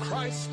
Christ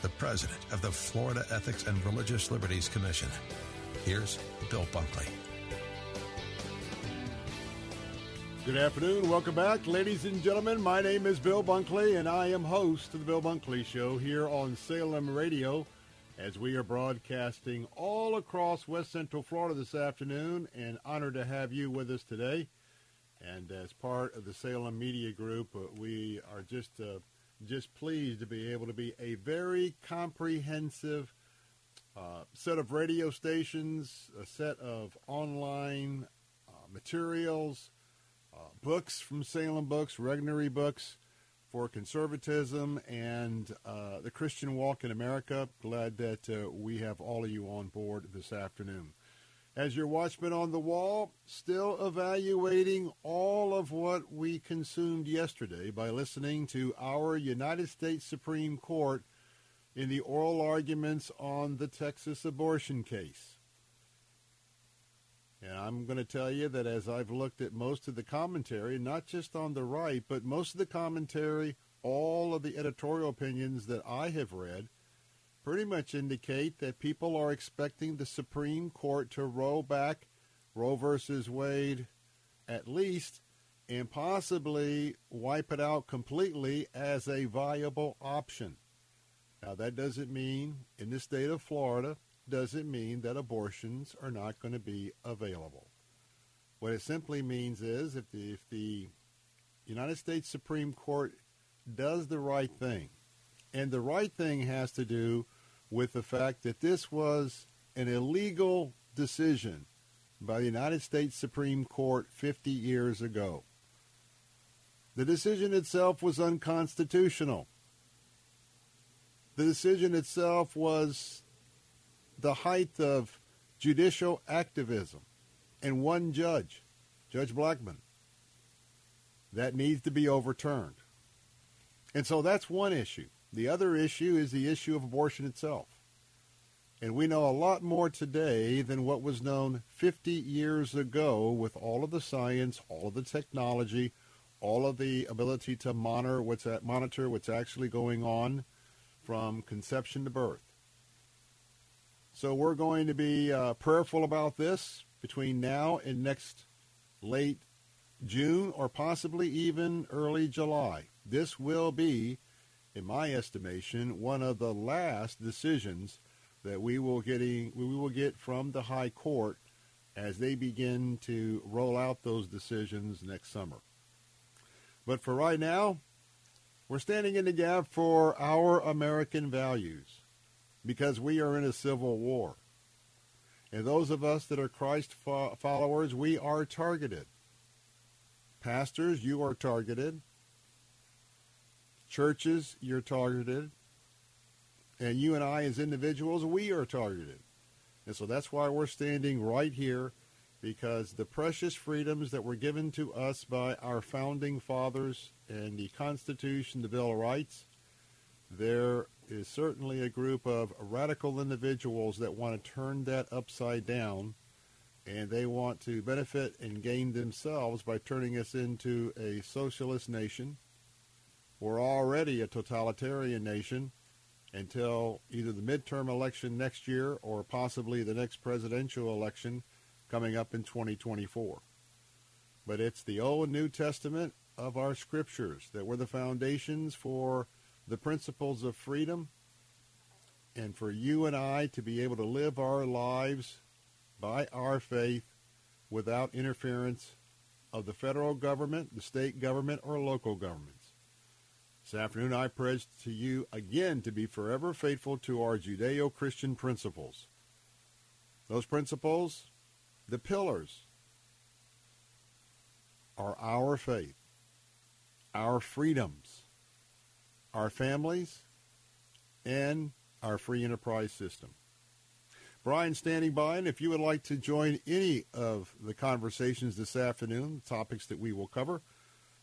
the president of the Florida Ethics and Religious Liberties Commission. Here's Bill Bunkley. Good afternoon. Welcome back, ladies and gentlemen. My name is Bill Bunkley, and I am host of the Bill Bunkley Show here on Salem Radio, as we are broadcasting all across West Central Florida this afternoon, and honored to have you with us today. And as part of the Salem Media Group, we are just pleased to be able to be a very comprehensive set of radio stations, a set of online materials, books from Salem Books, Regnery Books for conservatism and the Christian walk in America. Glad that we have all of you on board this afternoon. As your watchman on the wall, still evaluating all of what we consumed yesterday by listening to our United States Supreme Court in the oral arguments on the Texas abortion case. And I'm going to tell you that as I've looked at most of the commentary, not just on the right, but most of the commentary, all of the editorial opinions that I have read, pretty much indicate that people are expecting the Supreme Court to roll back Roe versus Wade at least, and possibly wipe it out completely as a viable option. Now, that doesn't mean, in the state of Florida, doesn't mean that abortions are not going to be available. What it simply means is if the United States Supreme Court does the right thing, and the right thing has to do with the fact that this was an illegal decision by the United States Supreme Court 50 years ago. The decision itself was unconstitutional. The decision itself was the height of judicial activism and one judge, Judge Blackmun. That needs to be overturned. And so that's one issue. The other issue is the issue of abortion itself. And we know a lot more today than what was known 50 years ago with all of the science, all of the technology, all of the ability to monitor what's actually going on from conception to birth. So we're going to be prayerful about this between now and next late June or possibly even early July. This will be, in my estimation, one of the last decisions that we will get from the high court as they begin to roll out those decisions next summer. But for right now, we're standing in the gap for our American values, because we are in a civil war. And those of us that are Christ followers, we are targeted. Pastors, you are targeted. Churches, you're targeted. And you and I as individuals, we are targeted. And so that's why we're standing right here, because the precious freedoms that were given to us by our founding fathers and the Constitution, the Bill of Rights, they're is certainly a group of radical individuals that want to turn that upside down, and they want to benefit and gain themselves by turning us into a socialist nation. We're already a totalitarian nation until either the midterm election next year or possibly the next presidential election coming up in 2024. But it's the Old and New Testament of our scriptures that were the foundations for the principles of freedom, and for you and I to be able to live our lives by our faith without interference of the federal government, the state government, or local governments. This afternoon, I pledge to you again to be forever faithful to our Judeo-Christian principles. Those principles, the pillars, are our faith, our freedoms, our families, and our free enterprise system. Brian standing by, and if you would like to join any of the conversations this afternoon, the topics that we will cover,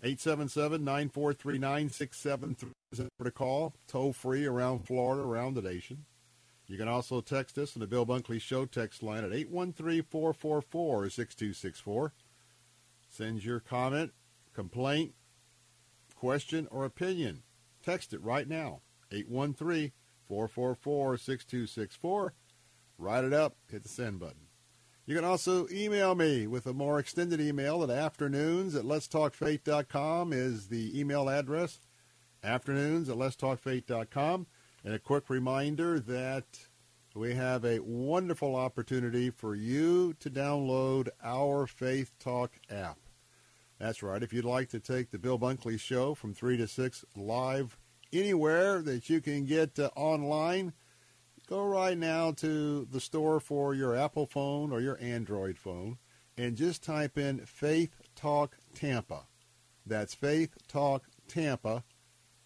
877-943-9673 is the number to call, toll-free around Florida, around the nation. You can also text us on the Bill Bunkley Show text line at 813-444-6264. Send your comment, complaint, question, or opinion. Text it right now, 813-444-6264. Write it up, hit the send button. You can also email me with a more extended email at afternoons@letstalkfaith.com is the email address, afternoons@letstalkfaith.com. And a quick reminder that we have a wonderful opportunity for you to download our Faith Talk app. That's right. If you'd like to take the Bill Bunkley Show from 3 to 6 live anywhere that you can get online, go right now to the store for your Apple phone or your Android phone and just type in Faith Talk Tampa. That's Faith Talk Tampa.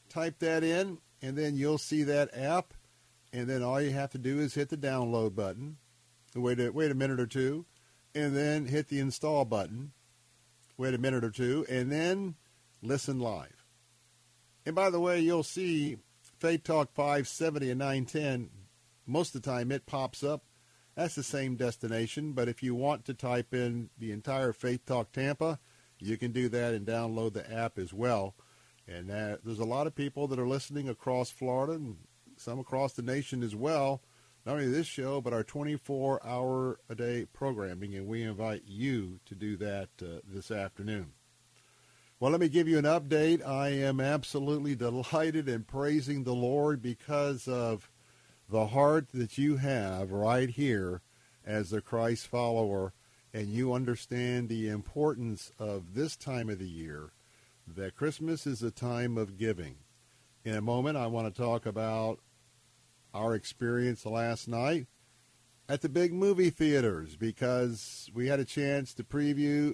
Type that in, and then you'll see that app, and then all you have to do is hit the download button, wait a minute or two, and then hit the install button. Wait a minute or two, and then listen live. And by the way, you'll see Faith Talk 570 and 910. Most of the time it pops up. That's the same destination, but if you want to type in the entire Faith Talk Tampa, you can do that and download the app as well. And there's a lot of people that are listening across Florida and some across the nation as well, not only this show, but our 24-hour-a-day programming, and we invite you to do that this afternoon. Well, let me give you an update. I am absolutely delighted and praising the Lord because of the heart that you have right here as a Christ follower, and you understand the importance of this time of the year, that Christmas is a time of giving. In a moment, I want to talk about our experience last night at the big movie theaters, because we had a chance to preview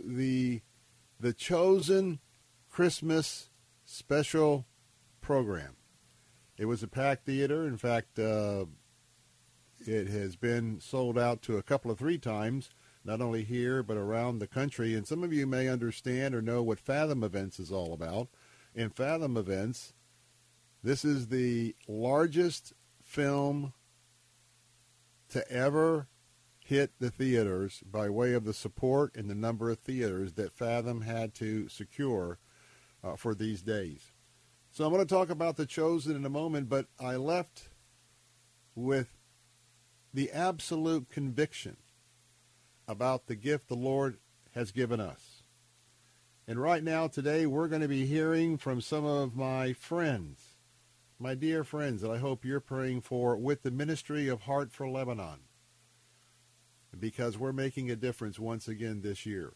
the Chosen Christmas special program. It was a packed theater. In fact, it has been sold out to three times, not only here but around the country. And some of you may understand or know what Fathom Events is all about. In Fathom Events, this is the largest film to ever hit the theaters by way of the support and the number of theaters that Fathom had to secure for these days. So I'm going to talk about The Chosen in a moment, but I left with the absolute conviction about the gift the Lord has given us. And right now, today, we're going to be hearing from some of my friends, my dear friends that I hope you're praying for with the ministry of Heart for Lebanon, because we're making a difference once again this year.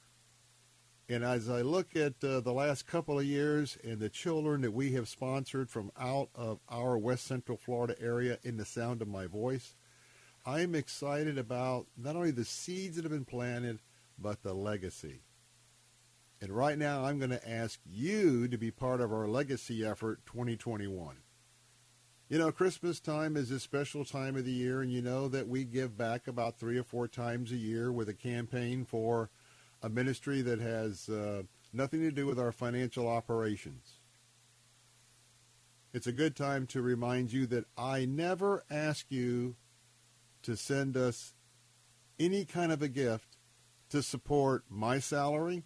And as I look at the last couple of years and the children that we have sponsored from out of our West Central Florida area in the sound of my voice, I'm excited about not only the seeds that have been planted, but the legacy. And right now, I'm going to ask you to be part of our legacy effort 2021. You know, Christmas time is a special time of the year, and you know that we give back about 3 or 4 times a year with a campaign for a ministry that has nothing to do with our financial operations. It's a good time to remind you that I never ask you to send us any kind of a gift to support my salary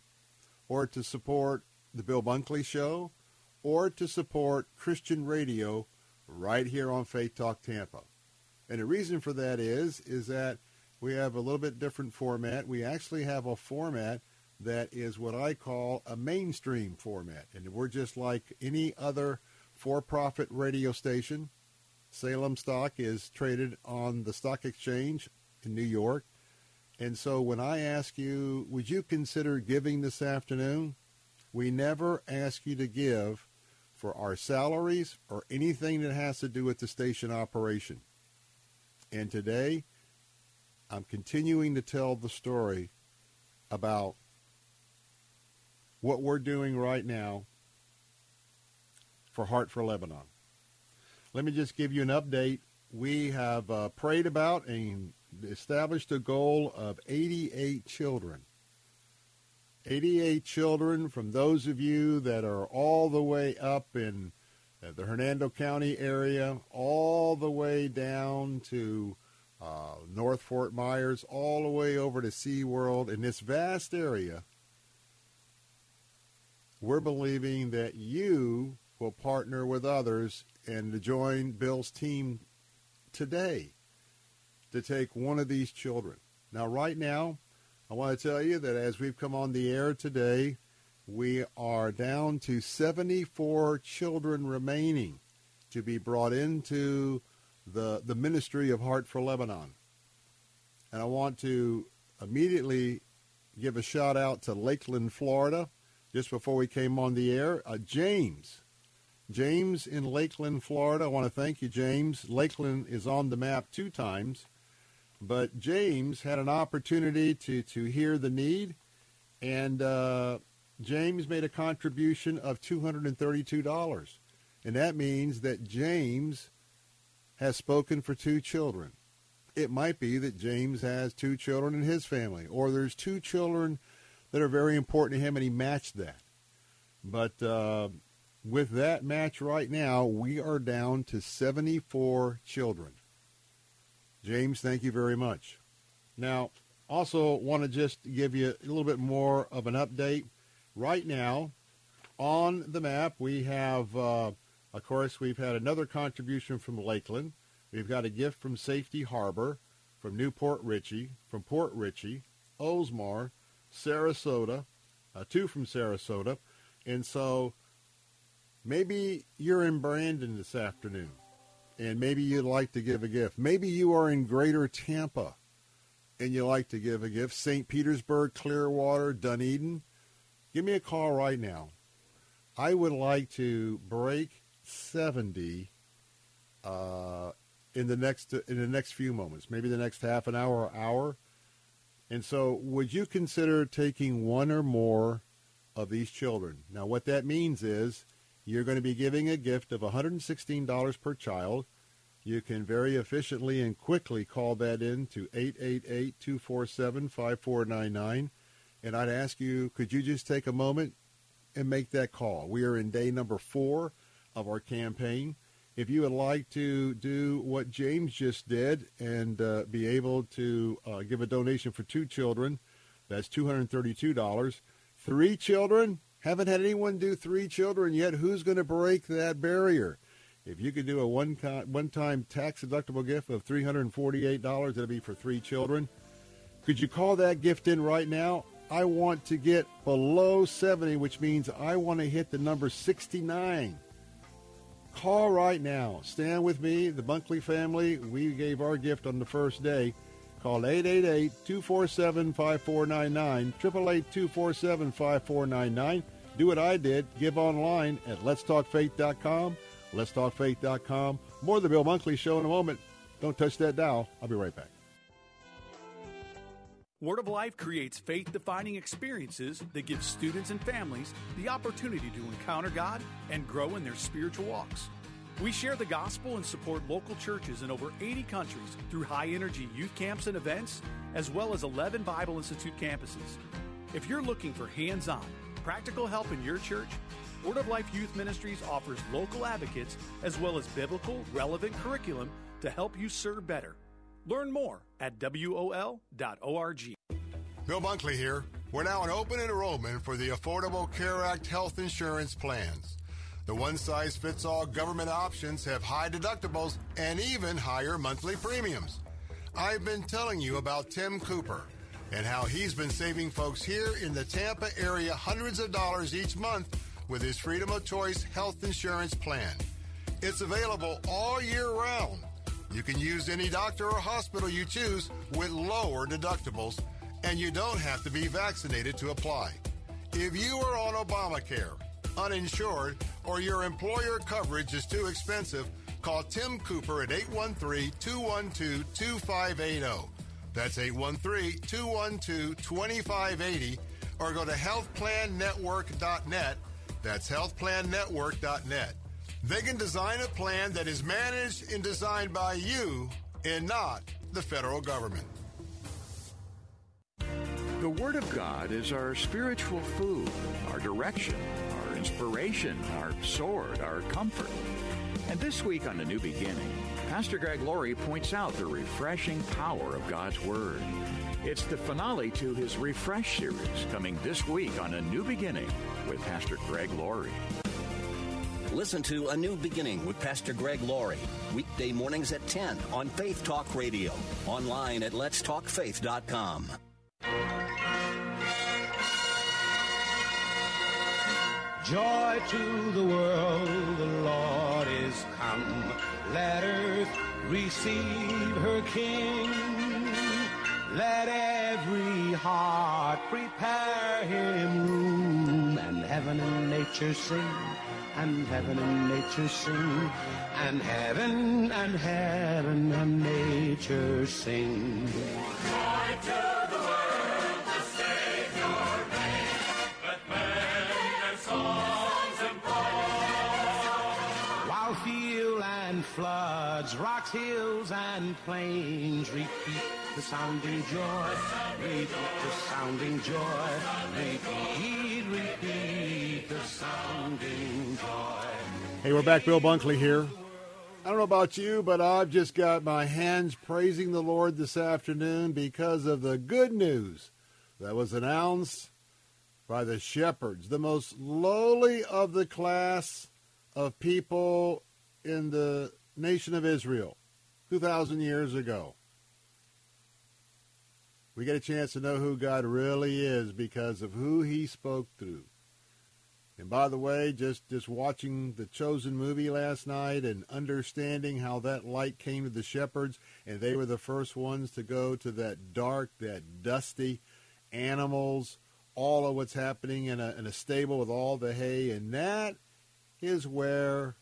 or to support the Bill Bunkley Show or to support Christian radio right here on Faith Talk Tampa. And the reason for that is that we have a little bit different format. We actually have a format that is what I call a mainstream format. And we're just like any other for-profit radio station. Salem stock is traded on the stock exchange in New York. And so when I ask you, would you consider giving this afternoon? We never ask you to give for our salaries or anything that has to do with the station operation. And today, I'm continuing to tell the story about what we're doing right now for Heart for Lebanon. Let me just give you an update. We have prayed about and established a goal of 88 children. 88 children from those of you that are all the way up in the Hernando County area, all the way down to North Fort Myers, all the way over to SeaWorld. In this vast area, we're believing that you will partner with others and to join Bill's team today to take one of these children. Now, right now, I want to tell you that as we've come on the air today, we are down to 74 children remaining to be brought into the ministry of Heart for Lebanon. And I want to immediately give a shout out to Lakeland, Florida, just before we came on the air. James in Lakeland, Florida. I want to thank you, James. Lakeland is on the map 2 times, but James had an opportunity to hear the need, and James made a contribution of $232. And that means that James has spoken for 2 children. It might be that James has 2 children in his family, or there's 2 children that are very important to him, and he matched that. But with that match right now, we are down to 74 children. James, thank you very much. Now, also want to just give you a little bit more of an update. Right now, on the map, we have, of course, we've had another contribution from Lakeland. We've got a gift from Safety Harbor, from Newport Richey, from Port Richey, Oldsmar, Sarasota, 2 from Sarasota. And so maybe you're in Brandon this afternoon, and maybe you'd like to give a gift. Maybe you are in Greater Tampa, and you like to give a gift. St. Petersburg, Clearwater, Dunedin. Give me a call right now. I would like to break 70 in the next few moments, maybe the next half an hour or hour. And so would you consider taking one or more of these children? Now, what that means is you're going to be giving a gift of $116 per child. You can very efficiently and quickly call that in to 888-247-5499. And I'd ask you, could you just take a moment and make that call? We are in day number 4 of our campaign. If you would like to do what James just did and be able to give a donation for 2 children, that's $232. 3 children? Haven't had anyone do 3 children yet. Who's going to break that barrier? If you could do a one-time tax-deductible gift of $348, that'll be for 3 children. Could you call that gift in right now? I want to get below 70, which means I want to hit the number 69. Call right now. Stand with me, the Bunkley family. We gave our gift on the first day. Call 888-247-5499, 888-247-5499. Do what I did. Give online at letstalkfaith.com, letstalkfaith.com. More of the Bill Bunkley Show in a moment. Don't touch that dial. I'll be right back. Word of Life creates faith-defining experiences that give students and families the opportunity to encounter God and grow in their spiritual walks. We share the gospel and support local churches in over 80 countries through high-energy youth camps and events, as well as 11 Bible Institute campuses. If you're looking for hands-on, practical help in your church, Word of Life Youth Ministries offers local advocates as well as biblical, relevant curriculum to help you serve better. Learn more at wol.org. Bill Bunkley here. We're now in open enrollment for the Affordable Care Act health insurance plans. The one-size-fits-all government options have high deductibles and even higher monthly premiums. I've been telling you about Tim Cooper and how he's been saving folks here in the Tampa area hundreds of dollars each month with his Freedom of Choice health insurance plan. It's available all year round. You can use any doctor or hospital you choose with lower deductibles, and you don't have to be vaccinated to apply. If you are on Obamacare, uninsured, or your employer coverage is too expensive, call Tim Cooper at 813-212-2580. That's 813-212-2580, or go to healthplannetwork.net. That's healthplannetwork.net. They can design a plan that is managed and designed by you and not the federal government. The Word of God is our spiritual food, our direction, our inspiration, our sword, our comfort. And this week on A New Beginning, Pastor Greg Laurie points out the refreshing power of God's Word. It's the finale to his Refresh series, coming this week on A New Beginning with Pastor Greg Laurie. Listen to A New Beginning with Pastor Greg Laurie, weekday mornings at 10 on Faith Talk Radio, online at letstalkfaith.com. Joy to the world, the Lord is come. Let earth receive her King. Let every heart prepare him room. And heaven and nature sing. And heaven and nature sing, and heaven and nature sing. Joy to the world, the Savior reigns, let men and songs employ. While field and floods, rocks, hills, and plains repeat the sounding joy, repeat the sounding joy, repeat the sounding joy. Hey, we're back. Bill Bunkley here. I don't know about you, but I've just got my hands praising the Lord this afternoon because of the good news that was announced by the shepherds, the most lowly of the class of people in the nation of Israel 2,000 years ago. We get a chance to know who God really is because of who he spoke through. And by the way, just watching The Chosen movie last night and understanding how that light came to the shepherds, and they were the first ones to go to that dark, that dusty animals, all of what's happening in a stable with all the hay, and that is where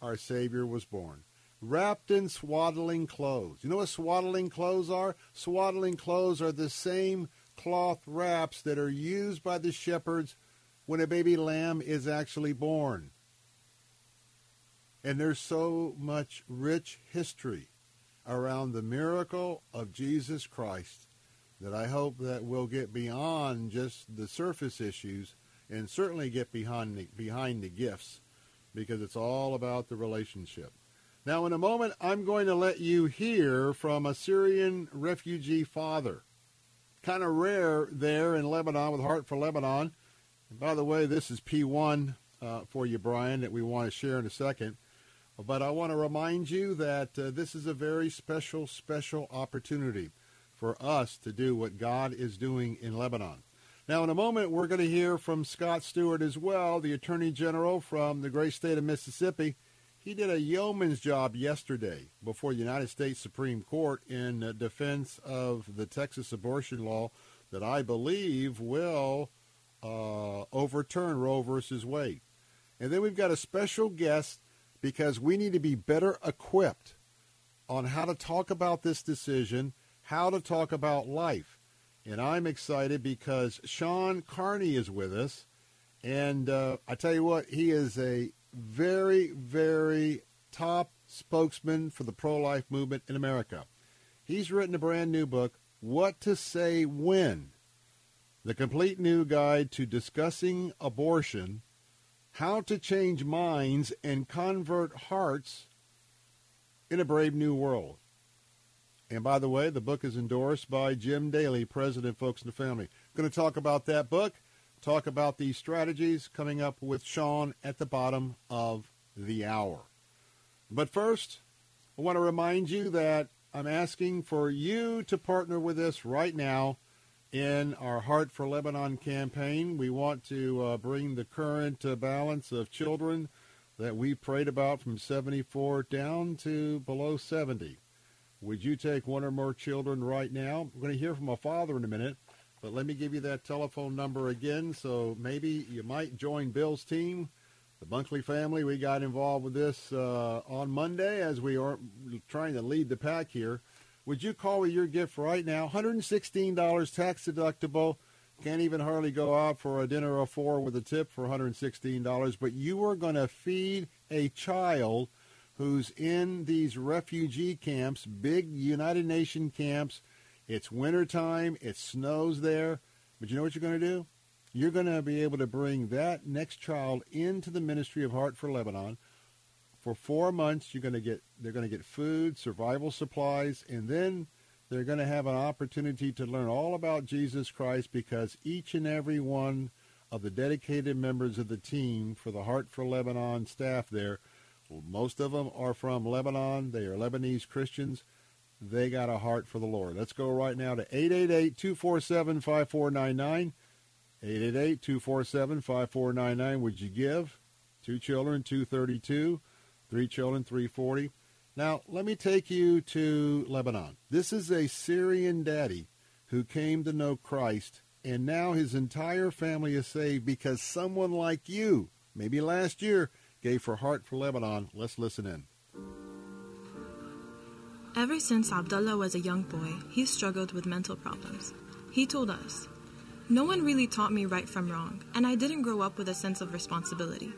our Savior was born. Wrapped in swaddling clothes. You know what swaddling clothes are? Swaddling clothes are the same cloth wraps that are used by the shepherds when a baby lamb is actually born. And there's so much rich history around the miracle of Jesus Christ that I hope that we'll get beyond just the surface issues and certainly get behind the gifts, because it's all about the relationship. Now, in a moment, I'm going to let you hear from a Syrian refugee father. Kind of rare there in Lebanon with Heart for Lebanon. And by the way, this is P1 for you, Brian, that we want to share in a second. But I want to remind you that this is a very special, special opportunity for us to do what God is doing in Lebanon. Now, in a moment, we're going to hear from Scott Stewart as well, the Attorney General from the great state of Mississippi. He did a yeoman's job yesterday before the United States Supreme Court in defense of the Texas abortion law that I believe will overturn Roe v. Wade. And then we've got a special guest because we need to be better equipped on how to talk about this decision, how to talk about life. And I'm excited because Sean Carney is with us. And I tell you what, he is a very, very top spokesman for the pro-life movement in America. He's written a brand new book, What to Say When, the complete new guide to discussing abortion, how to change minds and convert hearts in a brave new world. And by the way, the book is endorsed by Jim Daly, president of Folks in the Family. Going to talk about that book, talk about these strategies, coming up with Sean at the bottom of the hour. But first, I want to remind you that I'm asking for you to partner with us right now in our Heart for Lebanon campaign. We want to bring the current balance of children that we prayed about from 74 down to below 70. Would you take one or more children right now? We're going to hear from a father in a minute, but let me give you that telephone number again, so maybe you might join Bill's team. The Bunkley family, we got involved with this on Monday as we are trying to lead the pack here. Would you call with your gift right now? $116, tax deductible. Can't even hardly go out for a dinner or four with a tip for $116, but you are going to feed a child who's in these refugee camps, big United Nations camps. It's wintertime. It snows there. But you know what you're going to do? You're going to be able to bring that next child into the ministry of Heart for Lebanon. For 4 months, they're going to get food, survival supplies, and then they're going to have an opportunity to learn all about Jesus Christ, because each and every one of the dedicated members of the team for the Heart for Lebanon staff there, most of them are from Lebanon. They are Lebanese Christians. They got a heart for the Lord. Let's go right now to 888-247-5499. 888-247-5499. Would you give? Two children, $232. Three children, $340. Now, let me take you to Lebanon. This is a Syrian daddy who came to know Christ, and now his entire family is saved because someone like you, maybe last year, gave for Heart for Lebanon. Let's listen in. Ever since Abdullah was a young boy, he struggled with mental problems. He told us, "No one really taught me right from wrong, and I didn't grow up with a sense of responsibility.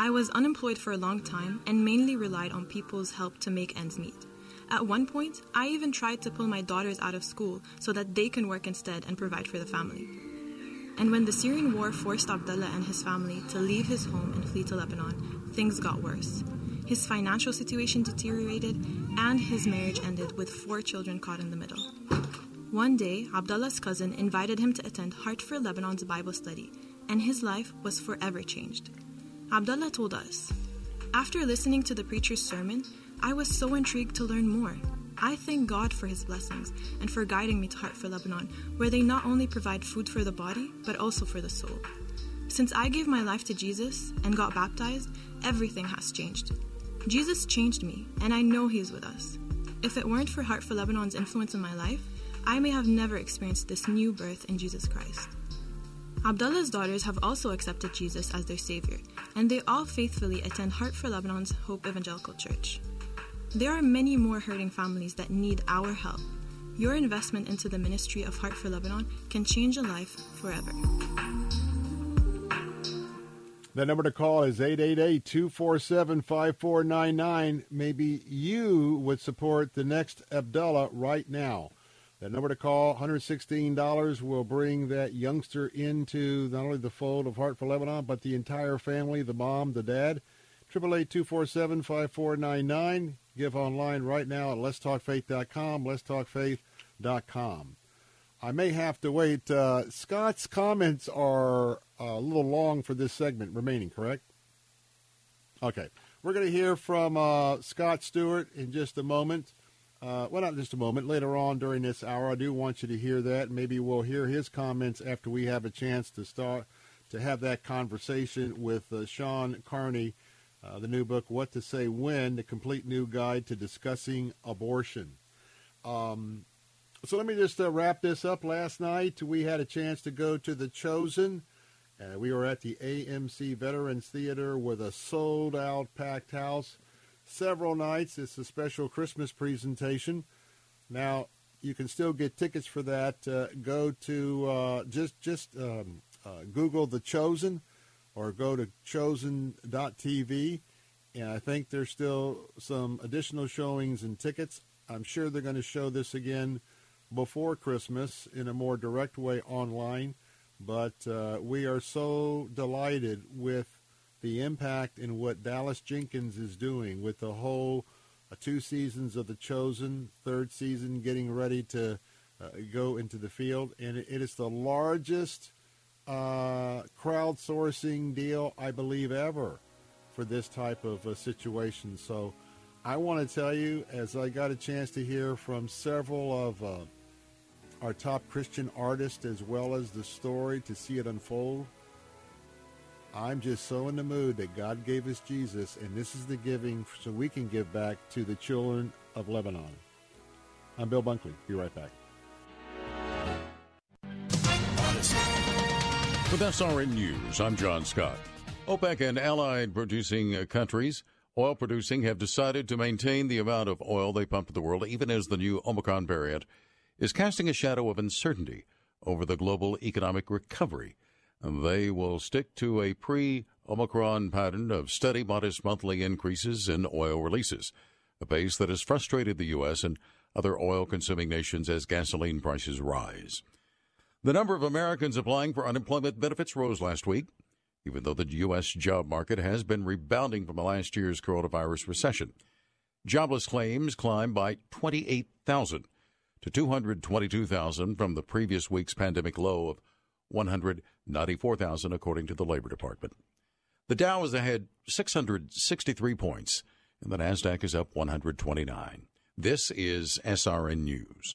I was unemployed for a long time and mainly relied on people's help to make ends meet. At one point, I even tried to pull my daughters out of school so that they can work instead and provide for the family." And when the Syrian war forced Abdullah and his family to leave his home and flee to Lebanon, things got worse. His financial situation deteriorated, and his marriage ended with 4 children caught in the middle. One day, Abdullah's cousin invited him to attend Heart for Lebanon's Bible study, and his life was forever changed. Abdullah told us, "After listening to the preacher's sermon, I was so intrigued to learn more. I thank God for his blessings and for guiding me to Heart for Lebanon, where they not only provide food for the body, but also for the soul. Since I gave my life to Jesus and got baptized, everything has changed. Jesus changed me, and I know he is with us. If it weren't for Heart for Lebanon's influence in my life, I may have never experienced this new birth in Jesus Christ." Abdullah's daughters have also accepted Jesus as their Savior, and they all faithfully attend Heart for Lebanon's Hope Evangelical Church. There are many more hurting families that need our help. Your investment into the ministry of Heart for Lebanon can change a life forever. The number to call is 888-247-5499. Maybe you would support the next Abdullah right now. The number to call, $116, will bring that youngster into not only the fold of Heart for Lebanon, but the entire family, the mom, the dad. 888-247-5499. Give online right now at letstalkfaith.com, letstalkfaith.com. I may have to wait. Scott's comments are a little long for this segment remaining, correct? Okay. We're going to hear from Scott Stewart in just a moment. Well, not just a moment. Later on during this hour, I do want you to hear that. Maybe we'll hear his comments after we have a chance to start to have that conversation with Sean Carney, the new book, What to Say When, the complete new guide to discussing abortion. So let me just wrap this up. Last night, we had a chance to go to The Chosen. We were at the AMC Veterans Theater with a sold-out packed house. Several nights. It's a special Christmas presentation. Now, you can still get tickets for that. Go to Google The Chosen, or go to chosen.tv, and I think there's still some additional showings and tickets. I'm sure they're going to show this again before Christmas in a more direct way online. But we are so delighted with the impact and what Dallas Jenkins is doing with the whole two seasons of The Chosen, third season getting ready to go into the field. And it is the largest crowdsourcing deal, I believe, ever for this type of situation. So I want to tell you, as I got a chance to hear from several of our top Christian artists, as well as the story, to see it unfold, I'm just so in the mood that God gave us Jesus, and this is the giving so we can give back to the children of Lebanon. I'm Bill Bunkley. Be right back. With SRN News, I'm John Scott. OPEC and allied producing countries, oil producing, have decided to maintain the amount of oil they pump to the world, even as the new Omicron variant is casting a shadow of uncertainty over the global economic recovery. They will stick to a pre-Omicron pattern of steady, modest monthly increases in oil releases, a pace that has frustrated the U.S. and other oil-consuming nations as gasoline prices rise. The number of Americans applying for unemployment benefits rose last week, even though the U.S. job market has been rebounding from last year's coronavirus recession. Jobless claims climbed by 28,000 to 222,000 from the previous week's pandemic low of 194,000, according to the Labor Department. The Dow is ahead 663 points, and the NASDAQ is up 129. This is SRN News.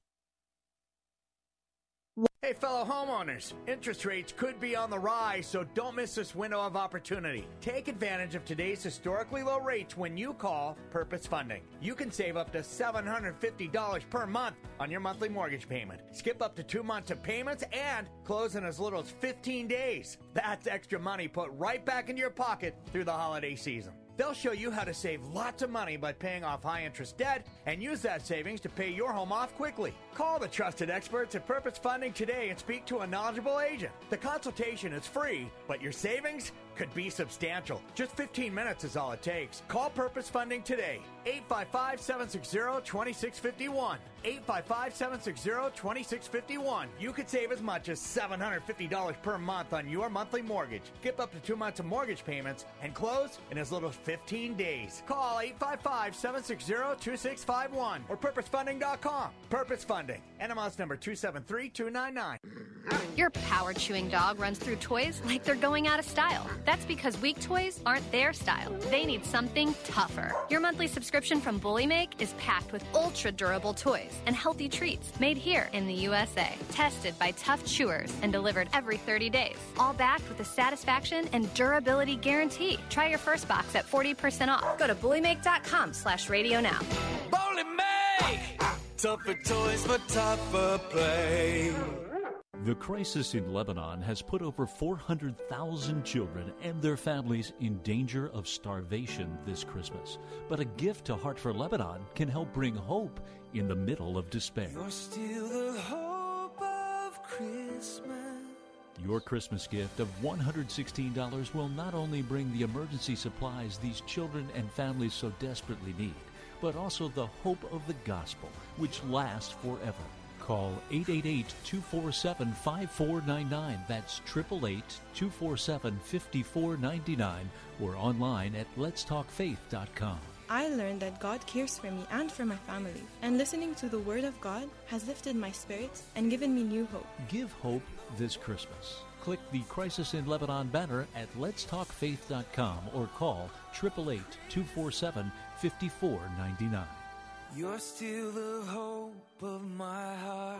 Hey, fellow homeowners, interest rates could be on the rise, so don't miss this window of opportunity. Take advantage of today's historically low rates when you call Purpose Funding. You can save up to $750 per month on your monthly mortgage payment. Skip up to 2 months of payments and close in as little as 15 days. That's extra money put right back into your pocket through the holiday season. They'll show you how to save lots of money by paying off high-interest debt and use that savings to pay your home off quickly. Call the trusted experts at Purpose Funding today and speak to a knowledgeable agent. The consultation is free, but your savings could be substantial. Just 15 minutes is all it takes. Call Purpose Funding today, 855-760-2651. 855-760-2651. You could save as much as $750 per month on your monthly mortgage. Skip up to 2 months of mortgage payments and close in as little as 15 days. Call 855-760-2651 or purposefunding.com. Purpose Funding, NMLS number 273299. Your power chewing dog runs through toys like they're going out of style. That's because weak toys aren't their style. They need something tougher. Your monthly subscription from Bully Make is packed with ultra durable toys and healthy treats made here in the USA, tested by tough chewers and delivered every 30 days, all backed with a satisfaction and durability guarantee. Try your first box at 40% off. Go to bullymake.com/radio now. Bully Make! Tougher toys for tougher play. The crisis in Lebanon has put over 400,000 children and their families in danger of starvation this Christmas. But a gift to Heart for Lebanon can help bring hope in the middle of despair. You're still the hope of Christmas. Your Christmas gift of $116 will not only bring the emergency supplies these children and families so desperately need, but also the hope of the gospel, which lasts forever. Call 888-247-5499. That's 888-247-5499 or online at letstalkfaith.com. I learned that God cares for me and for my family, and listening to the Word of God has lifted my spirits and given me new hope. Give hope this Christmas. Click the Crisis in Lebanon banner at letstalkfaith.com or call 888-247-5499. You're still the hope of my heart.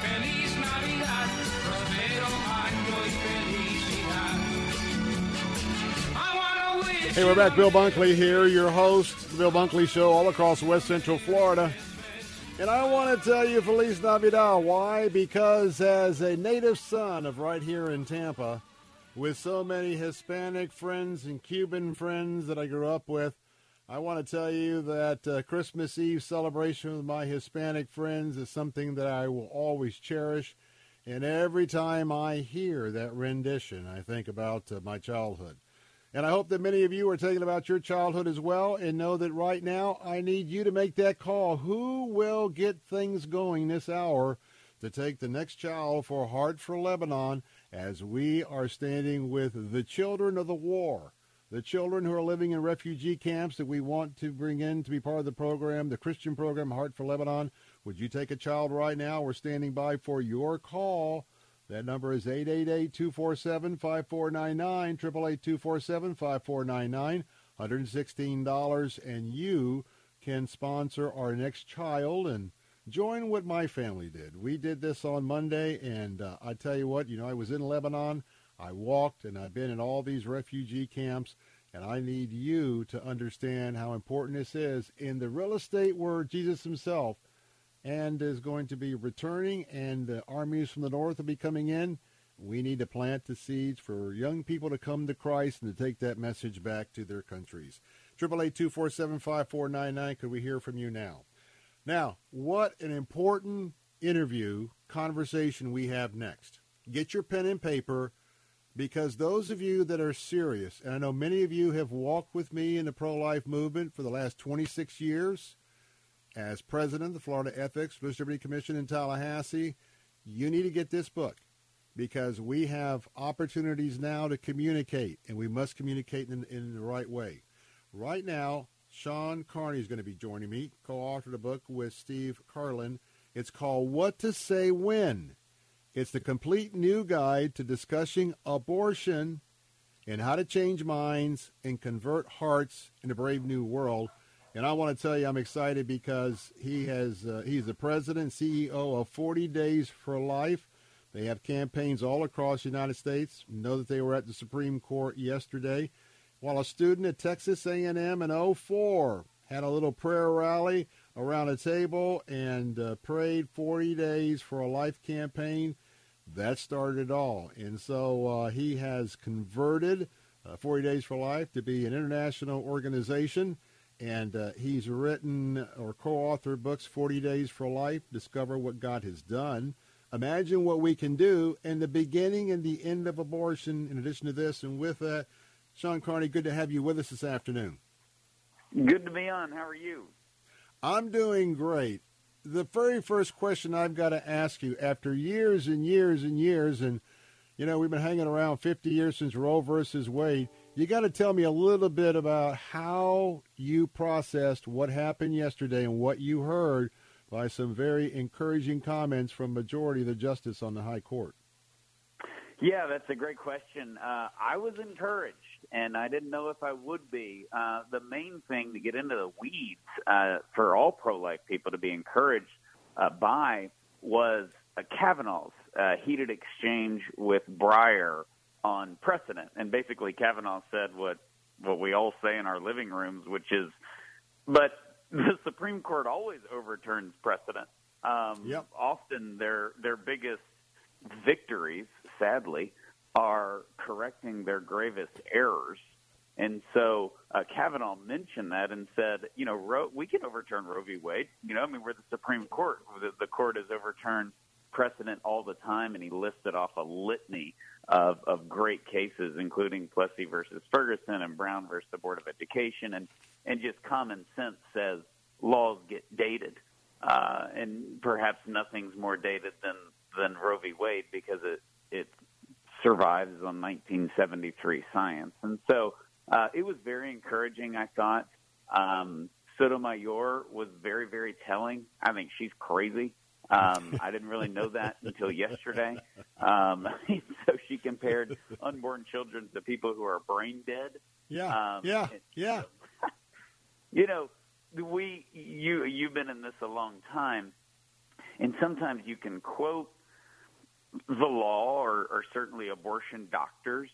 ¡Feliz Navidad! ¡Próspero año y felicidad! Hey, we're back. Bill Bunkley here, your host, The Bill Bunkley Show, all across West Central Florida. And I want to tell you Feliz Navidad. Why? Because as a native son of right here in Tampa, with so many Hispanic friends and Cuban friends that I grew up with, I want to tell you that Christmas Eve celebration with my Hispanic friends is something that I will always cherish. And every time I hear that rendition, I think about my childhood. And I hope that many of you are thinking about your childhood as well, and know that right now I need you to make that call. Who will get things going this hour to take the next child for Heart for Lebanon as we are standing with the children of the war, the children who are living in refugee camps that we want to bring in to be part of the program, the Christian program, Heart for Lebanon. Would you take a child right now? We're standing by for your call. That number is 888-247-5499, 888-247-5499, $116, and you can sponsor our next child and join what my family did. We did this on Monday, and I tell you what, I was in Lebanon, I walked, and I've been in all these refugee camps, and I need you to understand how important this is in the real estate where Jesus himself and is going to be returning, and the armies from the north will be coming in. We need to plant the seeds for young people to come to Christ and to take that message back to their countries. 888-247-5499. Could we hear from you now? Now, what an important interview conversation we have next. Get your pen and paper, because those of you that are serious, and I know many of you have walked with me in the pro-life movement for the last 26 years, as president of the Florida Ethics, Religious Liberty Commission in Tallahassee, you need to get this book, because we have opportunities now to communicate, and we must communicate in the right way. Right now, Sean Carney is going to be joining me, co-authored a book with Steve Carlin. It's called What to Say When. It's the complete new guide to discussing abortion and how to change minds and convert hearts in a brave new world. And I want to tell you I'm excited because he's the president and CEO of 40 Days for Life. They have campaigns all across the United States. We know that they were at the Supreme Court yesterday. While a student at Texas A&M in 2004 had a little prayer rally around a table and prayed 40 Days for a Life campaign, that started it all. And so he has converted 40 Days for Life to be an international organization. And he's written or co-authored books, 40 Days for Life, Discover What God Has Done, Imagine What We Can Do, and The Beginning and the End of Abortion. In addition to this, and with that, Sean Carney, good to have you with us this afternoon. Good to be on. How are you? I'm doing great. The very first question I've got to ask you, after years and years and years, and, we've been hanging around 50 years since Roe versus Wade, you got to tell me a little bit about how you processed what happened yesterday and what you heard by some very encouraging comments from majority of the justice on the high court. Yeah, that's a great question. I was encouraged, and I didn't know if I would be. The main thing, to get into the weeds for all pro-life people to be encouraged by, was Kavanaugh's heated exchange with Breyer on precedent. And basically Kavanaugh said what we all say in our living rooms, which is, but the Supreme Court always overturns precedent. Yep. Often their biggest victories, sadly, are correcting their gravest errors. And so Kavanaugh mentioned that and said, we can overturn Roe v. Wade. We're the Supreme Court. The court has overturned precedent all the time, and he listed off a litany of great cases, including Plessy versus Ferguson and Brown versus the Board of Education, and just common sense says laws get dated, and perhaps nothing's more dated than Roe v. Wade, because it survives on 1973 science. And so it was very encouraging, I thought. Sotomayor was very, very telling. I mean, she's crazy. I didn't really know that until yesterday. So she compared unborn children to people who are brain dead. Yeah. You know, you've been in this a long time, and sometimes you can quote the law or certainly abortion doctors,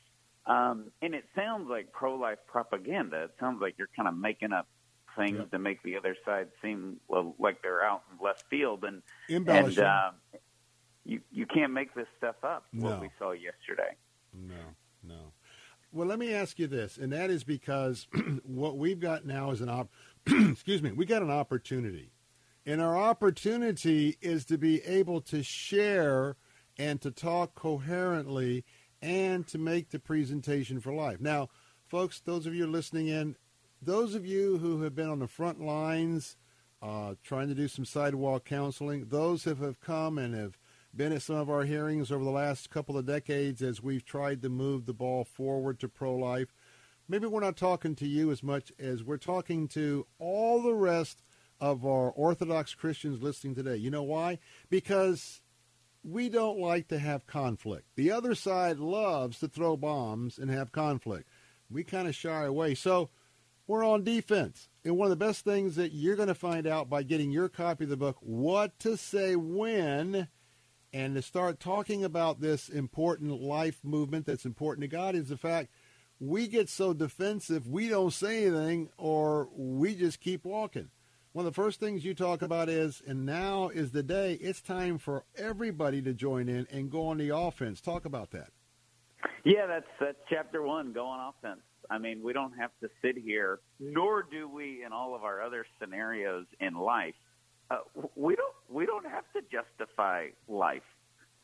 and it sounds like pro-life propaganda. It sounds like you're kind of making up things to make the other side seem like they're out in left field, and embellishing. You can't make this stuff up. No. What we saw yesterday. No. Well, let me ask you this, and that is because what we've got now is we got an opportunity, and our opportunity is to be able to share and to talk coherently and to make the presentation for life. Now, folks, those of you listening in, those of you who have been on the front lines trying to do some sidewalk counseling, those who have come and have been at some of our hearings over the last couple of decades as we've tried to move the ball forward to pro-life, maybe we're not talking to you as much as we're talking to all the rest of our Orthodox Christians listening today. You know why? Because we don't like to have conflict. The other side loves to throw bombs and have conflict. We kind of shy away. So we're on defense. And one of the best things that you're going to find out by getting your copy of the book, What to Say When, and to start talking about this important life movement that's important to God, is the fact we get so defensive, we don't say anything, or we just keep walking. One of the first things you talk about is, and now is the day, it's time for everybody to join in and go on the offense. Talk about that. Yeah, that's chapter one, go on offense. I mean, we don't have to sit here, nor do we in all of our other scenarios in life. We don't have to justify life.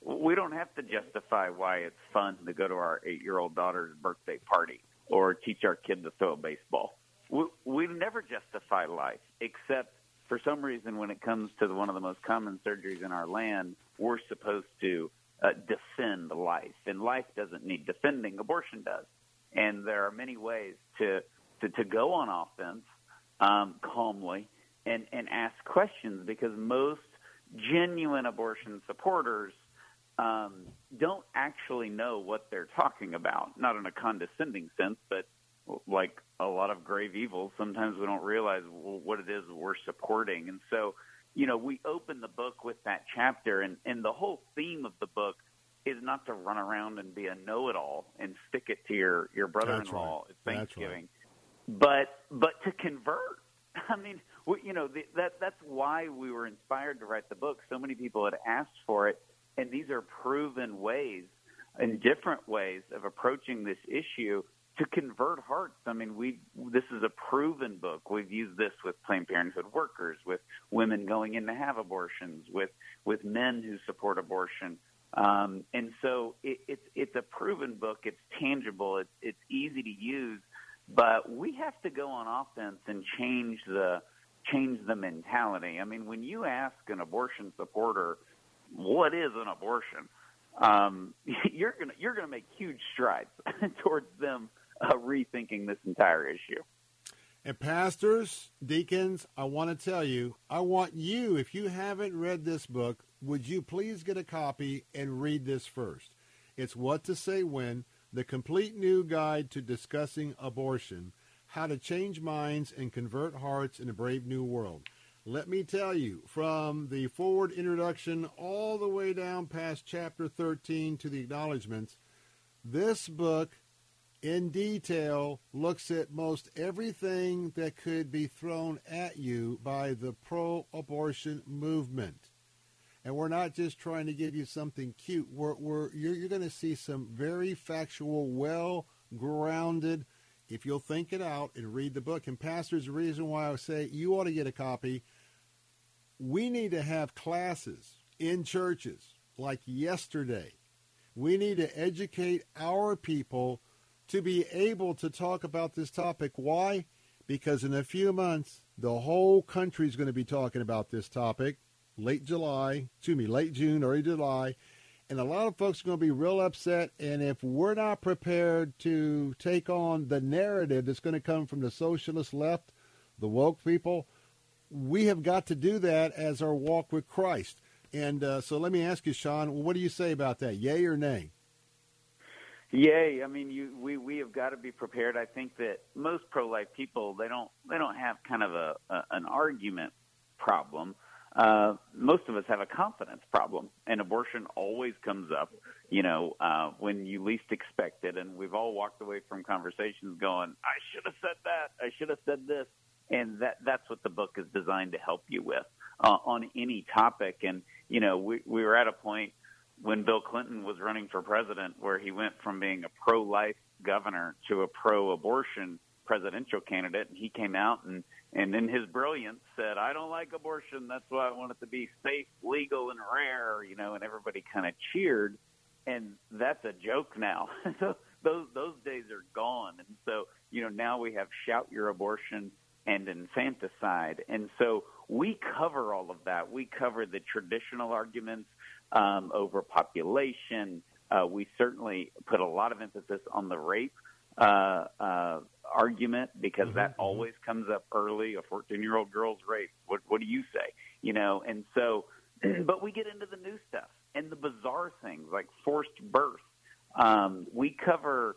We don't have to justify why it's fun to go to our 8-year-old daughter's birthday party or teach our kid to throw a baseball. We never justify life, except for some reason when it comes to one of the most common surgeries in our land, we're supposed to defend life. And life doesn't need defending. Abortion does. And there are many ways to go on offense calmly. And ask questions, because most genuine abortion supporters don't actually know what they're talking about, not in a condescending sense, but like a lot of grave evils, sometimes we don't realize what it is we're supporting. And so, you know, we open the book with that chapter, and the whole theme of the book is not to run around and be a know-it-all and stick it to your brother-in-law at Thanksgiving, but to convert. I mean, you know, that's why we were inspired to write the book. So many people had asked for it, and these are proven ways and different ways of approaching this issue to convert hearts. I mean, this is a proven book. We've used this with Planned Parenthood workers, with women going in to have abortions, with men who support abortion. And so it's a proven book. It's tangible. It's easy to use. But we have to go on offense and change the mentality. I mean, when you ask an abortion supporter, what is an abortion, you're gonna make huge strides towards them rethinking this entire issue. And pastors, deacons, I want to tell you, I want you, if you haven't read this book, would you please get a copy and read this first? It's What to Say When, the complete new guide to discussing abortion, how to change minds and convert hearts in a brave new world. Let me tell you, from the forward introduction all the way down past chapter 13 to the acknowledgments, this book in detail looks at most everything that could be thrown at you by the pro-abortion movement. And we're not just trying to give you something cute. You're going to see some very factual, well-grounded, if you'll think it out and read the book. And pastors, the reason why I say you ought to get a copy, we need to have classes in churches like yesterday. We need to educate our people to be able to talk about this topic. Why? Because in a few months, the whole country is going to be talking about this topic. Late June, early July, and a lot of folks are going to be real upset, and if we're not prepared to take on the narrative that's going to come from the socialist left, the woke people, we have got to do that as our walk with Christ. And so let me ask you, Sean, what do you say about that, yay or nay? Yay. I mean, we have got to be prepared. I think that most pro-life people, they don't have kind of an argument problem. Most of us have a confidence problem, and abortion always comes up, when you least expect it. And we've all walked away from conversations going, I should have said that. I should have said this. And that's what the book is designed to help you with on any topic. And, we were at a point when Bill Clinton was running for president where he went from being a pro-life governor to a pro-abortion presidential candidate, and he came out and in his brilliance said, I don't like abortion. That's why I want it to be safe, legal, and rare, and everybody kind of cheered. And that's a joke now. So those days are gone. And so, now we have shout your abortion and infanticide. And so we cover all of that. We cover the traditional arguments over population. We certainly put a lot of emphasis on the rape argument, because that always comes up early. A 14-year-old girl's raped. What do you say? And so, but we get into the new stuff and the bizarre things like forced birth. We cover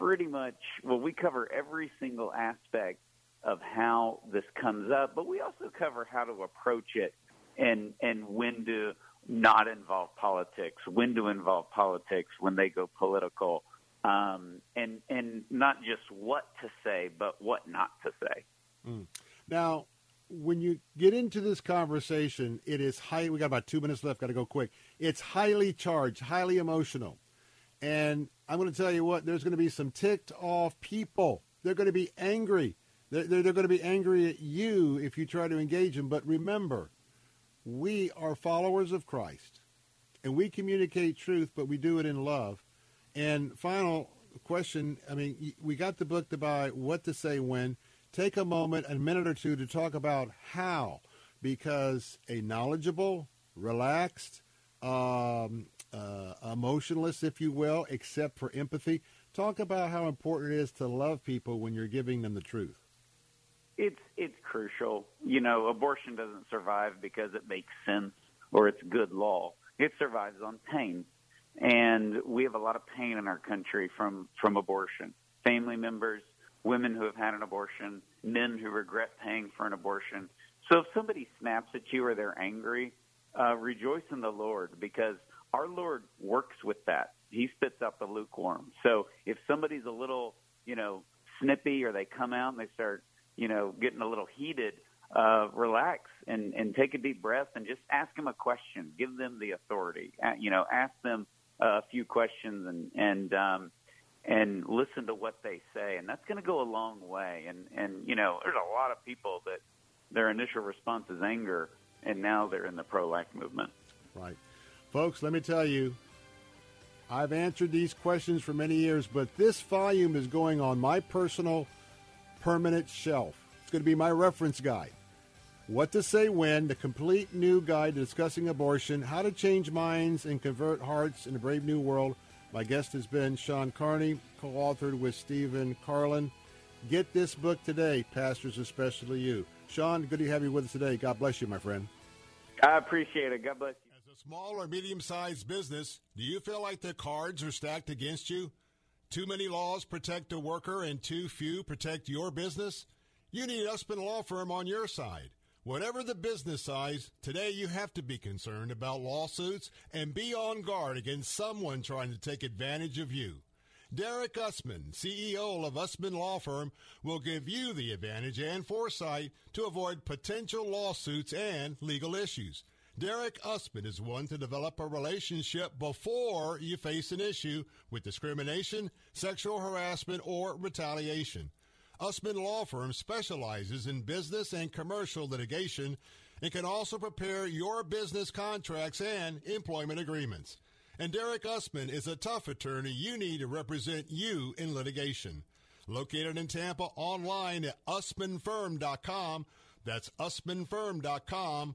we cover every single aspect of how this comes up, but we also cover how to approach it and when to not involve politics, when to involve politics when they go political. And not just what to say, but what not to say. Mm. Now, when you get into this conversation, it is we got about 2 minutes left, got to go quick. It's highly charged, highly emotional. And I'm going to tell you what, there's going to be some ticked off people. They're going to be angry. They're going to be angry at you if you try to engage them. But remember, we are followers of Christ, and we communicate truth, but we do it in love. And final question, we got the book to buy, What to Say When. Take a moment, a minute or two, to talk about how, because a knowledgeable, relaxed, emotionless, if you will, except for empathy, talk about how important it is to love people when you're giving them the truth. It's crucial. Abortion doesn't survive because it makes sense or it's good law. It survives on pain. And we have a lot of pain in our country from abortion. Family members, women who have had an abortion, men who regret paying for an abortion. So if somebody snaps at you or they're angry, rejoice in the Lord, because our Lord works with that. He spits out the lukewarm. So if somebody's a little, snippy, or they come out and they start, getting a little heated, relax and take a deep breath and just ask them a question. Give them the authority. Ask them a few questions and listen to what they say, and that's going to go a long way. And there's a lot of people that their initial response is anger, and now they're in the pro-life movement. Right, folks. Let me tell you, I've answered these questions for many years, but this volume is going on my personal permanent shelf. It's going to be my reference guide. What to Say When, the complete new guide discussing abortion, how to change minds and convert hearts in a brave new world. My guest has been Sean Carney, co-authored with Stephen Carlin. Get this book today, pastors, especially you. Sean, good to have you with us today. God bless you, my friend. I appreciate it. God bless you. As a small or medium-sized business, do you feel like the cards are stacked against you? Too many laws protect the worker and too few protect your business? You need Usman Law Firm on your side. Whatever the business size, today you have to be concerned about lawsuits and be on guard against someone trying to take advantage of you. Derek Usman, CEO of Usman Law Firm, will give you the advantage and foresight to avoid potential lawsuits and legal issues. Derek Usman is one to develop a relationship before you face an issue with discrimination, sexual harassment, or retaliation. Usman Law Firm specializes in business and commercial litigation and can also prepare your business contracts and employment agreements. And Derek Usman is a tough attorney you need to represent you in litigation. Located in Tampa, online at usmanfirm.com. That's usmanfirm.com.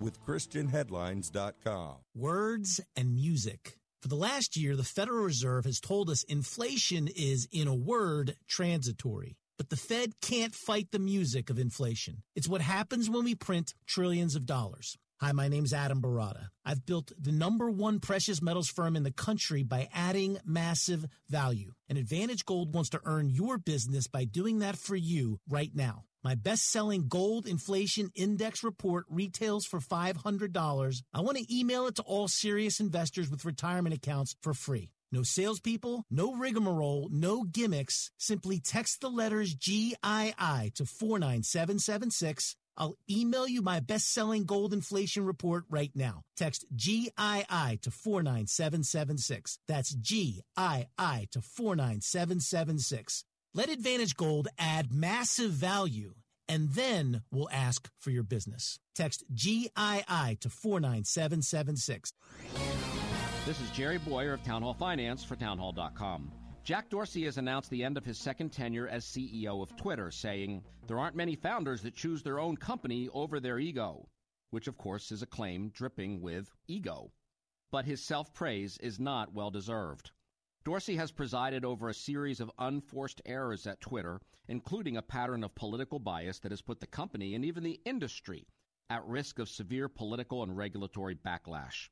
with ChristianHeadlines.com. Words and music. For the last year, the Federal Reserve has told us inflation is, in a word, transitory. But the Fed can't fight the music of inflation. It's what happens when we print trillions of dollars. Hi, my name's Adam Barada. I've built the #1 precious metals firm in the country by adding massive value. And Advantage Gold wants to earn your business by doing that for you right now. My best-selling Gold Inflation Index report retails for $500. I want to email it to all serious investors with retirement accounts for free. No salespeople, no rigmarole, no gimmicks. Simply text the letters GII to 49776. I'll email you my best-selling Gold Inflation Report right now. Text GII to 49776. That's GII to 49776. Let Advantage Gold add massive value, and then we'll ask for your business. Text GII to 49776. This is Jerry Boyer of Town Hall Finance for townhall.com. Jack Dorsey has announced the end of his second tenure as CEO of Twitter, saying, "There aren't many founders that choose their own company over their ego," which, of course, is a claim dripping with ego. But his self-praise is not well-deserved. Dorsey has presided over a series of unforced errors at Twitter, including a pattern of political bias that has put the company and even the industry at risk of severe political and regulatory backlash.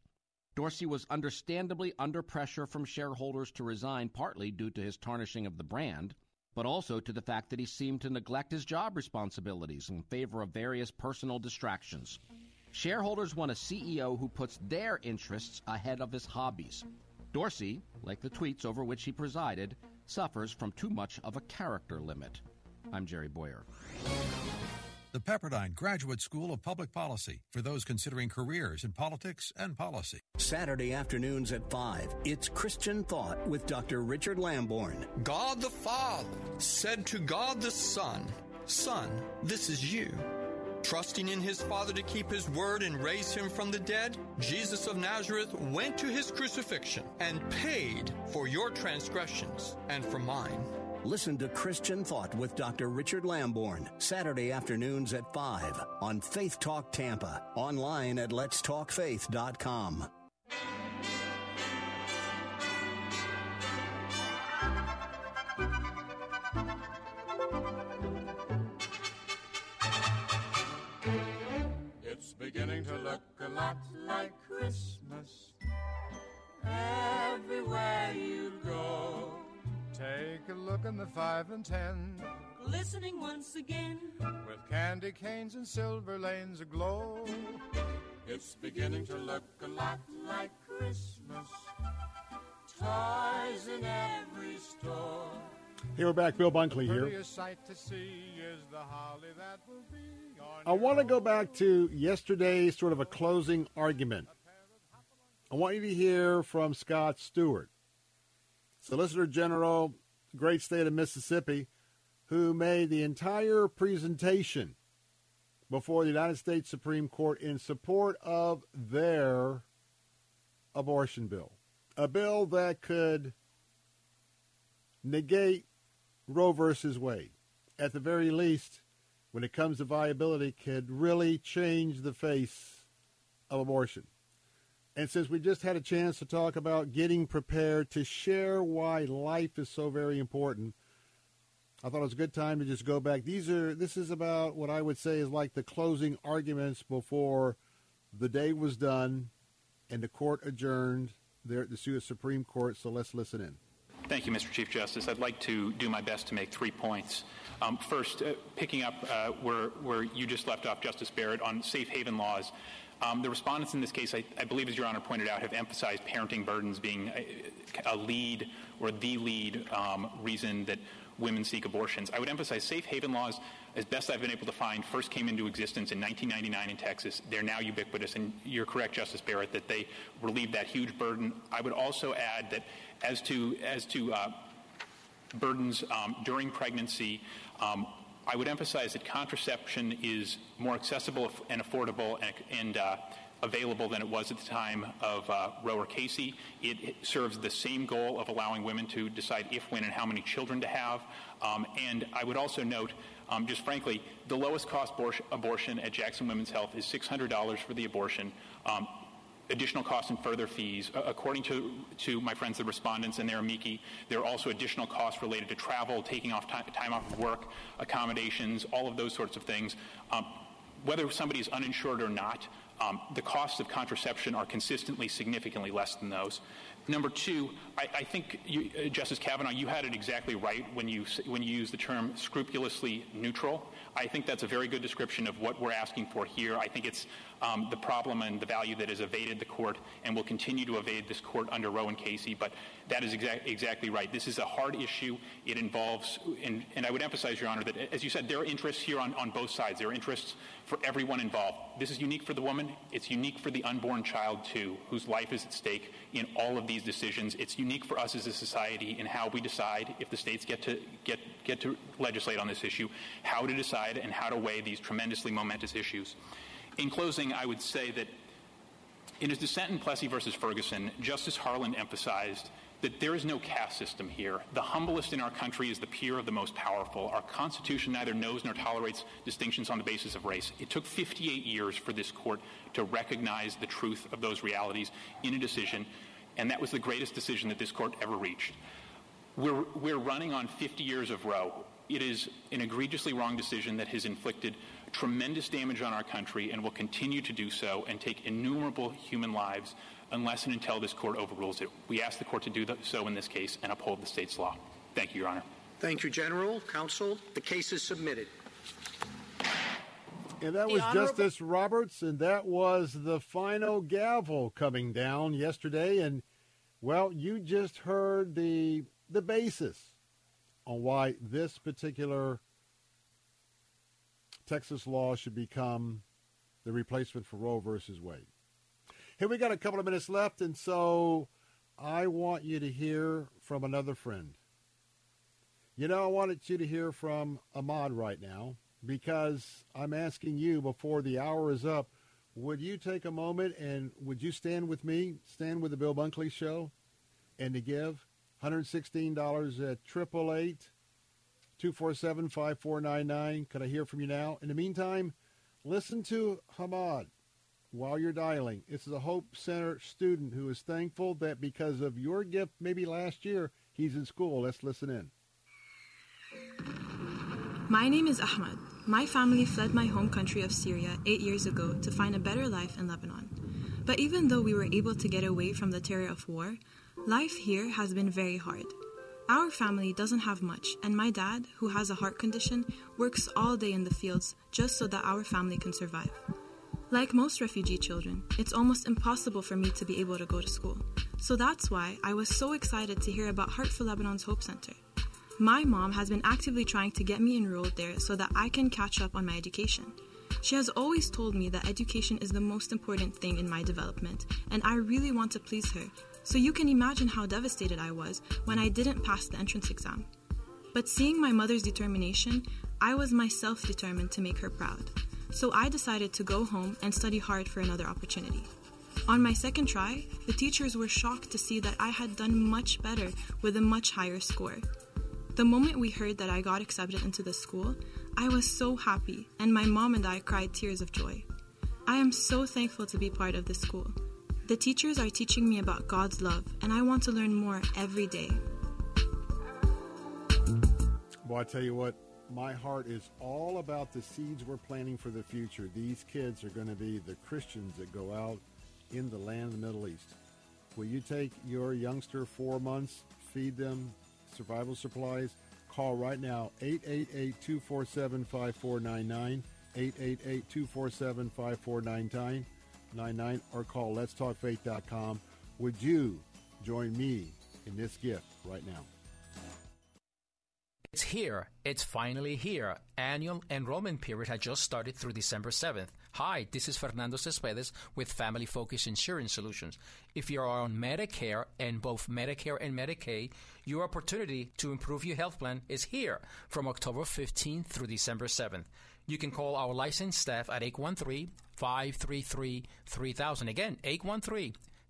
Dorsey was understandably under pressure from shareholders to resign, partly due to his tarnishing of the brand, but also to the fact that he seemed to neglect his job responsibilities in favor of various personal distractions. Shareholders want a CEO who puts their interests ahead of his hobbies. Dorsey, like the tweets over which he presided, suffers from too much of a character limit. I'm Jerry Boyer. The Pepperdine Graduate School of Public Policy, for those considering careers in politics and policy. Saturday afternoons at 5, it's Christian Thought with Dr. Richard Lamborn. God the Father said to God the Son, "Son, this is you." Trusting in his Father to keep his word and raise him from the dead, Jesus of Nazareth went to his crucifixion and paid for your transgressions and for mine. Listen to Christian Thought with Dr. Richard Lamborn, Saturday afternoons at 5 on Faith Talk Tampa, online at letstalkfaith.com. It's beginning to look a lot like Christmas everywhere you go. Take a look in the 5 and 10, glistening once again, with candy canes and silver lanes aglow. It's beginning to look a lot like Christmas, toys in every store. Hey, we're back. Bill Bunkley here. Sight to see is the holly that will be on. I want to go back to yesterday's sort of a closing argument. I want you to hear from Scott Stewart, Solicitor General, great state of Mississippi, who made the entire presentation before the United States Supreme Court in support of their abortion bill, a bill that could negate Roe versus Wade. At the very least, when it comes to viability, could really change the face of abortion. And since we just had a chance to talk about getting prepared to share why life is so very important, I thought it was a good time to just go back. This is about what I would say is like the closing arguments before the day was done and the court adjourned there at the U.S. Supreme Court. So let's listen in. Thank you, Mr. Chief Justice. I'd like to do my best to make 3 points. First, picking up where you just left off, Justice Barrett, on safe haven laws. The respondents in this case, I believe, as Your Honor pointed out, have emphasized parenting burdens being a lead or the lead reason that women seek abortions. I would emphasize safe haven laws, as best I've been able to find, first came into existence in 1999 in Texas. They're now ubiquitous, and you're correct, Justice Barrett, that they relieve that huge burden. I would also add that as to burdens during pregnancy, I would emphasize that contraception is more accessible and affordable and available than it was at the time of Roe or Casey. It serves the same goal of allowing women to decide if, when, and how many children to have. And I would also note, just frankly, the lowest cost abortion at Jackson Women's Health is $600 for the abortion. Additional costs and further fees. According to my friends, the respondents and their amici, there are also additional costs related to travel, taking off time off of work, accommodations, all of those sorts of things. Whether somebody is uninsured or not, the costs of contraception are consistently significantly less than those. Number two, I think you, Justice Kavanaugh, you had it exactly right when you used the term scrupulously neutral. I think that's a very good description of what we're asking for here. I think it's the problem and the value that has evaded the court and will continue to evade this court under Roe and Casey. But that is exactly right. This is a hard issue. It involves, and I would emphasize, Your Honor, that as you said, there are interests here on both sides. There are interests for everyone involved. This is unique for the woman. It's unique for the unborn child, too, whose life is at stake in all of these decisions. It's unique for us as a society in how we decide, if the states get to legislate on this issue, how to decide and how to weigh these tremendously momentous issues. In closing, I would say that in his dissent in Plessy versus Ferguson, Justice Harlan emphasized that there is no caste system here. The humblest in our country is the peer of the most powerful. Our Constitution neither knows nor tolerates distinctions on the basis of race. It took 58 years for this court to recognize the truth of those realities in a decision, and that was the greatest decision that this court ever reached. We're running on 50 years of Roe. It is an egregiously wrong decision that has inflicted tremendous damage on our country and will continue to do so and take innumerable human lives unless and until this court overrules it. We ask the court to do so in this case and uphold the state's law. Thank you, Your Honor. Thank you, General. Counsel, the case is submitted. And that was Justice Roberts, and that was the final gavel coming down yesterday. And, well, you just heard the basis on why this particular Texas law should become the replacement for Roe versus Wade. Hey, we got a couple of minutes left, and so I want you to hear from another friend. You know, I wanted you to hear from Ahmad right now because I'm asking you before the hour is up, would you take a moment and would you stand with me, stand with the Bill Bunkley Show, and to give $116 at 888-247-5499. Could I hear from you now? In the meantime, listen to Ahmad while you're dialing. This is a Hope Center student who is thankful that because of your gift, maybe last year, he's in school. Let's listen in. My name is Ahmad. My family fled my home country of Syria 8 years ago to find a better life in Lebanon. But even though we were able to get away from the terror of war, life here has been very hard. Our family doesn't have much, and my dad, who has a heart condition, works all day in the fields just so that our family can survive. Like most refugee children, it's almost impossible for me to be able to go to school. So that's why I was so excited to hear about Heart for Lebanon's Hope Center. My mom has been actively trying to get me enrolled there so that I can catch up on my education. She has always told me that education is the most important thing in my development, and I really want to please her. So you can imagine how devastated I was when I didn't pass the entrance exam. But seeing my mother's determination, I was myself determined to make her proud. So I decided to go home and study hard for another opportunity. On my second try, the teachers were shocked to see that I had done much better with a much higher score. The moment we heard that I got accepted into the school, I was so happy, and my mom and I cried tears of joy. I am so thankful to be part of this school. The teachers are teaching me about God's love, and I want to learn more every day. Well, I tell you what, my heart is all about the seeds we're planting for the future. These kids are going to be the Christians that go out in the land of the Middle East. Will you take your youngster 4 months, feed them survival supplies? Call right now, 888-247-5499, 888-247-5499. Or call letstalkfaith.com. Would you join me in this gift right now? It's here. It's finally here. Annual enrollment period has just started through December 7th. Hi, this is Fernando Cespedes with Family Focus Insurance Solutions. If you are on Medicare and both Medicare and Medicaid, your opportunity to improve your health plan is here from October 15th through December 7th. you can call our licensed staff at 813-533-3000. Again,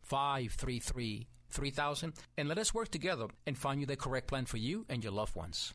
813-533-3000. And let us work together and find you the correct plan for you and your loved ones.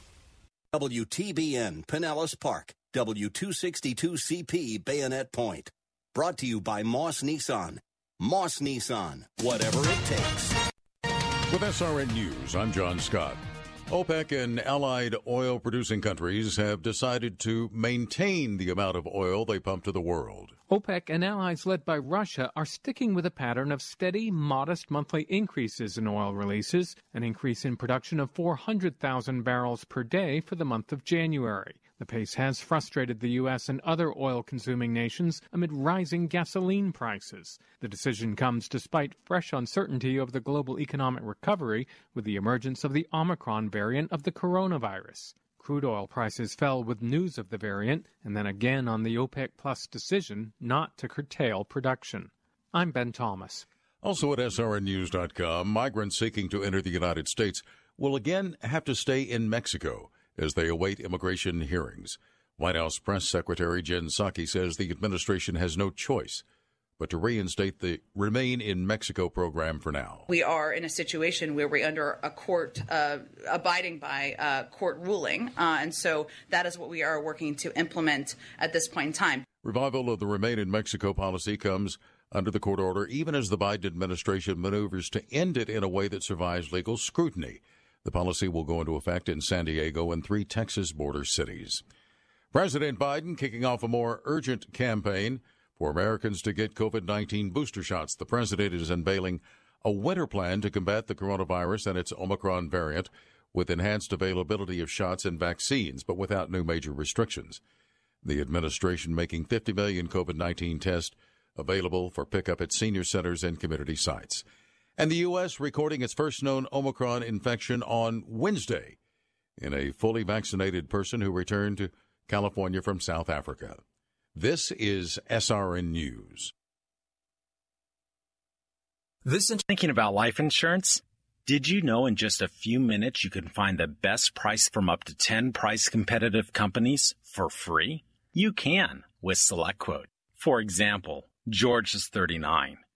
WTBN, Pinellas Park, W262CP, Bayonet Point. Brought to you by Moss Nissan. Moss Nissan, whatever it takes. With SRN News, I'm John Scott. OPEC and allied oil-producing countries have decided to maintain the amount of oil they pump to the world. OPEC and allies led by Russia are sticking with a pattern of steady, modest monthly increases in oil releases, an increase in production of 400,000 barrels per day for the month of January. The pace has frustrated the U.S. and other oil-consuming nations amid rising gasoline prices. The decision comes despite fresh uncertainty over the global economic recovery with the emergence of the Omicron variant of the coronavirus. Crude oil prices fell with news of the variant, and then again on the OPEC Plus decision not to curtail production. I'm Ben Thomas. Also at srnnews.com, migrants seeking to enter the United States will again have to stay in Mexico as they await immigration hearings. White House Press Secretary Jen Psaki says the administration has no choice but to reinstate the Remain in Mexico program for now. We are in a situation where we're under a court, abiding by court ruling, and so that is what we are working to implement at this point in time. Revival of the Remain in Mexico policy comes under the court order, even as the Biden administration maneuvers to end it in a way that survives legal scrutiny. The policy will go into effect in San Diego and 3 Texas border cities. President Biden kicking off a more urgent campaign for Americans to get COVID-19 booster shots. The president is unveiling a winter plan to combat the coronavirus and its Omicron variant with enhanced availability of shots and vaccines, but without new major restrictions. The administration making 50 million COVID-19 tests available for pickup at senior centers and community sites. And the U.S. recording its first known Omicron infection on Wednesday in a fully vaccinated person who returned to California from South Africa. This is SRN News. This is thinking about life insurance. Did you know in just a few minutes you can find the best price from up to 10 price competitive companies for free? You can with SelectQuote. For example, George is 39.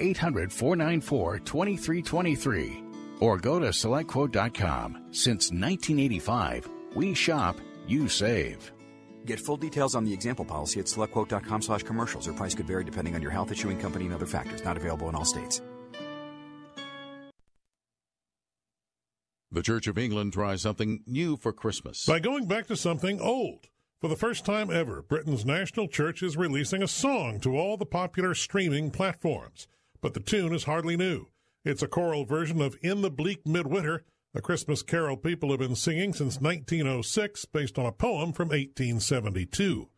800-494-2323. Or go to SelectQuote.com. Since 1985, we shop, you save. Get full details on the example policy at selectquote.com/commercials. Your price could vary depending on your health, issuing company, and other factors. Not available in all states. The Church of England tries something new for Christmas. By going back to something old. For the first time ever, Britain's National Church is releasing a song to all the popular streaming platforms. But the tune is hardly new. It's a choral version of In the Bleak Midwinter, a Christmas carol people have been singing since 1906, based on a poem from 1872.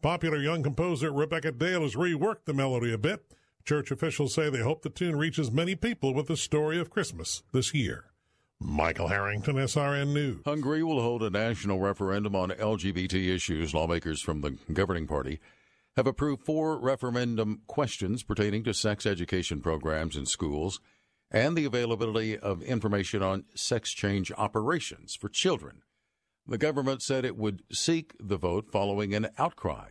Popular young composer Rebecca Dale has reworked the melody a bit. Church officials say they hope the tune reaches many people with the story of Christmas this year. Michael Harrington, SRN News. Hungary will hold a national referendum on LGBT issues. Lawmakers from the governing party have approved 4 referendum questions pertaining to sex education programs in schools and the availability of information on sex change operations for children. The government said it would seek the vote following an outcry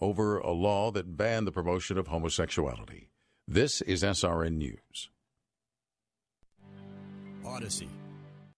over a law that banned the promotion of homosexuality. This is SRN News. Odyssey.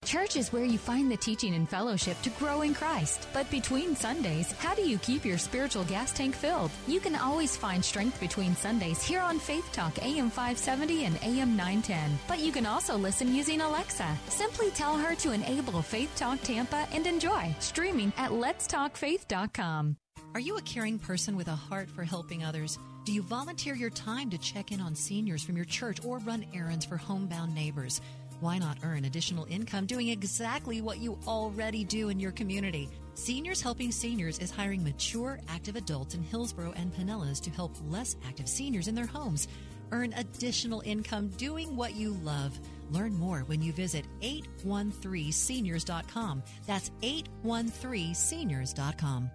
Church is where you find the teaching and fellowship to grow in Christ. But between Sundays, how do you keep your spiritual gas tank filled? You can always find strength between Sundays here on Faith Talk AM 570 and AM 910. But you can also listen using Alexa. Simply tell her to enable Faith Talk Tampa and enjoy streaming at letstalkfaith.com. Are you a caring person with a heart for helping others? Do you volunteer your time to check in on seniors from your church or run errands for homebound neighbors? Why not earn additional income doing exactly what you already do in your community? Seniors Helping Seniors is hiring mature, active adults in Hillsborough and Pinellas to help less active seniors in their homes. Earn additional income doing what you love. Learn more when you visit 813seniors.com. That's 813seniors.com.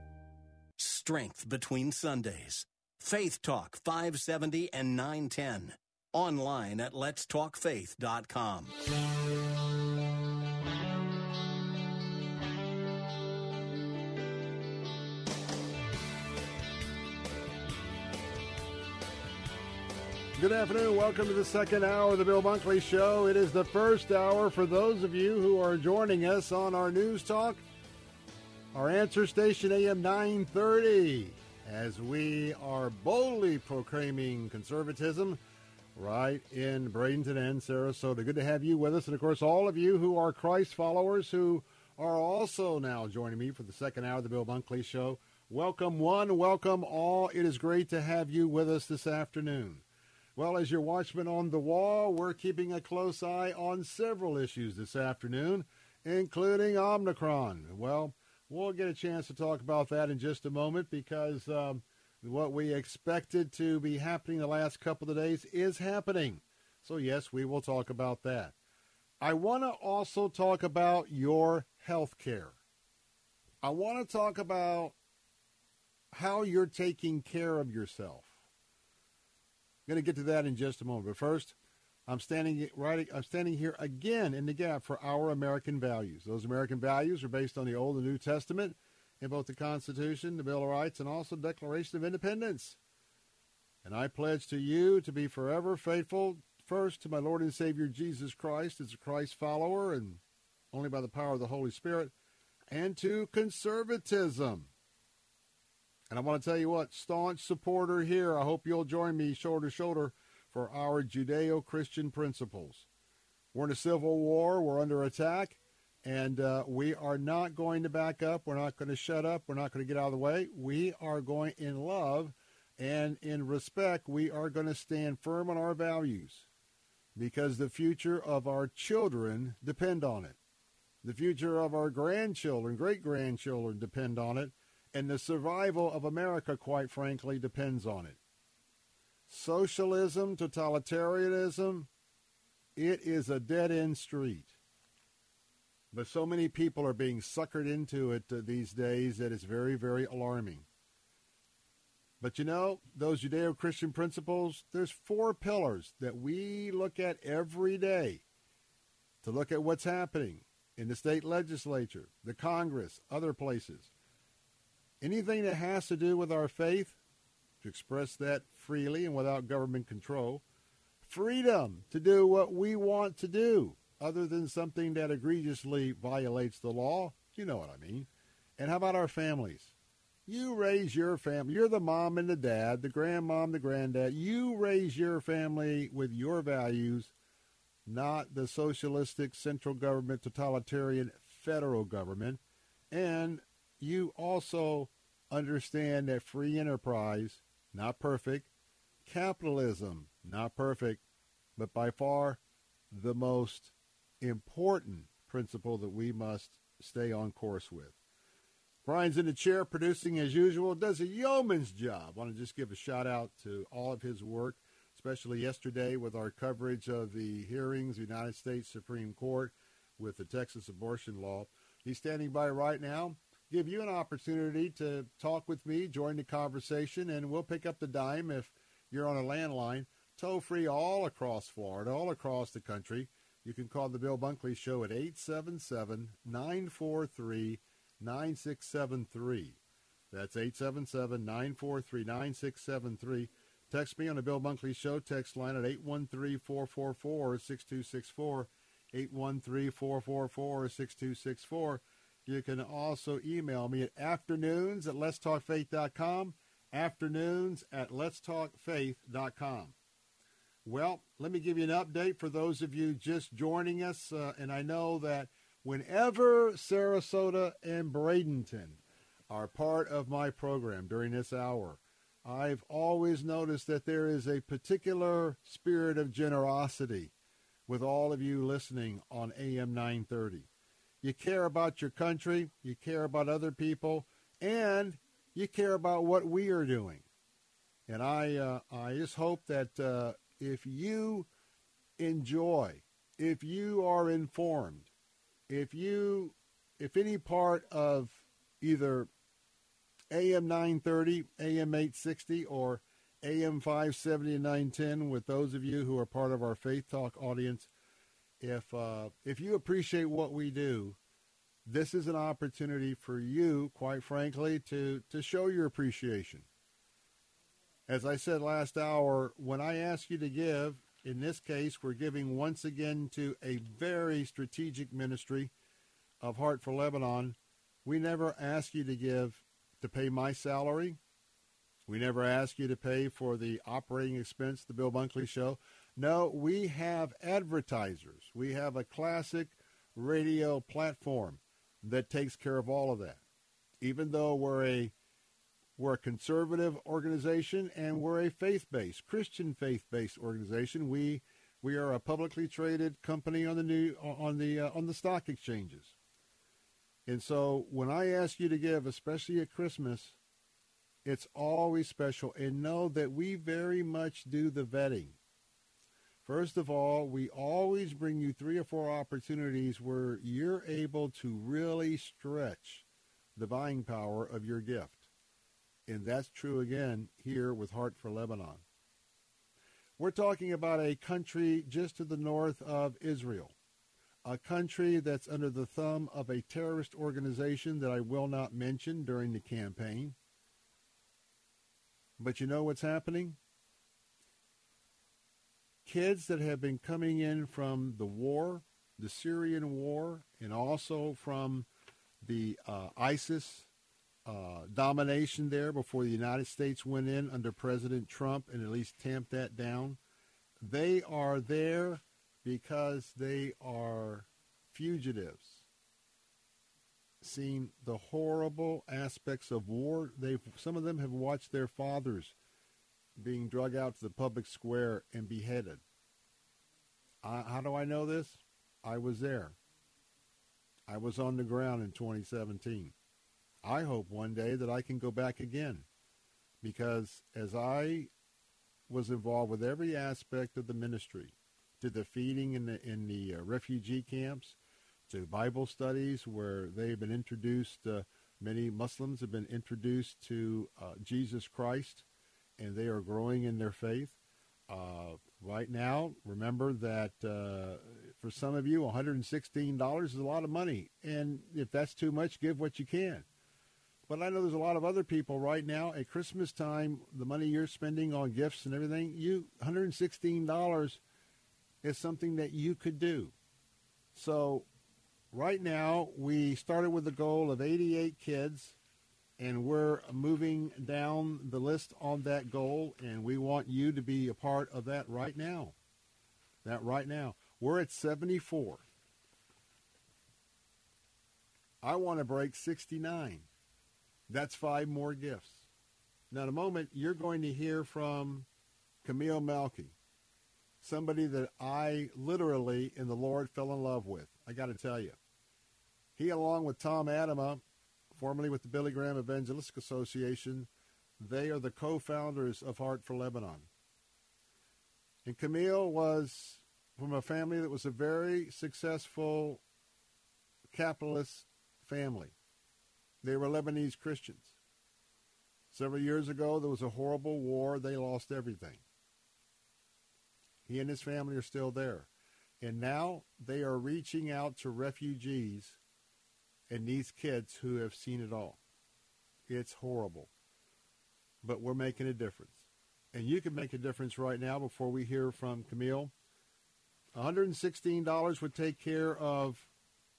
Strength between Sundays. Faith Talk 570 and 910. Online at letstalkfaith.com. Good afternoon. Welcome to the second hour of the Bill Bunkley Show. It is the first hour for those of you who are joining us on our news talk, our answer station AM 930, as we are boldly proclaiming conservatism right in Bradenton and Sarasota. Good to have you with us. And, of course, all of you who are Christ followers who are also now joining me for the second hour of the Bill Bunkley Show. Welcome one, welcome all. It is great to have you with us this afternoon. Well, as your watchman on the wall, we're keeping a close eye on several issues this afternoon, including Omicron. Well, we'll get a chance to talk about that in just a moment because what we expected to be happening the last couple of days is happening. So, yes, we will talk about that. I want to also talk about your health care. I want to talk about how you're taking care of yourself. I'm going to get to that in just a moment. But first, I'm standing here again in the gap for our American values. Those American values are based on the Old and New Testament, in both the Constitution, the Bill of Rights, and also the Declaration of Independence. And I pledge to you to be forever faithful, first, to my Lord and Savior Jesus Christ as a Christ follower, and only by the power of the Holy Spirit, and to conservatism. And I want to tell you what, staunch supporter here. I hope you'll join me shoulder to shoulder for our Judeo-Christian principles. We're in a civil war. We're under attack. And we are not going to back up. We're not going to shut up. We're not going to get out of the way. We are going in love and in respect. We are going to stand firm on our values because the future of our children depend on it. The future of our grandchildren, great-grandchildren depend on it. And the survival of America, quite frankly, depends on it. Socialism, totalitarianism, it is a dead-end street. But so many people are being suckered into it these days that it's very, very alarming. But you know, those Judeo-Christian principles, there's four pillars that we look at every day to look at what's happening in the state legislature, the Congress, other places. Anything that has to do with our faith, to express that freely and without government control. Freedom to do what we want to do, other than something that egregiously violates the law. You know what I mean. And how about our families? You raise your family. You're the mom and the dad, the grandmom, the granddad. You raise your family with your values, not the socialistic central government, totalitarian federal government. And you also understand that free enterprise, not perfect, capitalism, not perfect, but by far the most important principle that we must stay on course with. Brian's in the chair producing as usual, does a yeoman's job. I want to just give a shout out to all of his work, especially yesterday with our coverage of the hearings, the United States Supreme Court with the Texas abortion law. He's standing by right now. Give you an opportunity to talk with me, join the conversation, and we'll pick up the dime if you're on a landline. Toll free all across Florida, all across the country. You can call the Bill Bunkley Show at 877-943-9673. That's 877-943-9673. Text me on the Bill Bunkley Show text line at 813-444-6264. 813-444-6264. You can also email me at afternoons@letstalkfaith.com, afternoons@letstalkfaith.com. Well, let me give you an update for those of you just joining us. And I know that whenever Sarasota and Bradenton are part of my program during this hour, I've always noticed that there is a particular spirit of generosity with all of you listening on AM 930. You care about your country, you care about other people, and you care about what we are doing. And I just hope that if you enjoy, if you are informed, if any part of either AM 930, AM 860, or AM 570 and 910, with those of you who are part of our Faith Talk audience, if you appreciate what we do, this is an opportunity for you, quite frankly, to show your appreciation. As I said last hour, when I ask you to give, in this case, we're giving once again to a very strategic ministry of Heart for Lebanon. We never ask you to give to pay my salary. We never ask you to pay for the operating expense, the Bill Bunkley Show. No, we have advertisers. We have a classic radio platform that takes care of all of that. Even though we're a conservative organization and we're a faith-based, Christian faith-based organization, we are a publicly traded company on the stock exchanges. And so when I ask you to give, especially at Christmas, it's always special. And know that we very much do the vetting. First of all, we always bring you 3 or 4 opportunities where you're able to really stretch the buying power of your gift. And that's true again here with Heart for Lebanon. We're talking about a country just to the north of Israel, a country that's under the thumb of a terrorist organization that I will not mention during the campaign. But you know what's happening? Kids that have been coming in from the war, the Syrian war, and also from the ISIS domination there before the United States went in under President Trump and at least tamped that down. They are there because they are fugitives, seeing the horrible aspects of war. Some of them have watched their fathers being drug out to the public square and beheaded. How do I know this? I was there. I was on the ground in 2017. I hope one day that I can go back again, because as I was involved with every aspect of the ministry, to the feeding in the refugee camps, to Bible studies where they've been introduced, many Muslims have been introduced to Jesus Christ, and they are growing in their faith. Right now, remember that for some of you, $116 is a lot of money. And if that's too much, give what you can. But I know there's a lot of other people right now at Christmas time, the money you're spending on gifts and everything, $116 is something that you could do. So right now, we started with the goal of 88 kids. And we're moving down the list on that goal, and we want you to be a part of that right now. We're at 74. I want to break 69. That's 5 more gifts. Now, in a moment, you're going to hear from Camille Malky, somebody that I literally in the Lord fell in love with. I got to tell you. He, along with Tom Adama, formerly with the Billy Graham Evangelistic Association, they are the co-founders of Heart for Lebanon. And Camille was from a family that was a very successful capitalist family. They were Lebanese Christians. Several years ago, there was a horrible war. They lost everything. He and his family are still there. And now they are reaching out to refugees and these kids who have seen it all. It's horrible. But we're making a difference. And you can make a difference right now before we hear from Camille. $116 would take care of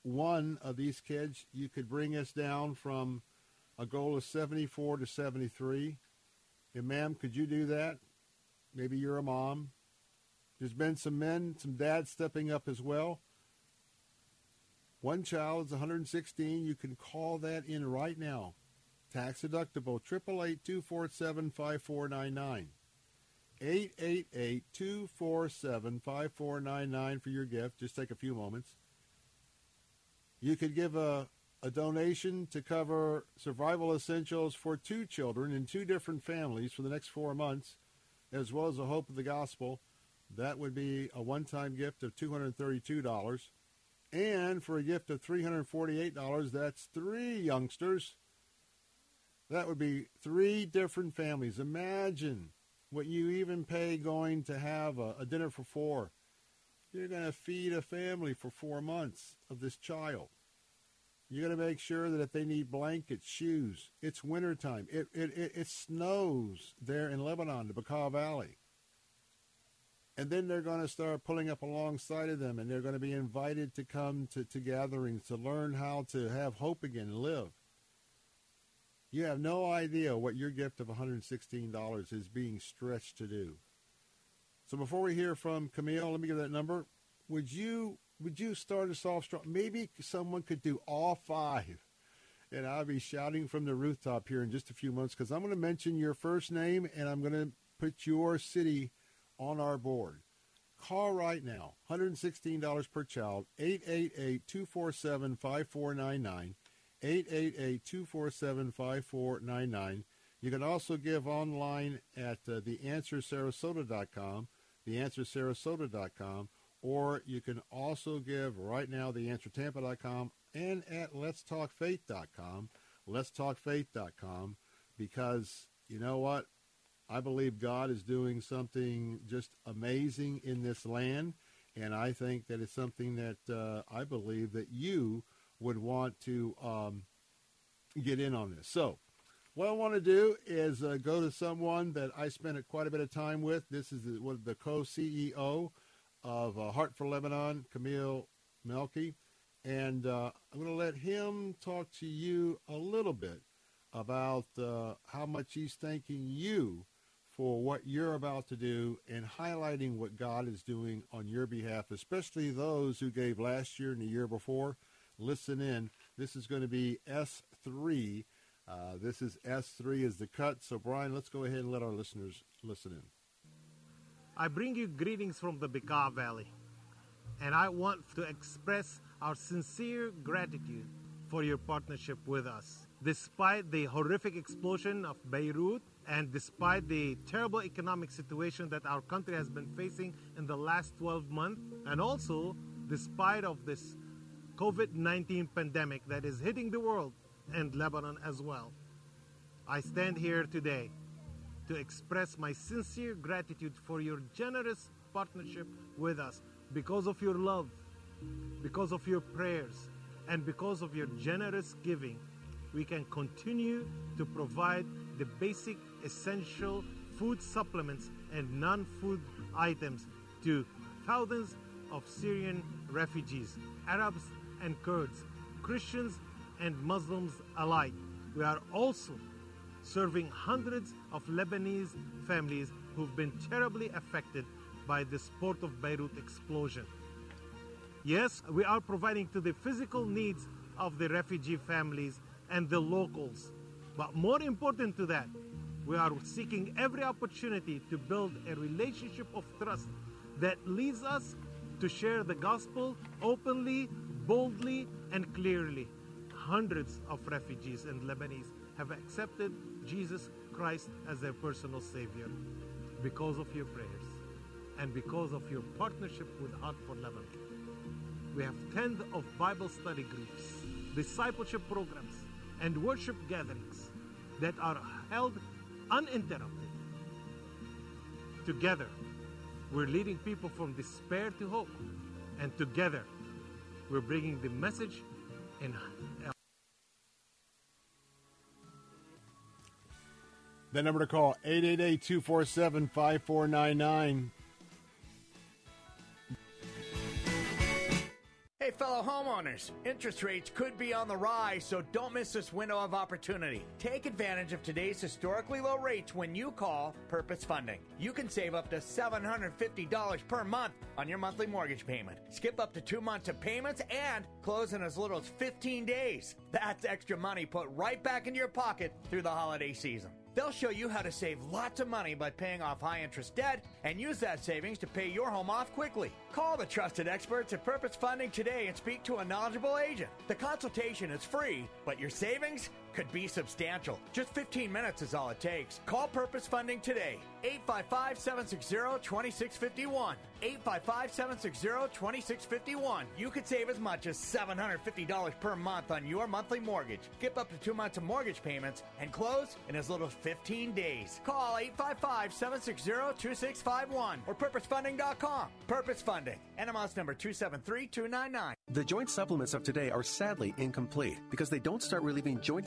one of these kids. You could bring us down from a goal of 74 to 73. And, ma'am, could you do that? Maybe you're a mom. There's been some men, some dads stepping up as well. One child is 116. You can call that in right now. Tax deductible, 888-247-5499. 888-247-5499 for your gift. Just take a few moments. You could give a donation to cover survival essentials for two children in two different families for the next 4 months, as well as the hope of the gospel. That would be a one-time gift of $232. And for a gift of $348, that's three youngsters. That would be three different families. Imagine what you even pay going to have a dinner for four. You're going to feed a family for 4 months of this child. You're going to make sure that if they need blankets, shoes, it's wintertime. It snows there in Lebanon, the Bekaa Valley. And then they're going to start pulling up alongside of them, and they're going to be invited to come to gatherings to learn how to have hope again and live. You have no idea what your gift of $116 is being stretched to do. So before we hear from Camille, let me give that number. Would you start us off strong? Maybe someone could do all five. And I'll be shouting from the rooftop here in just a few months, because I'm going to mention your first name, and I'm going to put your city on our board. Call right now, $116 per child, 888-247-5499, 888-247-5499. You can also give online at theanswersarasota.com, theanswersarasota.com, or you can also give right now, theanswertampa.com, and at letstalkfaith.com, letstalkfaith.com, because you know what? I believe God is doing something just amazing in this land, and I think that it's something that I believe that you would want to get in on this. So what I want to do is go to someone that I spent quite a bit of time with. This is the co-CEO of Heart for Lebanon, Camille Melke, and I'm going to let him talk to you a little bit about how much he's thanking you for what you're about to do and highlighting what God is doing on your behalf, especially those who gave last year and the year before. Listen in. This is going to be S3. This is S3 is the cut. So, Brian, let's go ahead and let our listeners listen in. I bring you greetings from the Bekaa Valley, and I want to express our sincere gratitude for your partnership with us. Despite the horrific explosion of Beirut and despite the terrible economic situation that our country has been facing in the last 12 months, and also despite of this COVID-19 pandemic that is hitting the world and Lebanon as well, I stand here today to express my sincere gratitude for your generous partnership with us. Because of your love, because of your prayers, and because of your generous giving, we can continue to provide the basic essential food supplements and non-food items to thousands of Syrian refugees, Arabs and Kurds, Christians and Muslims alike. We are also serving hundreds of Lebanese families who've been terribly affected by this port of Beirut explosion. Yes, we are providing to the physical needs of the refugee families and the locals. But more important to that, we are seeking every opportunity to build a relationship of trust that leads us to share the gospel openly, boldly, and clearly. Hundreds of refugees and Lebanese have accepted Jesus Christ as their personal Savior because of your prayers and because of your partnership with Heart for Lebanon. We have tens of Bible study groups, discipleship programs, and worship gatherings that are held uninterrupted. Together, we're leading people from despair to hope, and together, we're bringing the message in. The number to call, 888-247-5499. Hey, fellow homeowners, interest rates could be on the rise, so don't miss this window of opportunity. Take advantage of today's historically low rates when you call Purpose Funding. You can save up to $750 per month on your monthly mortgage payment. Skip up to 2 months of payments and close in as little as 15 days. That's extra money put right back into your pocket through the holiday season. They'll show you how to save lots of money by paying off high-interest debt and use that savings to pay your home off quickly. Call the trusted experts at Purpose Funding today and speak to a knowledgeable agent. The consultation is free, but your savings could be substantial. Just 15 minutes is all it takes. Call Purpose Funding today. 855-760-2651. 855-760-2651. You could save as much as $750 per month on your monthly mortgage. Skip up to 2 months of mortgage payments and close in as little as 15 days. Call 855-760-2651 or PurposeFunding.com. Purpose Funding. NMLS number 273299. The joint supplements of today are sadly incomplete because they don't start relieving joint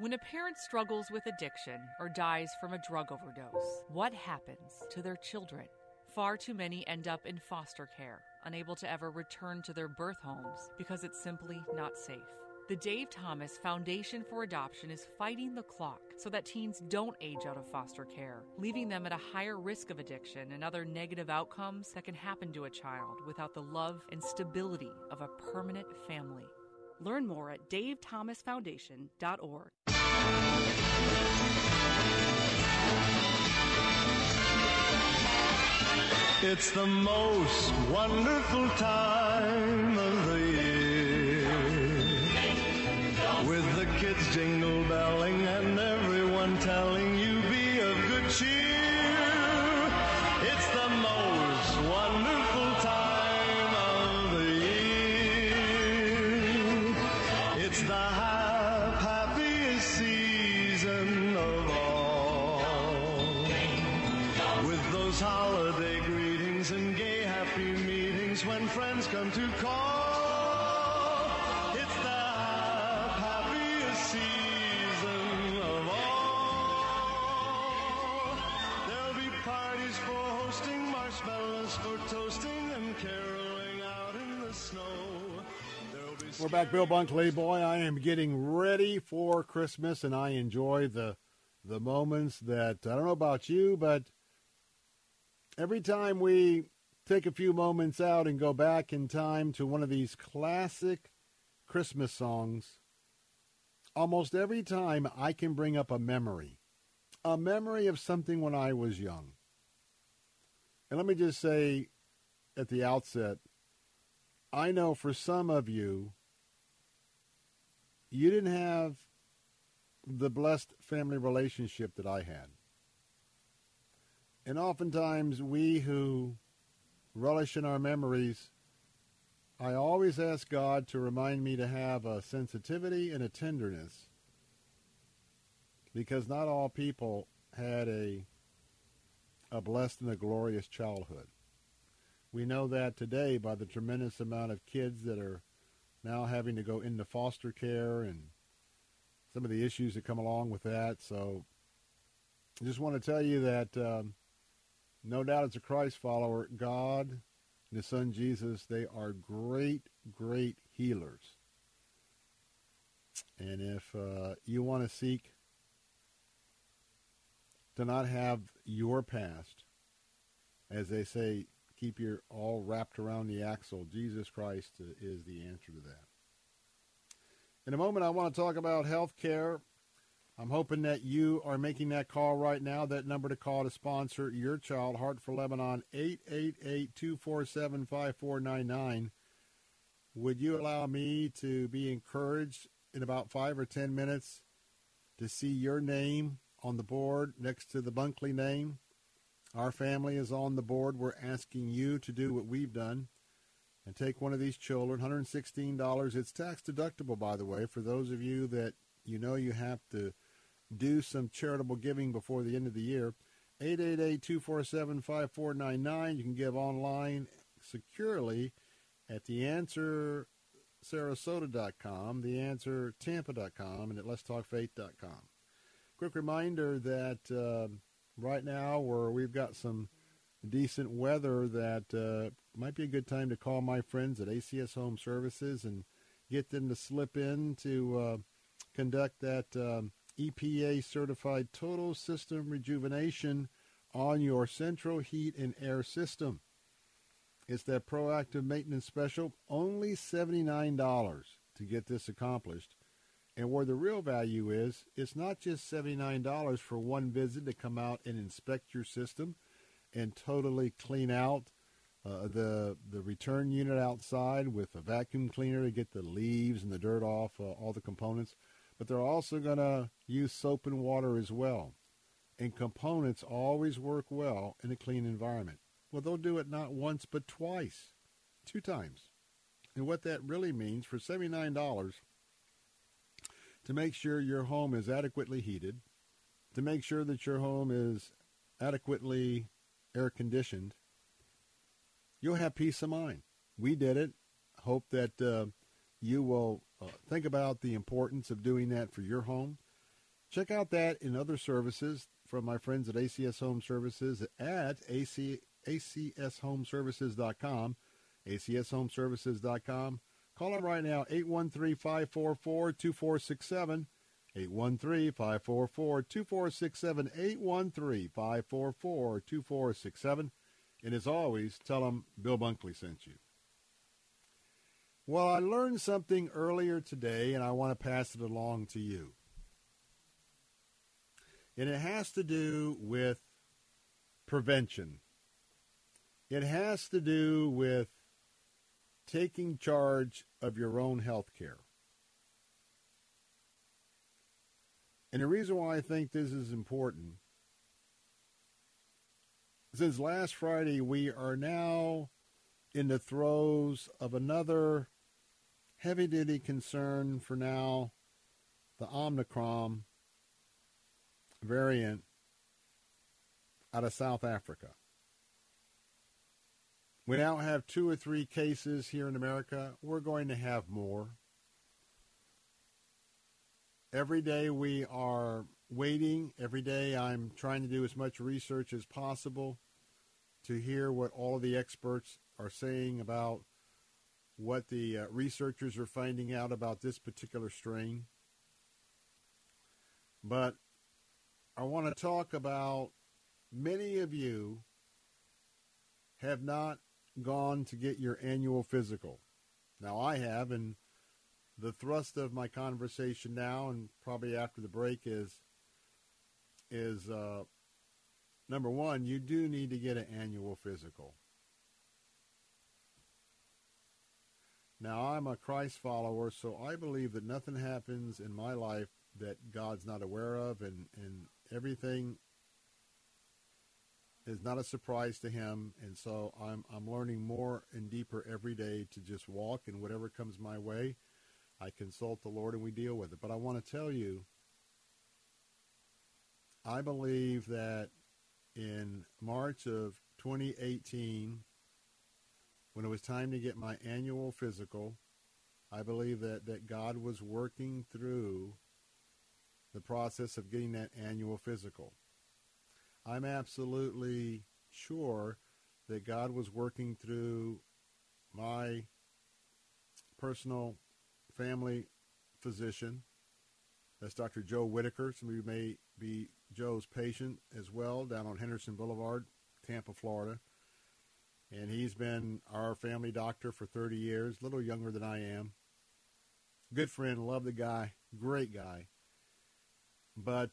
When a parent struggles with addiction or dies from a drug overdose, what happens to their children? Far too many end up in foster care, unable to ever return to their birth homes because it's simply not safe. The Dave Thomas Foundation for Adoption is fighting the clock so that teens don't age out of foster care, leaving them at a higher risk of addiction and other negative outcomes that can happen to a child without the love and stability of a permanent family. Learn more at davethomasfoundation.org. It's the most wonderful time of the year, with the kids jingle belling and everyone telling you be of good cheer. It's the most wonderful time of the year. It's the happiest season of all, with those holiday greetings and gay happy meetings when friends come to call. It's the happiest season of all. There'll be parties for hosting, marshmallows for toasting, and caroling out in the snow. We're back, Bill Bunkley, Playboy. I am getting ready for Christmas, and I enjoy the moments that, I don't know about you, but every time we take a few moments out and go back in time to one of these classic Christmas songs, almost every time I can bring up a memory of something when I was young. And let me just say at the outset, I know for some of you, you didn't have the blessed family relationship that I had. And oftentimes we who relish in our memories, I always ask God to remind me to have a sensitivity and a tenderness, because not all people had a blessed and a glorious childhood. We know that today by the tremendous amount of kids that are now having to go into foster care and some of the issues that come along with that. So I just want to tell you that no doubt as a Christ follower, God and His Son Jesus, they are great, great healers. And if you want to seek to not have your past, as they say, keep your all wrapped around the axle, Jesus Christ is the answer to that. In a moment, I want to talk about health care. I'm hoping that you are making that call right now. That number to call to sponsor your child, Heart for Lebanon, 888-247-5499. Would you allow me to be encouraged in about 5 or 10 minutes to see your name on the board next to the Bunkley name? Our family is on the board. We're asking you to do what we've done and take one of these children, $116. It's tax deductible, by the way, for those of you that You know you have to do some charitable giving before the end of the year. 888-247-5499. You can give online securely at theanswersarasota.com, theanswertampa.com, and at letstalkfaith.com. Quick reminder that right now we've got some decent weather that might be a good time to call my friends at ACS Home Services and get them to slip in to conduct that EPA-certified total system rejuvenation on your central heat and air system. It's that proactive maintenance special, only $79 to get this accomplished. And where the real value is, it's not just $79 for one visit to come out and inspect your system and totally clean out the return unit outside with a vacuum cleaner to get the leaves and the dirt off all the components. But they're also going to use soap and water as well. And components always work well in a clean environment. Well, they'll do it not once but twice, two times. And what that really means for $79, to make sure your home is adequately heated, to make sure that your home is adequately air-conditioned, you'll have peace of mind. We did it. Hope that you will think about the importance of doing that for your home. Check out that and other services from my friends at ACS Home Services at acshomeservices.com, acshomeservices.com. Call them right now, 813-544-2467, 813-544-2467, 813-544-2467. And as always, tell them Bill Bunkley sent you. Well, I learned something earlier today, and I want to pass it along to you. And it has to do with prevention. It has to do with taking charge of your own health care. And the reason why I think this is important, since last Friday, we are now in the throes of another heavy-duty concern for now, the Omicron variant out of South Africa. We now have 2 or 3 cases here in America. We're going to have more. Every day we are waiting. Every day I'm trying to do as much research as possible to hear what all of the experts are saying about what the researchers are finding out about this particular strain. But I want to talk about many of you have not gone to get your annual physical. Now I have, and the thrust of my conversation now and probably after the break is number one, you do need to get an annual physical. Now I'm a Christ follower, so I believe that nothing happens in my life that God's not aware of, and everything is not a surprise to him, and so I'm learning more and deeper every day to just walk, and whatever comes my way, I consult the Lord and we deal with it. But I want to tell you, I believe that in March of 2018, when it was time to get my annual physical, I believe that God was working through the process of getting that annual physical. I'm absolutely sure that God was working through my personal family physician. That's Dr. Joe Whitaker. Some of you may be Joe's patient as well, down on Henderson Boulevard, Tampa, Florida. And he's been our family doctor for 30 years, a little younger than I am. Good friend, love the guy, great guy. But,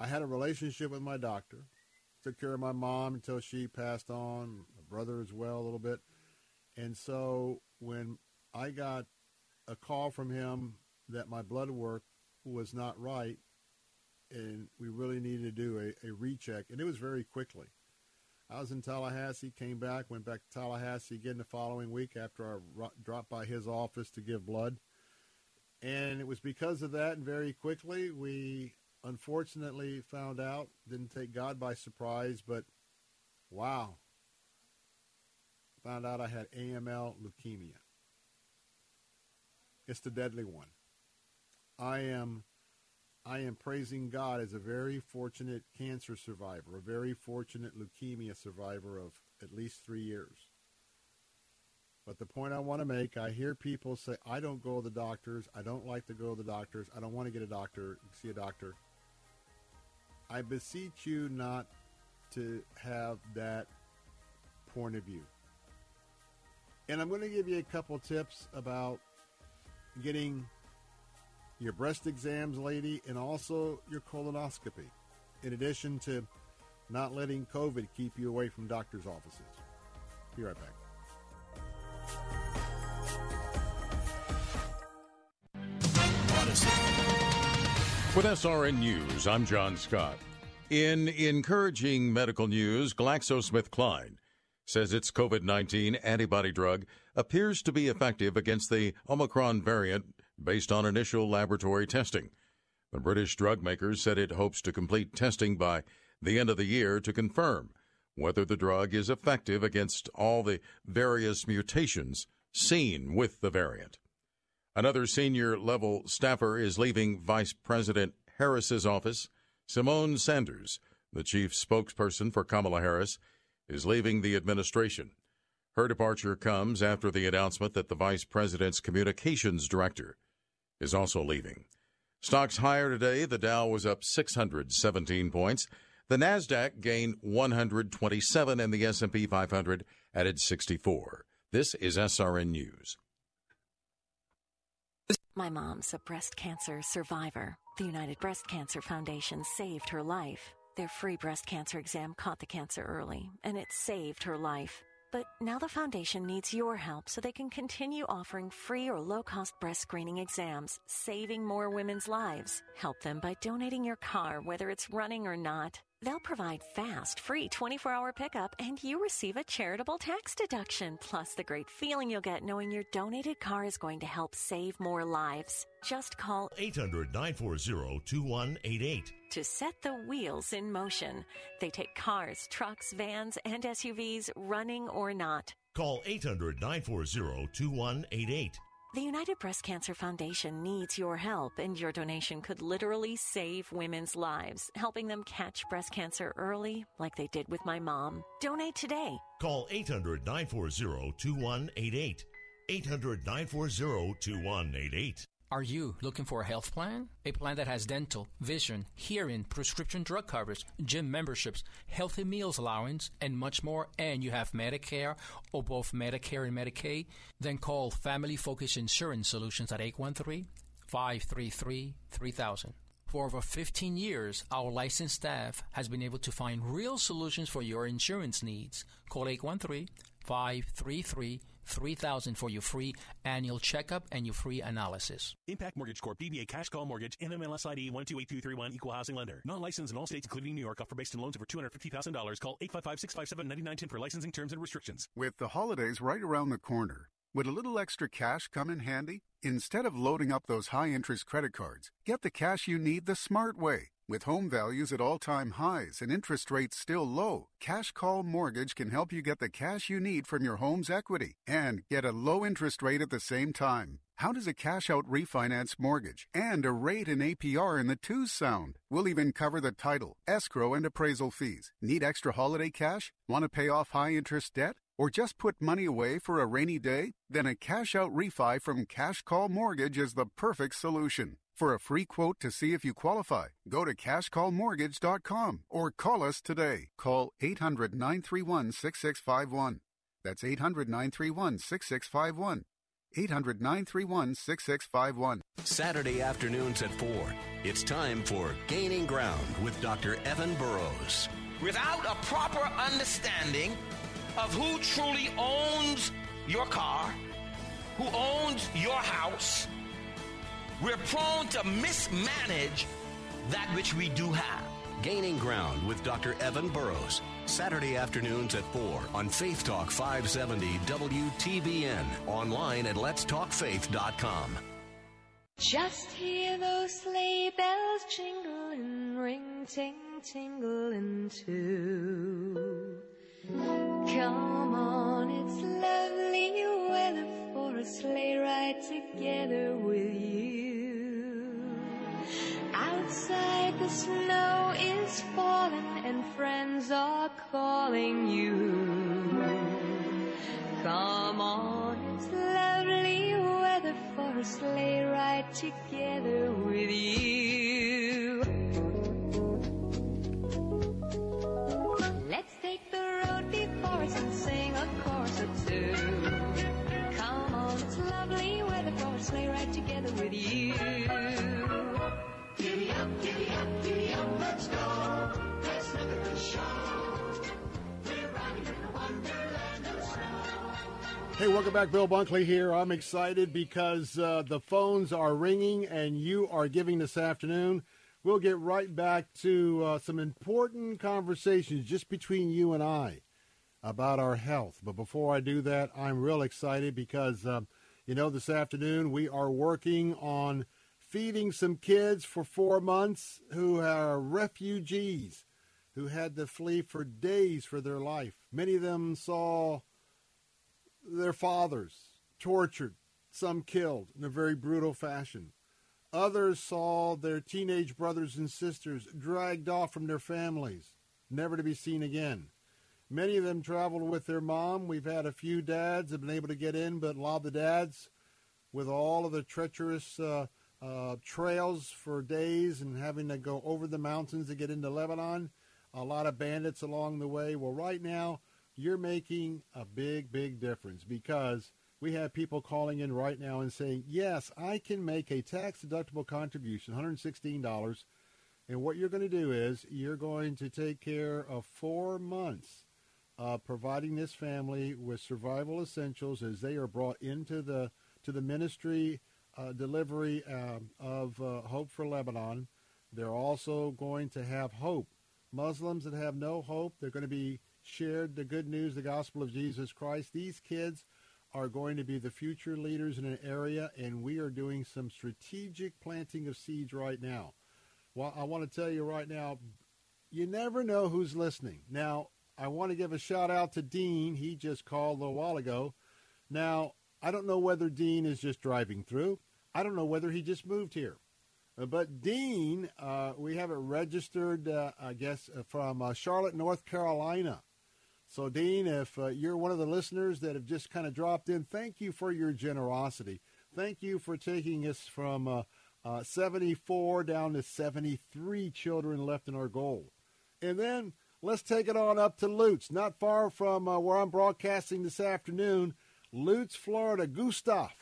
I had a relationship with my doctor, took care of my mom until she passed on, my brother as well a little bit. And so when I got a call from him that my blood work was not right and we really needed to do a recheck, and it was very quickly. I was in Tallahassee, came back, went back to Tallahassee again the following week after I dropped by his office to give blood. And it was because of that, and very quickly, we unfortunately found out, didn't take God by surprise, but wow, found out I had AML leukemia. It's the deadly one. I am praising God as a very fortunate cancer survivor, a very fortunate leukemia survivor of at least 3 years. But the point I want to make, I hear people say, I don't go to the doctors. I don't like to go to the doctors. I don't want to get a doctor, see a doctor. I beseech you not to have that point of view. And I'm going to give you a couple tips about getting your breast exams, lady, and also your colonoscopy, in addition to not letting COVID keep you away from doctor's offices. Be right back. With SRN News, I'm John Scott. In encouraging medical news, GlaxoSmithKline says its COVID-19 antibody drug appears to be effective against the Omicron variant based on initial laboratory testing. The British drug maker said it hopes to complete testing by the end of the year to confirm whether the drug is effective against all the various mutations seen with the variant. Another senior-level staffer is leaving Vice President Harris's office. Simone Sanders, the chief spokesperson for Kamala Harris, is leaving the administration. Her departure comes after the announcement that the vice president's communications director is also leaving. Stocks higher today. The Dow was up 617 points. The Nasdaq gained 127, and the S&P 500 added 64. This is SRN News. My mom's a breast cancer survivor. The United Breast Cancer Foundation saved her life. Their free breast cancer exam caught the cancer early, and it saved her life. But now the foundation needs your help so they can continue offering free or low-cost breast screening exams, saving more women's lives. Help them by donating your car, whether it's running or not. They'll provide fast, free 24-hour pickup, and you receive a charitable tax deduction, plus the great feeling you'll get knowing your donated car is going to help save more lives. Just call 800-940-2188 to set the wheels in motion. They take cars, trucks, vans, and SUVs, running or not. Call 800-940-2188. The United Breast Cancer Foundation needs your help, and your donation could literally save women's lives, helping them catch breast cancer early like they did with my mom. Donate today. Call 800-940-2188. 800-940-2188. Are you looking for a health plan? A plan that has dental, vision, hearing, prescription drug coverage, gym memberships, healthy meals allowance, and much more, and you have Medicare or both Medicare and Medicaid? Then call Family Focus Insurance Solutions at 813-533-3000. For over 15 years, our licensed staff has been able to find real solutions for your insurance needs. Call 813-533-3000. 3,000 for your free annual checkup and your free analysis. Impact Mortgage Corp. DBA Cash Call Mortgage. NMLS ID 1282231. Equal housing lender. Non-licensed in all states, including New York. Offer based on loans over $250,000. Call 855-657-9910 for licensing terms and restrictions. With the holidays right around the corner, would a little extra cash come in handy? Instead of loading up those high-interest credit cards, get the cash you need the smart way. With home values at all-time highs and interest rates still low, Cash Call Mortgage can help you get the cash you need from your home's equity and get a low interest rate at the same time. How does a cash-out refinance mortgage and a rate and APR in the twos sound? We'll even cover the title, escrow, and appraisal fees. Need extra holiday cash? Want to pay off high-interest debt? Or just put money away for a rainy day? Then a cash-out refi from Cash Call Mortgage is the perfect solution. For a free quote to see if you qualify, go to cashcallmortgage.com or call us today. Call 800-931-6651. That's 800-931-6651. 800-931-6651. Saturday afternoons at 4. It's time for Gaining Ground with Dr. Evan Burrows. Without a proper understanding of who truly owns your car, who owns your house, we're prone to mismanage that which we do have. Gaining Ground with Dr. Evan Burrows. Saturday afternoons at 4 on Faith Talk 570 WTBN. Online at letstalkfaith.com. Just hear those sleigh bells jingle and ring, ting, tingle too. Come on, it's lovely weather for a sleigh ride together with you. Outside the snow is falling and friends are calling you. Come on, it's lovely weather for a sleigh ride together with you. Let's take the road before us and sing a chorus or two. Come on, it's lovely weather for a sleigh ride together with you. Giddy up, giddy up, giddy up, let's go. Let's look at the show. We're riding in the wonderland of snow. Hey, welcome back. Bill Bunkley here. I'm excited because the phones are ringing and you are giving this afternoon. We'll get right back to some important conversations just between you and I about our health. But before I do that, I'm real excited because, this afternoon we are working on feeding some kids for 4 months who are refugees who had to flee for days for their life. Many of them saw their fathers tortured, some killed in a very brutal fashion. Others saw their teenage brothers and sisters dragged off from their families, never to be seen again. Many of them traveled with their mom. We've had a few dads have been able to get in, but a lot of the dads, with all of the treacherous trails for days and having to go over the mountains to get into Lebanon, a lot of bandits along the way. Well, right now, you're making a big, big difference because we have people calling in right now and saying, yes, I can make a tax-deductible contribution, $116. And what you're going to do is you're going to take care of 4 months of providing this family with survival essentials as they are brought into the ministry delivery of Hope for Lebanon. They're also going to have hope. Muslims that have no hope, they're going to be shared the good news, the gospel of Jesus Christ. These kids are going to be the future leaders in an area, and we are doing some strategic planting of seeds right now. Well, I want to tell you right now, you never know who's listening. Now, I want to give a shout-out to Dean. He just called a little while ago. Now, I don't know whether Dean is just driving through. I don't know whether he just moved here. But Dean, we have it registered, from Charlotte, North Carolina. So, Dean, if you're one of the listeners that have just kind of dropped in, thank you for your generosity. Thank you for taking us from 74 down to 73 children left in our goal. And then let's take it on up to Lutz, not far from where I'm broadcasting this afternoon, Lutz, Florida. Gustav,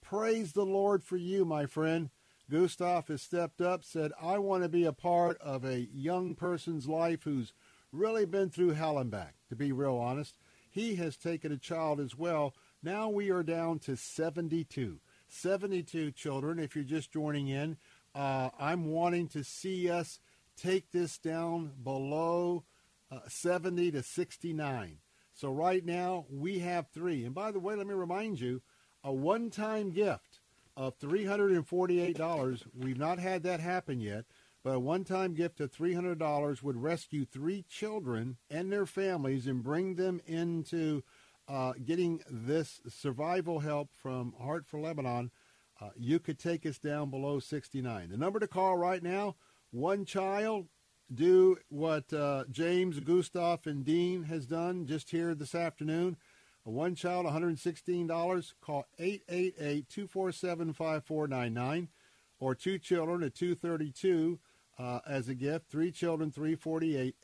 praise the Lord for you, my friend. Gustav has stepped up, said, I want to be a part of a young person's life who's really been through hell and back, to be real honest. He has taken a child as well. Now we are down to 72 children. If you're just joining in, I'm wanting to see us take this down below 70 to 69. So right now we have 3. And by the way, let me remind you, a one-time gift of $348. We've not had that happen yet. But a one-time gift of $300 would rescue 3 children and their families and bring them into getting this survival help from Heart for Lebanon. You could take us down below 69. The number to call right now, one child, do what James, Gustav, and Dean has done just here this afternoon. One child, $116. Call 888-247-5499 or 2 children at 232. As a gift, 3 children, 348,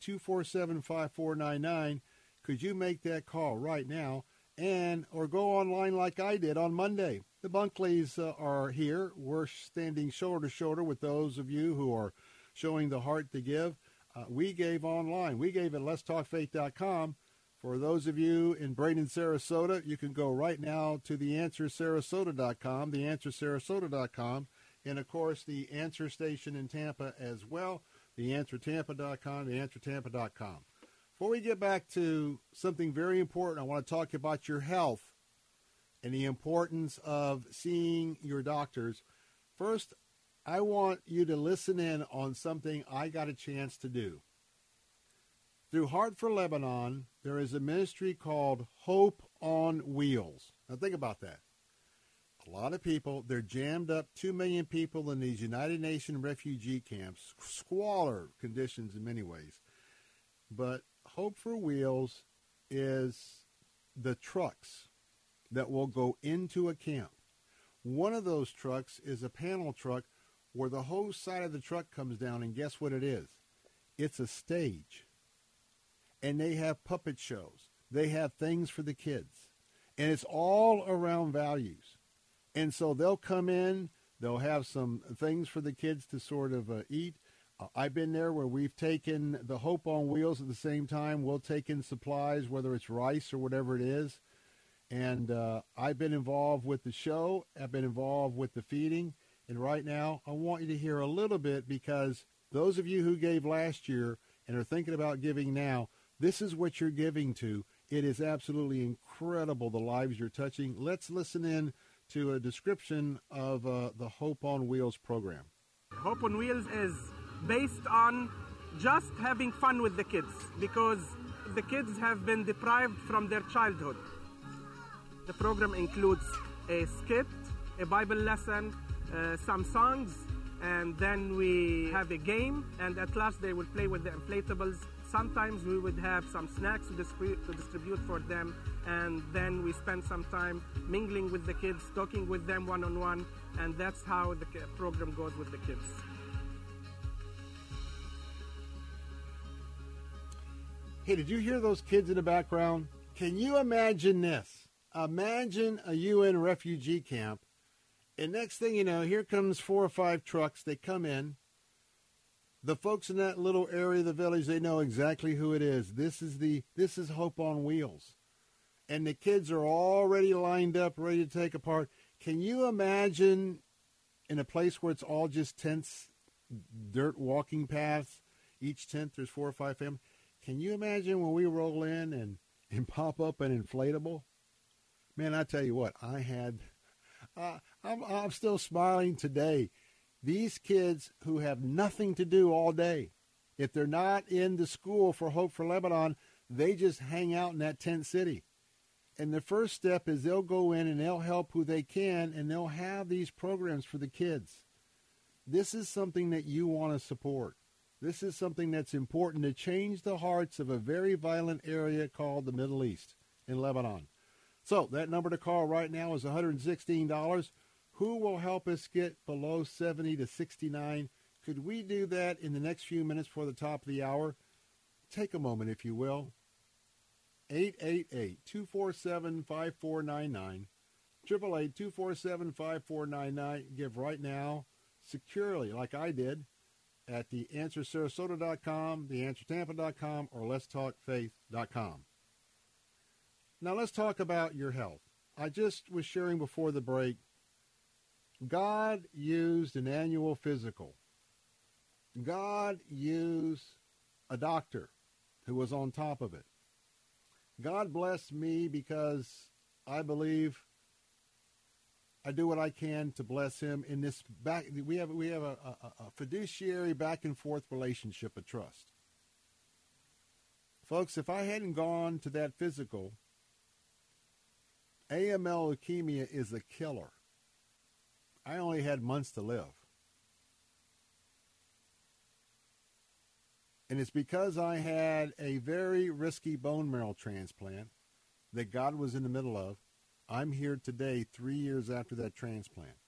888-247-5499. Could you make that call right now? And, or go online like I did on Monday. The Bunkleys are here. We're standing shoulder to shoulder with those of you who are showing the heart to give. We gave online. We gave at letstalkfaith.com. For those of you in Bradenton, Sarasota, you can go right now to theanswersarasota.com, theanswersarasota.com. And, of course, the Answer Station in Tampa as well. theanswertampa.com, theanswertampa.com. Before we get back to something very important, I want to talk about your health and the importance of seeing your doctors. First, I want you to listen in on something I got a chance to do. Through Heart for Lebanon, there is a ministry called Hope on Wheels. Now think about that. A lot of people, they're jammed up, 2 million people in these United Nations refugee camps, squalor conditions in many ways. But Hope for Wheels is the trucks that will go into a camp. One of those trucks is a panel truck where the whole side of the truck comes down, and guess what it is? It's a stage. And they have puppet shows. They have things for the kids. And it's all around values. And so they'll come in, they'll have some things for the kids to sort of eat. I've been there where we've taken the Hope on Wheels at the same time. We'll take in supplies, whether it's rice or whatever it is. And I've been involved with the show. I've been involved with the feeding. And right now, I want you to hear a little bit, because those of you who gave last year and are thinking about giving now, this is what you're giving to. It is absolutely incredible, the lives you're touching. Let's listen in to a description of the Hope on Wheels program. Hope on Wheels is based on just having fun with the kids, because the kids have been deprived from their childhood. The program includes a skit, a Bible lesson, some songs, and then we have a game, and at last they will play with the inflatables. Sometimes we would have some snacks to distribute for them, and then we spend some time mingling with the kids, talking with them one-on-one, and that's how the program goes with the kids. Hey, did you hear those kids in the background? Can you imagine this? Imagine a UN refugee camp, and next thing you know, here comes 4 or 5 trucks. They come in. The folks in that little area of the village, they know exactly who it is. This is Hope on Wheels. And the kids are already lined up, ready to take a part. Can you imagine, in a place where it's all just tents, dirt walking paths, each tent there's 4 or 5 families, can you imagine when we roll in and pop up an inflatable? Man, I tell you what, I'm still smiling today. These kids who have nothing to do all day, if they're not in the school for Hope for Lebanon, they just hang out in that tent city. And the first step is they'll go in and they'll help who they can, and they'll have these programs for the kids. This is something that you want to support. This is something that's important to change the hearts of a very violent area called the Middle East in Lebanon. So that number to call right now is $116. Who will help us get below 70 to 69? Could we do that in the next few minutes before the top of the hour? Take a moment, if you will. 888-247-5499. 888-247-5499. Give right now securely, like I did, at theanswersarasota.com, theanswertampa.com, or letstalkfaith.com. Now let's talk about your health. I just was sharing before the break, God used an annual physical. God used a doctor who was on top of it. God blessed me because I believe I do what I can to bless him in this back. We have a fiduciary back and forth relationship of trust. Folks, if I hadn't gone to that physical, AML leukemia is a killer. I only had months to live. And it's because I had a very risky bone marrow transplant that God was in the middle of. I'm here today, 3 years after that transplant.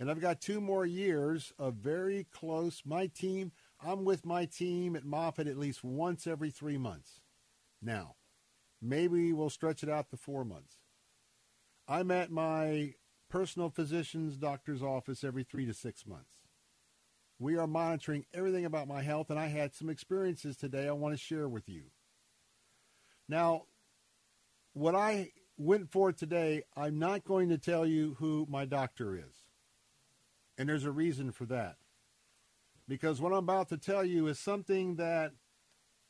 And I've got 2 more years of very close, I'm with my team at Moffitt at least once every 3 months. Now, maybe we'll stretch it out to 4 months. I'm at my personal physician's doctor's office every 3 to 6 months. We are monitoring everything about my health, and I had some experiences today I want to share with you. Now, what I went for today, I'm not going to tell you who my doctor is. And there's a reason for that. because what I'm about to tell you is something that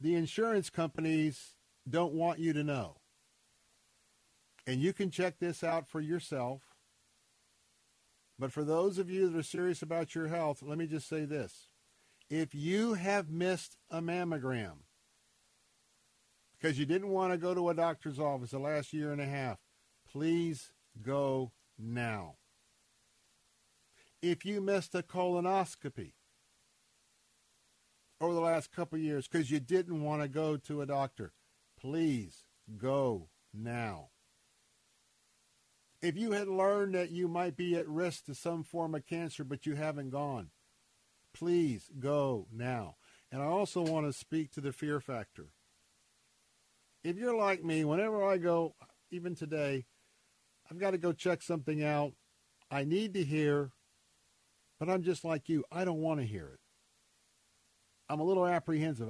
the insurance companies don't want you to know. And you can check this out for yourself. But for those of you that are serious about your health, let me just say this. If you have missed a mammogram because you didn't want to go to a doctor's office the last year and a half, please go now. If you missed a colonoscopy over the last couple of years because you didn't want to go to a doctor, please go now. If you had learned that you might be at risk to some form of cancer, but you haven't gone, please go now. And I also want to speak to the fear factor. If you're like me, whenever I go, even today, I've got to go check something out. I need to hear, but I'm just like you. I don't want to hear it. I'm a little apprehensive.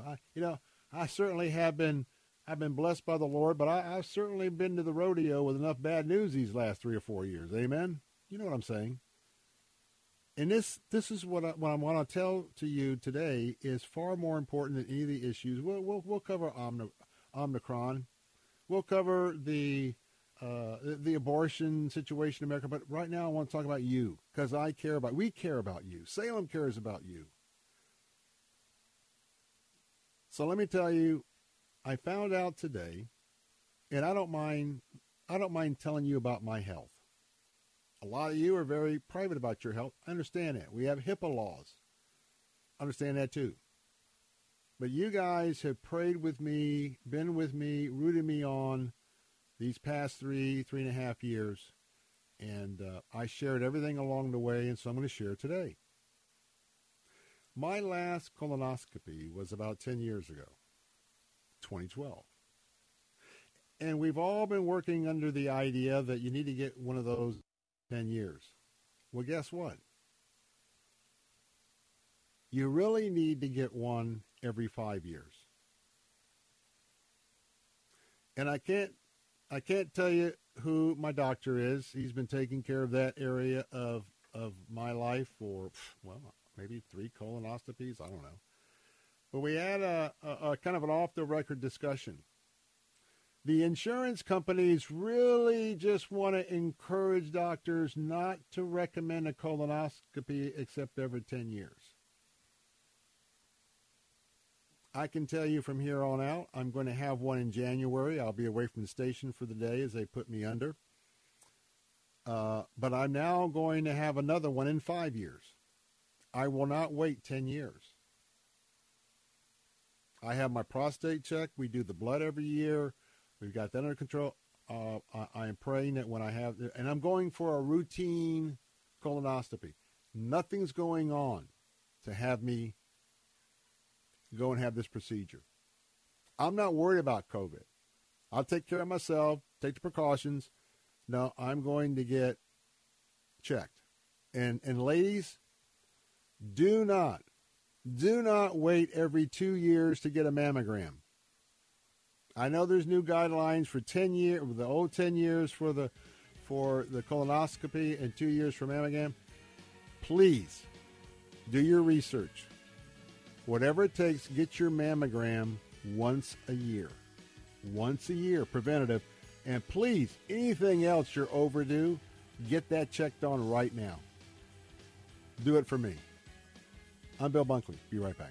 I certainly have been. I've been blessed by the Lord, but I've certainly been to the rodeo with enough bad news these last 3 or 4 years. Amen? You know what I'm saying. And this is what I want to tell to you today is far more important than any of the issues. We'll cover Omicron. We'll cover the abortion situation in America. But right now I want to talk about you because we care about you. Salem cares about you. So let me tell you. I found out today, and I don't mind telling you about my health. A lot of you are very private about your health. I understand that. We have HIPAA laws. I understand that too. But you guys have prayed with me, been with me, rooted me on these past three and a half years, and I shared everything along the way, and so I'm going to share today. My last colonoscopy was about 10 years ago. 2012. And we've all been working under the idea that you need to get one of those 10 years. Well, guess what? You really need to get one every 5 years. And I can't tell you who my doctor is. He's been taking care of that area of my life for, well, maybe 3 colonoscopies. I don't know. But we had a kind of an off-the-record discussion. The insurance companies really just want to encourage doctors not to recommend a colonoscopy except every 10 years. I can tell you from here on out, I'm going to have one in January. I'll be away from the station for the day as they put me under. But I'm now going to have another one in 5 years. I will not wait 10 years. I have my prostate check. We do the blood every year. We've got that under control. I am praying that when I have, and I'm going for a routine colonoscopy. Nothing's going on to have me go and have this procedure. I'm not worried about COVID. I'll take care of myself, take the precautions. No, I'm going to get checked. And ladies, do not wait every 2 years to get a mammogram. I know there's new guidelines for 10 years, the old 10 years for the colonoscopy and 2 years for mammogram. Please do your research. Whatever it takes, get your mammogram once a year. Once a year, preventative. And please, anything else you're overdue, get that checked on right now. Do it for me. I'm Bill Bunkley. Be right back.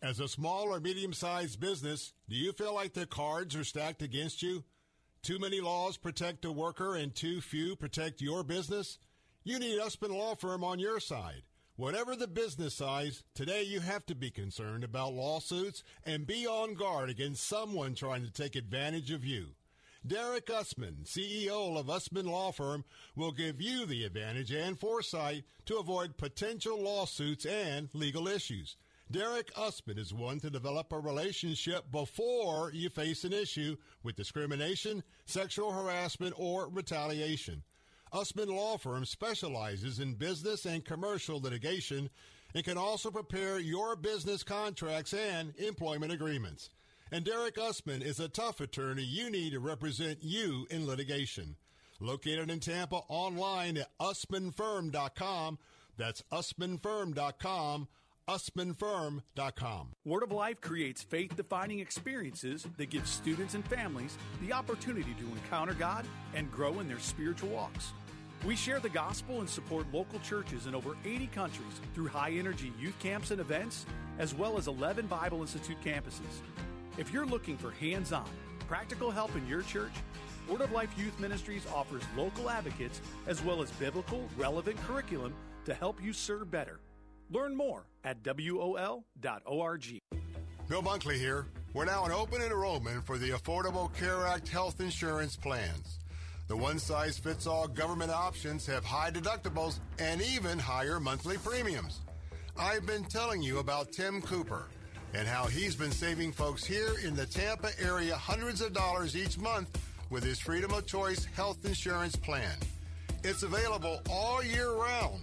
As a small or medium-sized business, do you feel like the cards are stacked against you? Too many laws protect the worker and too few protect your business? You need Usman Law Firm on your side. Whatever the business size, today you have to be concerned about lawsuits and be on guard against someone trying to take advantage of you. Derek Usman, CEO of Usman Law Firm, will give you the advantage and foresight to avoid potential lawsuits and legal issues. Derek Usman is one to develop a relationship before you face an issue with discrimination, sexual harassment, or retaliation. Usman Law Firm specializes in business and commercial litigation and can also prepare your business contracts and employment agreements. And Derek Usman is a tough attorney you need to represent you in litigation. Located in Tampa, online at usmanfirm.com. That's usmanfirm.com. usmanfirm.com. Word of Life creates faith-defining experiences that give students and families the opportunity to encounter God and grow in their spiritual walks. We share the gospel and support local churches in over 80 countries through high-energy youth camps and events, as well as 11 Bible Institute campuses. If you're looking for hands-on, practical help in your church, Word of Life Youth Ministries offers local advocates as well as biblical, relevant curriculum to help you serve better. Learn more at wol.org. Bill Bunkley here. We're now in open enrollment for the Affordable Care Act health insurance plans. The one-size-fits-all government options have high deductibles and even higher monthly premiums. I've been telling you about Tim Cooper and how he's been saving folks here in the Tampa area hundreds of dollars each month with his Freedom of Choice health insurance plan. It's available all year round.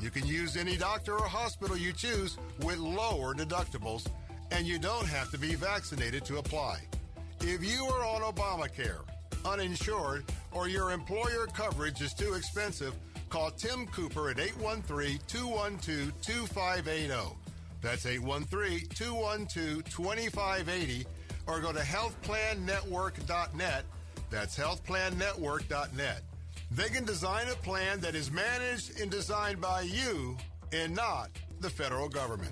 You can use any doctor or hospital you choose with lower deductibles, and you don't have to be vaccinated to apply. If you are on Obamacare, uninsured, or your employer coverage is too expensive, call Tim Cooper at 813-212-2580. That's 813-212-2580, or go to healthplannetwork.net. That's healthplannetwork.net. They can design a plan that is managed and designed by you and not the federal government.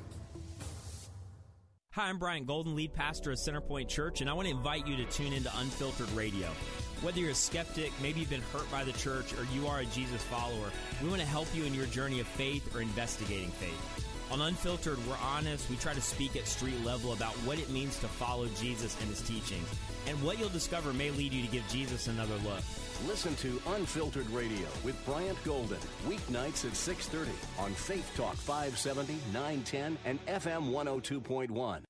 Hi, I'm Brian Golden, lead pastor of Centerpoint Church, and I want to invite you to tune into Unfiltered Radio. Whether you're a skeptic, maybe you've been hurt by the church, or you are a Jesus follower, we want to help you in your journey of faith or investigating faith. On Unfiltered, we're honest. We try to speak at street level about what it means to follow Jesus and his teachings. And what you'll discover may lead you to give Jesus another look. Listen to Unfiltered Radio with Bryant Golden, weeknights at 6:30 on Faith Talk 570, 910, and FM 102.1.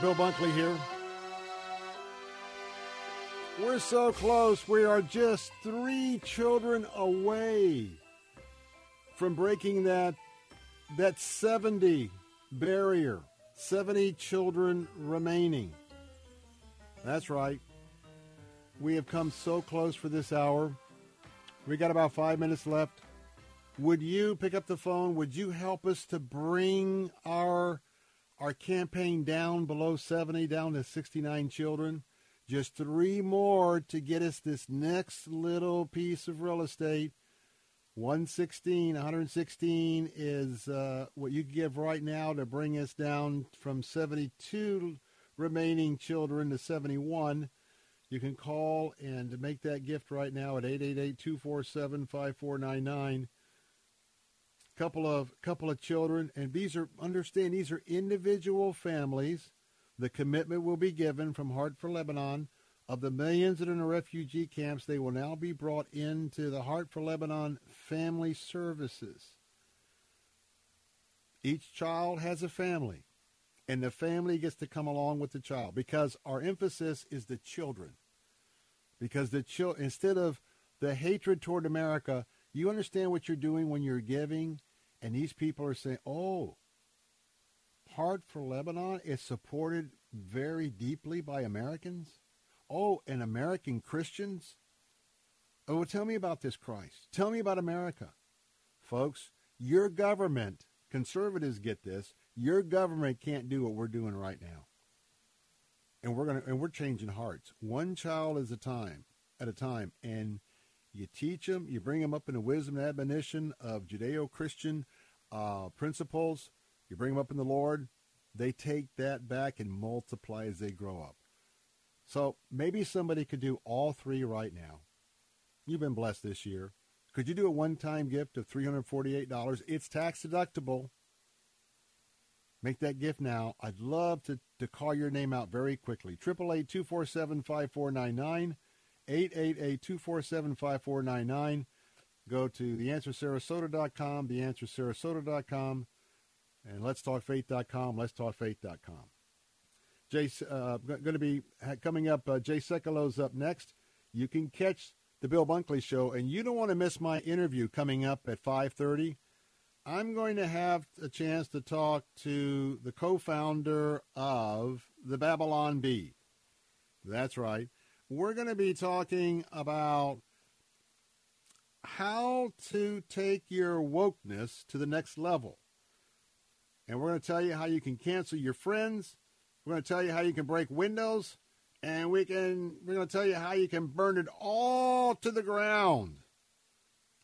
Bill Bunkley here. We're so close. We are just 3 children away from breaking that 70 barrier. 70 children remaining. That's right. We have come so close for this hour. We got about 5 minutes left. Would you pick up the phone? Would you help us to bring our campaign down below 70, down to 69 children? Just 3 more to get us this next little piece of real estate. 116 is what you give right now to bring us down from 72 remaining children to 71. You can call and make that gift right now at 888-247-5499. Couple of children, and these are, understand, these are individual families. The commitment will be given from Heart for Lebanon. Of the millions that are in the refugee camps, they will now be brought into the Heart for Lebanon Family Services. Each child has a family, and the family gets to come along with the child because our emphasis is the children. Because the instead of the hatred toward America, you understand what you're doing when you're giving, and these people are saying, oh, Heart for Lebanon is supported very deeply by Americans. Oh, and American Christians. Oh, tell me about this Christ. Tell me about America. Folks, your government, conservatives get this, your government can't do what we're doing right now. And we're changing hearts. One child is at a time. And you teach them, you bring them up in the wisdom and admonition of Judeo-Christian principles. You bring them up in the Lord. They take that back and multiply as they grow up. So maybe somebody could do all three right now. You've been blessed this year. Could you do a one-time gift of $348? It's tax deductible. Make that gift now. I'd love to call your name out very quickly. 888-247-5499. 888-247-5499. Go to theanswersarasota.com, theanswersarasota.com, and letstalkfaith.com, letstalkfaith.com. Jay's going to be coming up. Jay Sekulow up next. You can catch the Bill Bunkley Show, and you don't want to miss my interview coming up at 5:30. I'm going to have a chance to talk to the co-founder of the Babylon Bee. That's right. We're going to be talking about how to take your wokeness to the next level. And we're going to tell you how you can cancel your friends. We're going to tell you how you can break windows. And we're going to tell you how you can burn it all to the ground.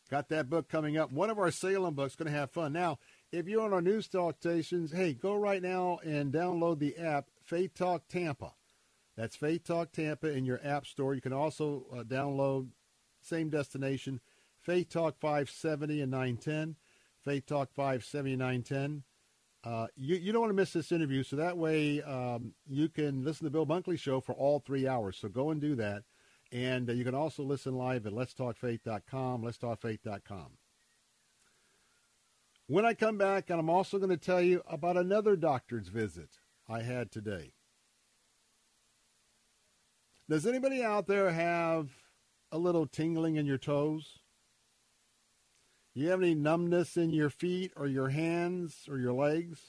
Got that book coming up. One of our Salem books, going to have fun. Now, if you're on our news talk stations, hey, go right now and download the app, Faith Talk Tampa. That's Faith Talk Tampa in your app store. You can also download, same destination, Faith Talk 570 and 910. Faith Talk 570 and 910. You don't want to miss this interview, so that way you can listen to Bill Bunkley Show for all 3 hours. So go and do that. And you can also listen live at letstalkfaith.com, letstalkfaith.com. When I come back, and I'm also going to tell you about another doctor's visit I had today. Does anybody out there have a little tingling in your toes? Do you have any numbness in your feet or your hands or your legs?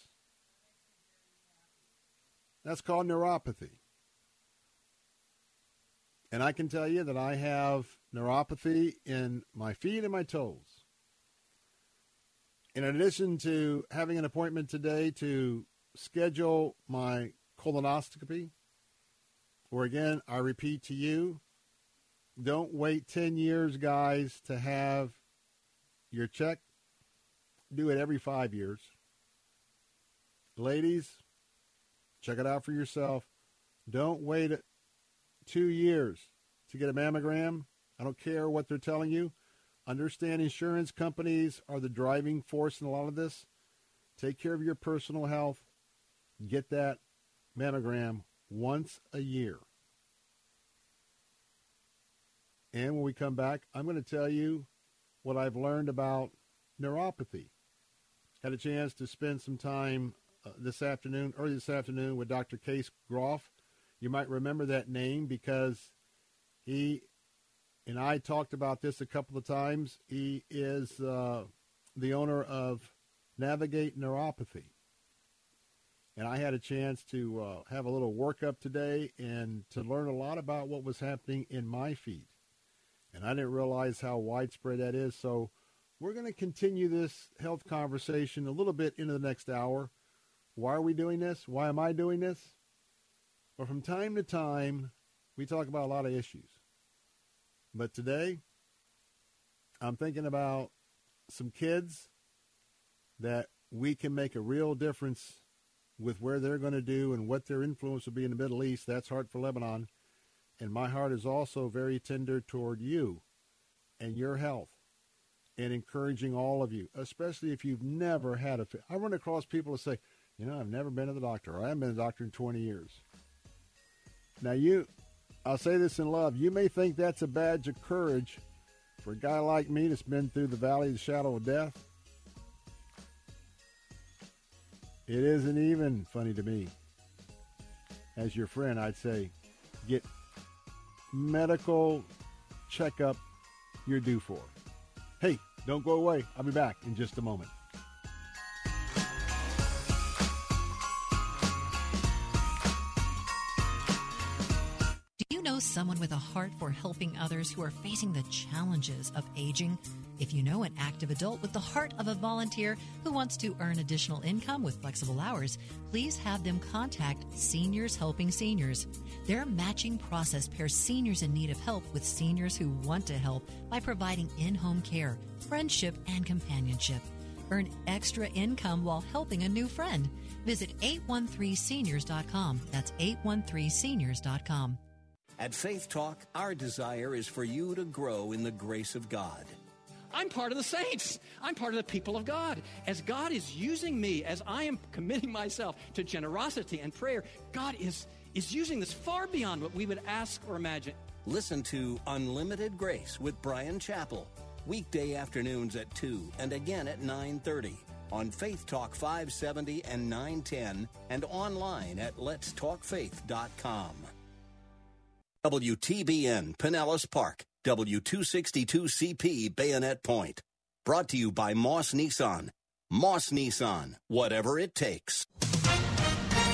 That's called neuropathy. And I can tell you that I have neuropathy in my feet and my toes. In addition to having an appointment today to schedule my colonoscopy, where again, I repeat to you, don't wait 10 years, guys, to have your check. Do it every 5 years. Ladies, check it out for yourself. Don't wait 2 years to get a mammogram. I don't care what they're telling you. Understand insurance companies are the driving force in a lot of this. Take care of your personal health. Get that mammogram once a year. And when we come back, I'm going to tell you what I've learned about neuropathy. Had a chance to spend some time early this afternoon with Dr. Case Groff. You might remember that name because he and I talked about this a couple of times. He is the owner of Navigate Neuropathy. And I had a chance to have a little workup today and to learn a lot about what was happening in my feet. And I didn't realize how widespread that is. So we're going to continue this health conversation a little bit into the next hour. Why are we doing this? Why am I doing this? Well, from time to time, we talk about a lot of issues. But today, I'm thinking about some kids that we can make a real difference with where they're going to do and what their influence will be in the Middle East. That's Heart for Lebanon. And my heart is also very tender toward you and your health and encouraging all of you, especially if you've never had a... I run across people who say, you know, I've never been to the doctor. Or I haven't been to the doctor in 20 years. Now I'll say this in love, you may think that's a badge of courage for a guy like me that's been through the valley of the shadow of death. It isn't even funny to me. As your friend, I'd say get medical checkup you're due for. Hey, don't go away. I'll be back in just a moment. Someone with a heart for helping others who are facing the challenges of aging. If you know an active adult with the heart of a volunteer who wants to earn additional income with flexible hours, please have them contact Seniors Helping Seniors. Their matching process pairs seniors in need of help with seniors who want to help by providing in-home care, friendship, and companionship. Earn extra income while helping a new friend. Visit 813seniors.com. That's 813seniors.com. At Faith Talk, our desire is for you to grow in the grace of God. I'm part of the saints. I'm part of the people of God. As God is using me, as I am committing myself to generosity and prayer, God is using this far beyond what we would ask or imagine. Listen to Unlimited Grace with Brian Chappell, weekday afternoons at 2 and again at 9:30 on Faith Talk 570 and 910 and online at letstalkfaith.com. WTBN, Pinellas Park, W262CP, Bayonet Point. Brought to you by Moss Nissan. Moss Nissan, whatever it takes.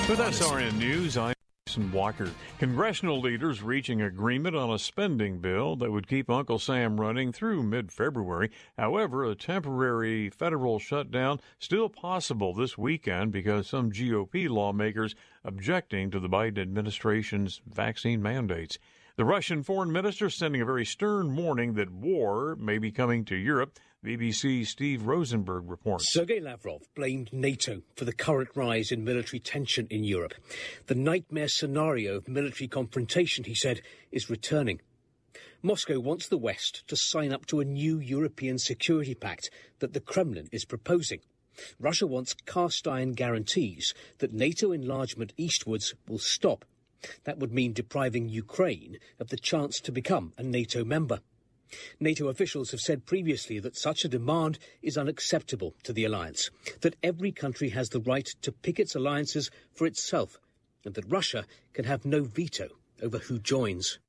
With SRN News, I'm Jason Walker. Congressional leaders reaching agreement on a spending bill that would keep Uncle Sam running through mid-February. However, a temporary federal shutdown still possible this weekend because some GOP lawmakers objecting to the Biden administration's vaccine mandates. The Russian foreign minister sending a very stern warning that war may be coming to Europe. BBC's Steve Rosenberg reports. Sergei Lavrov blamed NATO for the current rise in military tension in Europe. The nightmare scenario of military confrontation, he said, is returning. Moscow wants the West to sign up to a new European security pact that the Kremlin is proposing. Russia wants cast-iron guarantees that NATO enlargement eastwards will stop. That would mean depriving Ukraine of the chance to become a NATO member. NATO officials have said previously that such a demand is unacceptable to the alliance, that every country has the right to pick its alliances for itself, and that Russia can have no veto over who joins.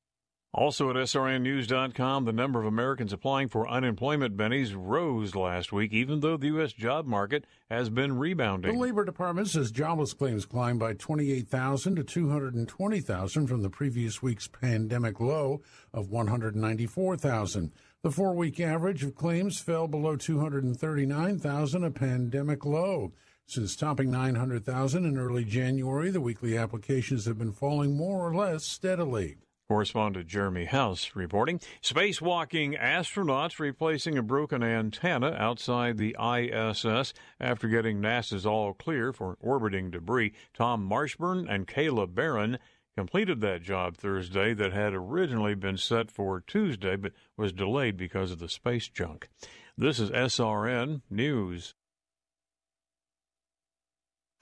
Also at srnnews.com, the number of Americans applying for unemployment bennies rose last week, even though the U.S. job market has been rebounding. The Labor Department says jobless claims climbed by 28,000 to 220,000 from the previous week's pandemic low of 194,000. The four-week average of claims fell below 239,000, a pandemic low. Since topping 900,000 in early January, the weekly applications have been falling more or less steadily. Correspondent Jeremy House reporting. Spacewalking astronauts replacing a broken antenna outside the ISS after getting NASA's all clear for orbiting debris. Tom Marshburn and Kayla Barron completed that job Thursday that had originally been set for Tuesday but was delayed because of the space junk. This is SRN News.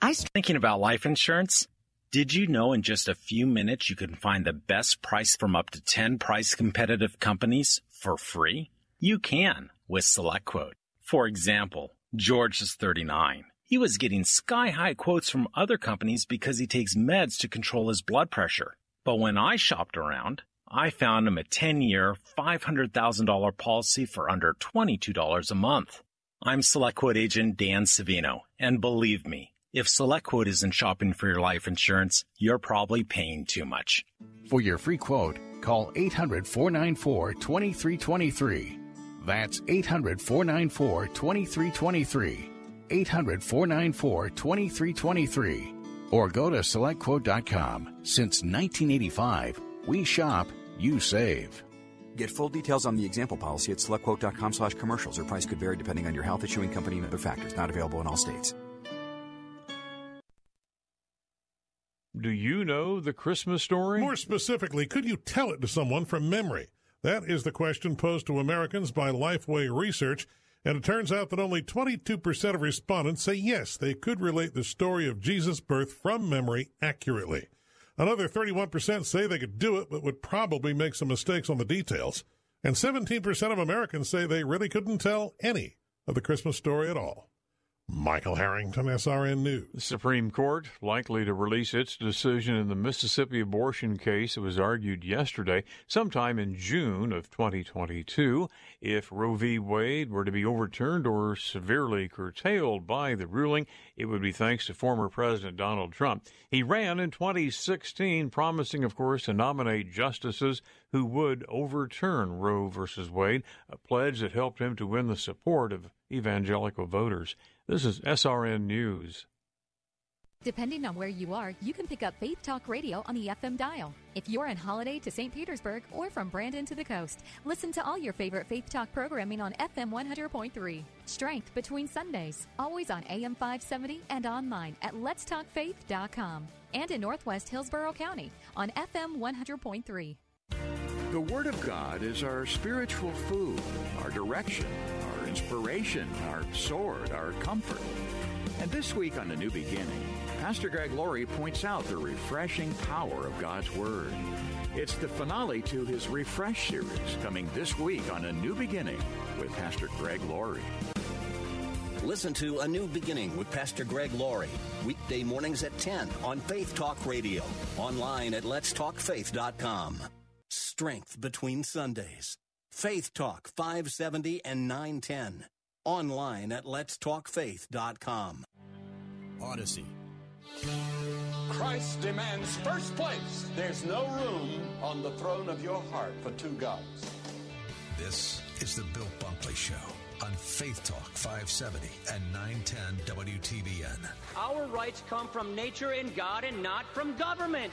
I was thinking about life insurance. Did you know in just a few minutes you can find the best price from up to 10 price-competitive companies for free? You can with SelectQuote. For example, George is 39. He was getting sky-high quotes from other companies because he takes meds to control his blood pressure. But when I shopped around, I found him a 10-year, $500,000 policy for under $22 a month. I'm SelectQuote agent Dan Savino, and believe me, if SelectQuote isn't shopping for your life insurance, you're probably paying too much. For your free quote, call 800-494-2323. That's 800-494-2323. 800-494-2323. Or go to SelectQuote.com. Since 1985, we shop, you save. Get full details on the example policy at SelectQuote.com/commercials. Or price could vary depending on your health, issuing company, and other factors. Not available in all states. Do you know the Christmas story? More specifically, could you tell it to someone from memory? That is the question posed to Americans by Lifeway Research, and it turns out that only 22% of respondents say yes, they could relate the story of Jesus' birth from memory accurately. Another 31% say they could do it, but would probably make some mistakes on the details. And 17% of Americans say they really couldn't tell any of the Christmas story at all. Michael Harrington, SRN News. The Supreme Court likely to release its decision in the Mississippi abortion case that was argued yesterday, sometime in June of 2022. If Roe v. Wade were to be overturned or severely curtailed by the ruling, it would be thanks to former President Donald Trump. He ran in 2016, promising, of course, to nominate justices who would overturn Roe v. Wade, a pledge that helped him to win the support of evangelical voters. This is SRN News. Depending on where you are, you can pick up Faith Talk Radio on the FM dial. If you're on holiday to St. Petersburg or from Brandon to the coast, listen to all your favorite Faith Talk programming on FM 100.3. Strength between Sundays, always on AM 570 and online at letstalkfaith.com. And in Northwest Hillsborough County on FM 100.3. The Word of God is our spiritual food, our direction, our inspiration, our sword, our comfort. And this week on A New Beginning, Pastor Greg Laurie points out the refreshing power of God's Word. It's the finale to his Refresh series, coming this week on A New Beginning with Pastor Greg Laurie. Listen to A New Beginning with Pastor Greg Laurie, weekday mornings at 10 on Faith Talk Radio, online at letstalkfaith.com. Strength between Sundays. Faith Talk 570 and 910. Online at letstalkfaith.com. Odyssey. Christ demands first place. There's no room on the throne of your heart for two gods. This is the Bill Bunkley Show on Faith Talk 570 and 910 WTBN. Our rights come from nature and God and not from government.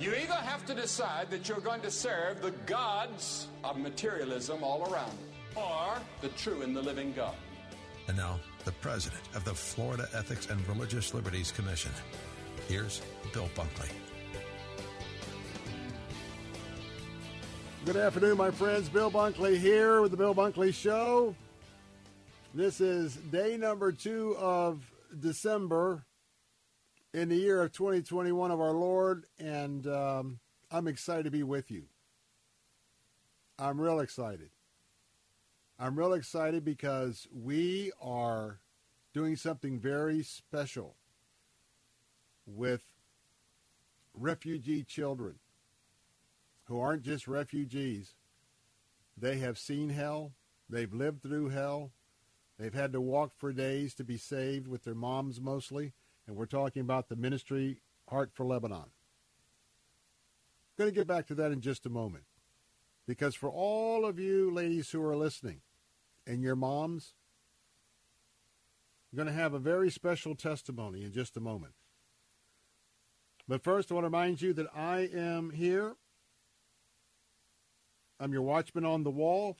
You either have to decide that you're going to serve the gods of materialism all around, or the true and the living God. And now, the president of the Florida Ethics and Religious Liberties Commission. Here's Bill Bunkley. Good afternoon, my friends. Bill Bunkley here with the Bill Bunkley Show. This is day number 2 of December in the year of 2021 of our Lord, and I'm excited to be with you. I'm real excited. I'm real excited because we are doing something very special with refugee children who aren't just refugees. They have seen hell. They've lived through hell. They've had to walk for days to be saved with their moms mostly. And we're talking about the ministry Heart for Lebanon. I'm going to get back to that in just a moment. Because for all of you ladies who are listening, and your moms, you're going to have a very special testimony in just a moment. But first, I want to remind you that I am here. I'm your watchman on the wall.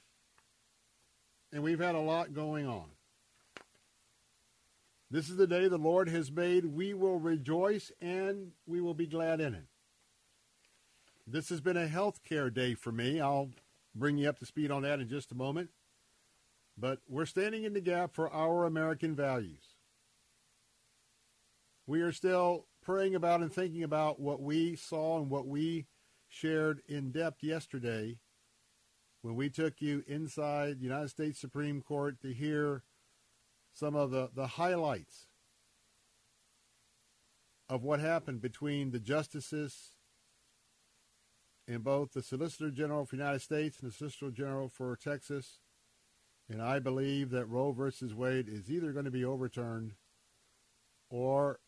And we've had a lot going on. This is the day the Lord has made. We will rejoice and we will be glad in it. This has been a healthcare day for me. I'll bring you up to speed on that in just a moment. But we're standing in the gap for our American values. We are still praying about and thinking about what we saw and what we shared in depth yesterday when we took you inside the United States Supreme Court to hear some of the highlights of what happened between the justices and both the Solicitor General for the United States and the Solicitor General for Texas. And I believe that Roe versus Wade is either going to be overturned or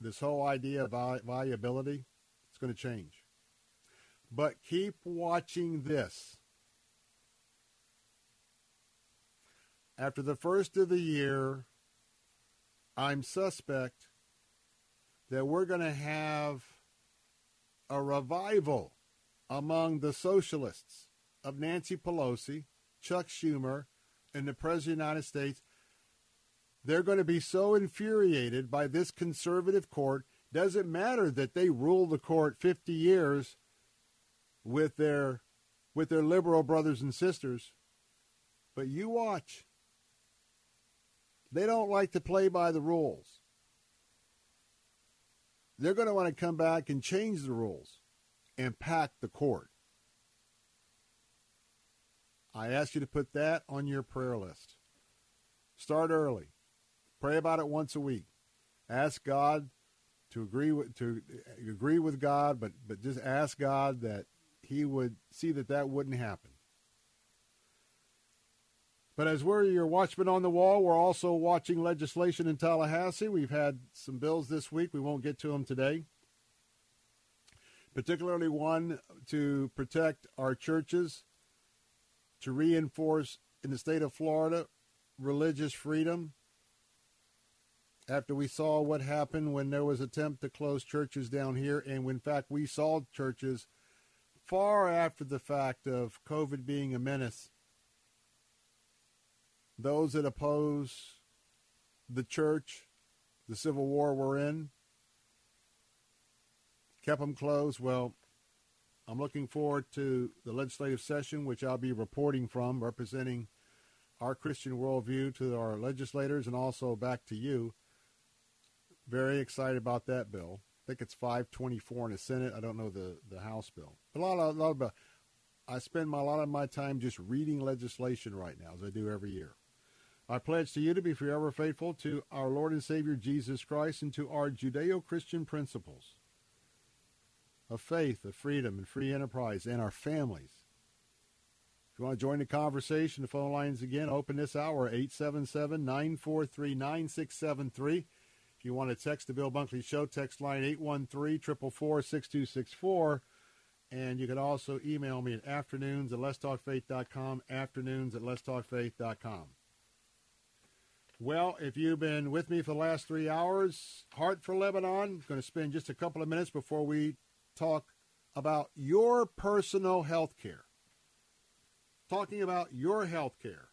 this whole idea of viability is going to change. But keep watching this. After the first of the year, I'm suspect that we're going to have a revival among the socialists of Nancy Pelosi, Chuck Schumer, and the President of the United States They're going to be so infuriated by this conservative court. Doesn't matter that they ruled the court 50 years with their liberal brothers and sisters. But you watch. They don't like to play by the rules. They're going to want to come back and change the rules and pack the court. I ask you to put that on your prayer list. Start early. Pray about it once a week. Ask God to agree with God, but just ask God that he would see that wouldn't happen. But as we're your watchman on the wall, we're also watching legislation in Tallahassee. We've had some bills this week. We won't get to them today. Particularly one to protect our churches, to reinforce in the state of Florida religious freedom. After we saw what happened when there was an attempt to close churches down here, and in fact we saw churches far after the fact of COVID being a menace, those that oppose the church, the civil war we're in, kept them closed. Well, I'm looking forward to the legislative session, which I'll be reporting from, representing our Christian worldview to our legislators and also back to you. Very excited about that bill. I think it's 524 in the Senate. I don't know the House bill. I spend a lot of my time just reading legislation right now, as I do every year. I pledge to you to be forever faithful to our Lord and Savior Jesus Christ and to our Judeo-Christian principles of faith, of freedom, and free enterprise, and our families. If you want to join the conversation, the phone lines again open this hour, 877-943-9673. If you want to text the Bill Bunkley Show, text line 813-444-6264. And you can also email me at afternoons@letstalkfaith.com, afternoons@letstalkfaith.com. Well, if you've been with me for the last 3 hours, Heart for Lebanon, I'm going to spend just a couple of minutes before we talk about your personal health care. Talking about your health care.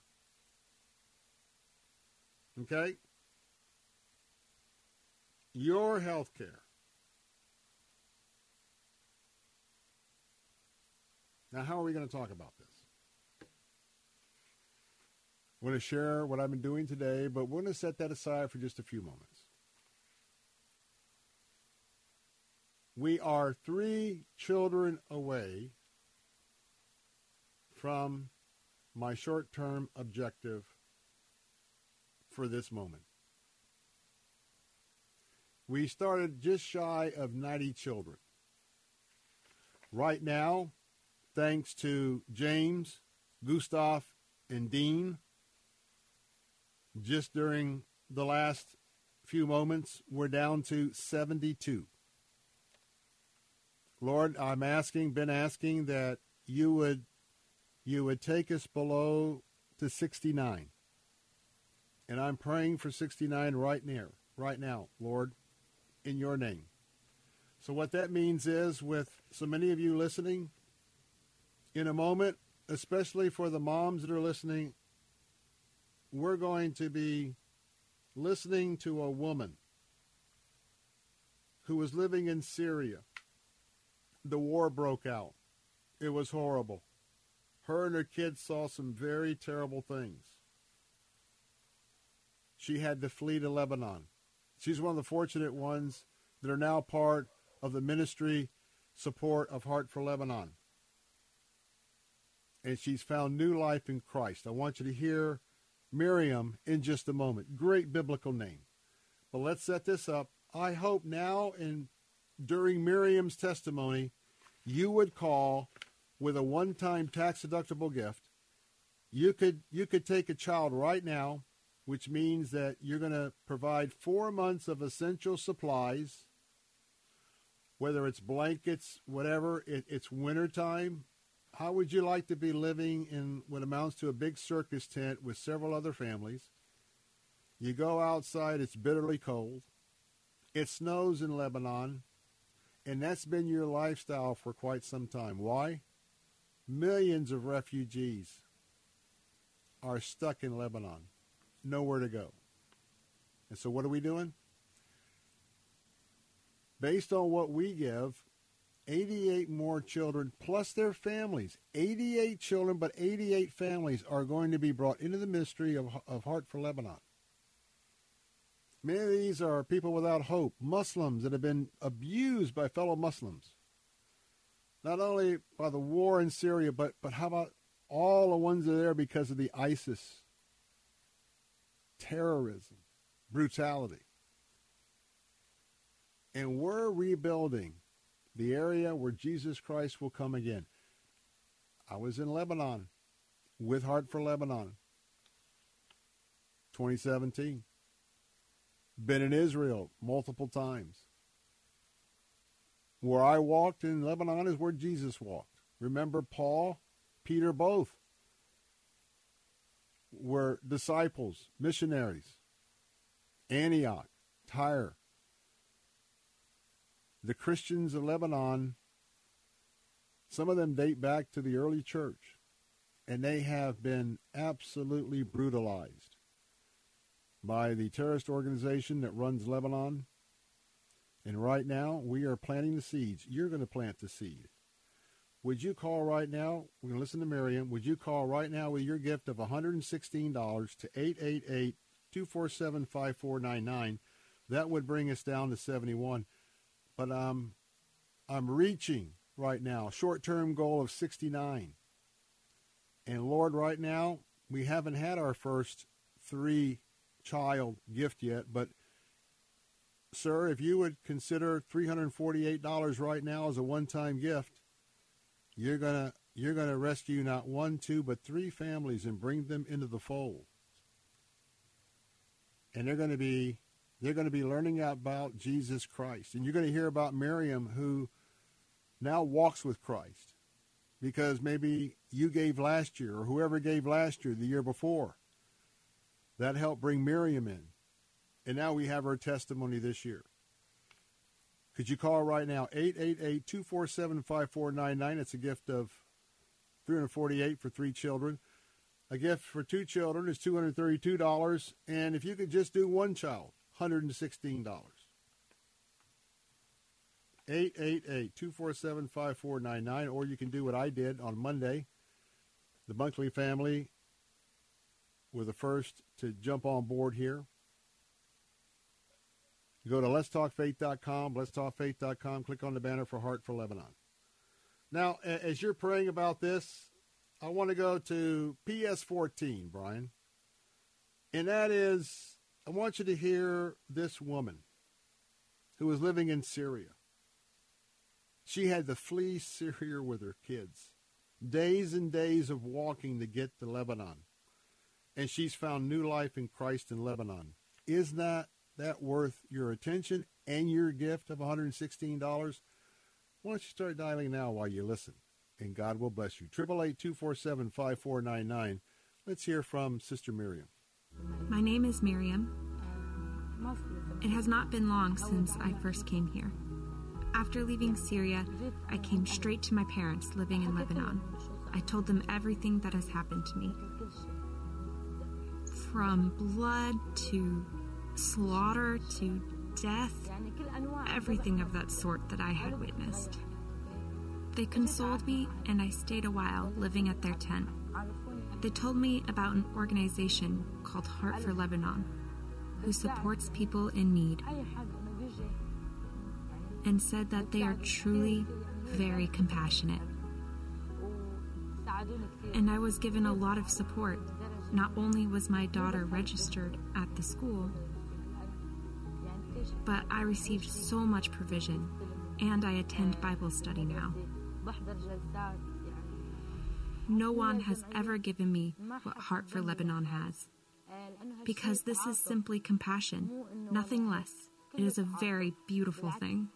Okay? Your health care. Now, how are we going to talk about this? I'm going to share what I've been doing today, but we're going to set that aside for just a few moments. We are 3 children away from my short-term objective for this moment. We started just shy of 90 children. Right now, thanks to James, Gustav, and Dean, just during the last few moments, we're down to 72. Lord, I'm asking that you would take us below to 69. And I'm praying for 69 right now, Lord, in your name. So what that means is, with so many of you listening, in a moment, especially for the moms that are listening, we're going to be listening to a woman who was living in Syria. The war broke out. It was horrible. Her and her kids saw some very terrible things. She had to flee to Lebanon. She's one of the fortunate ones that are now part of the ministry support of Heart for Lebanon. And she's found new life in Christ. I want you to hear Miriam in just a moment. Great biblical name. But let's set this up. I hope now and during Miriam's testimony, you would call with a one-time tax-deductible gift. You could take a child right now, which means that you're going to provide 4 months of essential supplies, whether it's blankets, whatever, it's wintertime. How would you like to be living in what amounts to a big circus tent with several other families? You go outside, it's bitterly cold. It snows in Lebanon, and that's been your lifestyle for quite some time. Why? Millions of refugees are stuck in Lebanon, nowhere to go. And so what are we doing? Based on what we give, 88 more children plus their families, 88 children, but 88 families are going to be brought into the ministry of Heart for Lebanon. Many of these are people without hope, Muslims that have been abused by fellow Muslims. Not only by the war in Syria, but how about all the ones that are there because of the ISIS, terrorism, brutality. And we're rebuilding the area where Jesus Christ will come again. I was in Lebanon with Heart for Lebanon, 2017. Been in Israel multiple times. Where I walked in Lebanon is where Jesus walked. Remember, Paul, Peter, both were disciples, missionaries. Antioch, Tyre. The Christians of Lebanon, some of them date back to the early church, and they have been absolutely brutalized by the terrorist organization that runs Lebanon. And right now, we are planting the seeds. You're going to plant the seed. Would you call right now? We're going to listen to Miriam. Would you call right now with your gift of $116 to 888-247-5499? That would bring us down to 71. But I'm reaching right now, short-term goal of 69. And, Lord, right now, we haven't had our first three-child gift yet, but sir, if you would consider $348 right now as a one-time gift, you're gonna rescue not one, two, but three families and bring them into the fold. And they're gonna be learning about Jesus Christ. And you're gonna hear about Miriam, who now walks with Christ, because maybe you gave last year, or whoever gave last year, the year before. That helped bring Miriam in. And now we have her testimony this year. Could you call right now, 888-247-5499. It's a gift of $348 for three children. A gift for two children is $232. And if you could just do one child, $116. 888-247-5499. Or you can do what I did on Monday. The Bunkley family were the first to jump on board here. Go to letstalkfaith.com, letstalkfaith.com, click on the banner for Heart for Lebanon. Now, as you're praying about this, I want to go to PS14, Brian. And that is, I want you to hear this woman who was living in Syria. She had to flee Syria with her kids. Days and days of walking to get to Lebanon. And she's found new life in Christ in Lebanon. Isn't that worth your attention and your gift of $116? Why don't you start dialing now while you listen, and God will bless you. 888-247-5499. Let's hear from Sister Miriam. My name is Miriam. It has not been long since I first came here. After leaving Syria, I came straight to my parents living in Lebanon. I told them everything that has happened to me, from blood to slaughter to death, everything of that sort that I had witnessed. They consoled me, and I stayed a while living at their tent. They told me about an organization called Heart for Lebanon, who supports people in need, and said that they are truly very compassionate. And I was given a lot of support. Not only was my daughter registered at the school, but I received so much provision, and I attend Bible study now. No one has ever given me what Heart for Lebanon has, because this is simply compassion, nothing less. It is a very beautiful thing.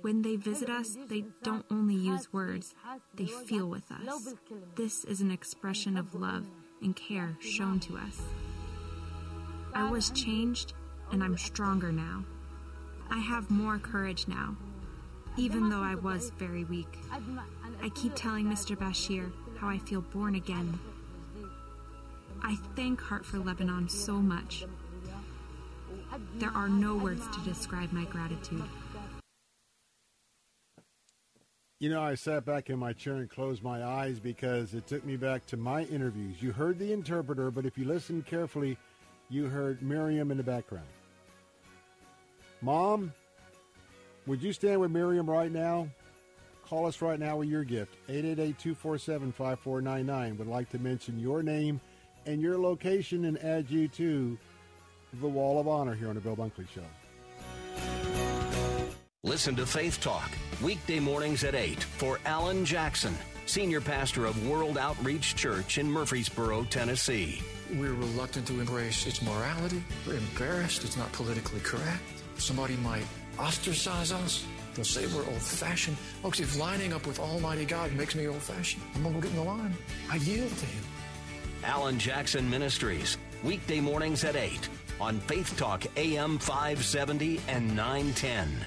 When they visit us, they don't only use words, they feel with us. This is an expression of love and care shown to us. I was changed, and I'm stronger now. I have more courage now, even though I was very weak. I keep telling Mr. Bashir how I feel born again. I thank Heart for Lebanon so much. There are no words to describe my gratitude. You know, I sat back in my chair and closed my eyes because it took me back to my interviews. You heard the interpreter, but if you listened carefully, you heard Miriam in the background. Mom, would you stand with Miriam right now? Call us right now with your gift, 888-247-5499. Would like to mention your name and your location and add you to the Wall of Honor here on the Bill Bunkley Show. Listen to Faith Talk weekday mornings at 8 for Alan Jackson, senior pastor of World Outreach Church in Murfreesboro, Tennessee. We're reluctant to embrace its morality. We're embarrassed. It's not politically correct. Somebody might ostracize us. They'll say we're old-fashioned. Folks, if lining up with Almighty God makes me old-fashioned, I'm going to get in the line. I yield to Him. Alan Jackson Ministries, weekday mornings at 8 on Faith Talk AM 570 and 910.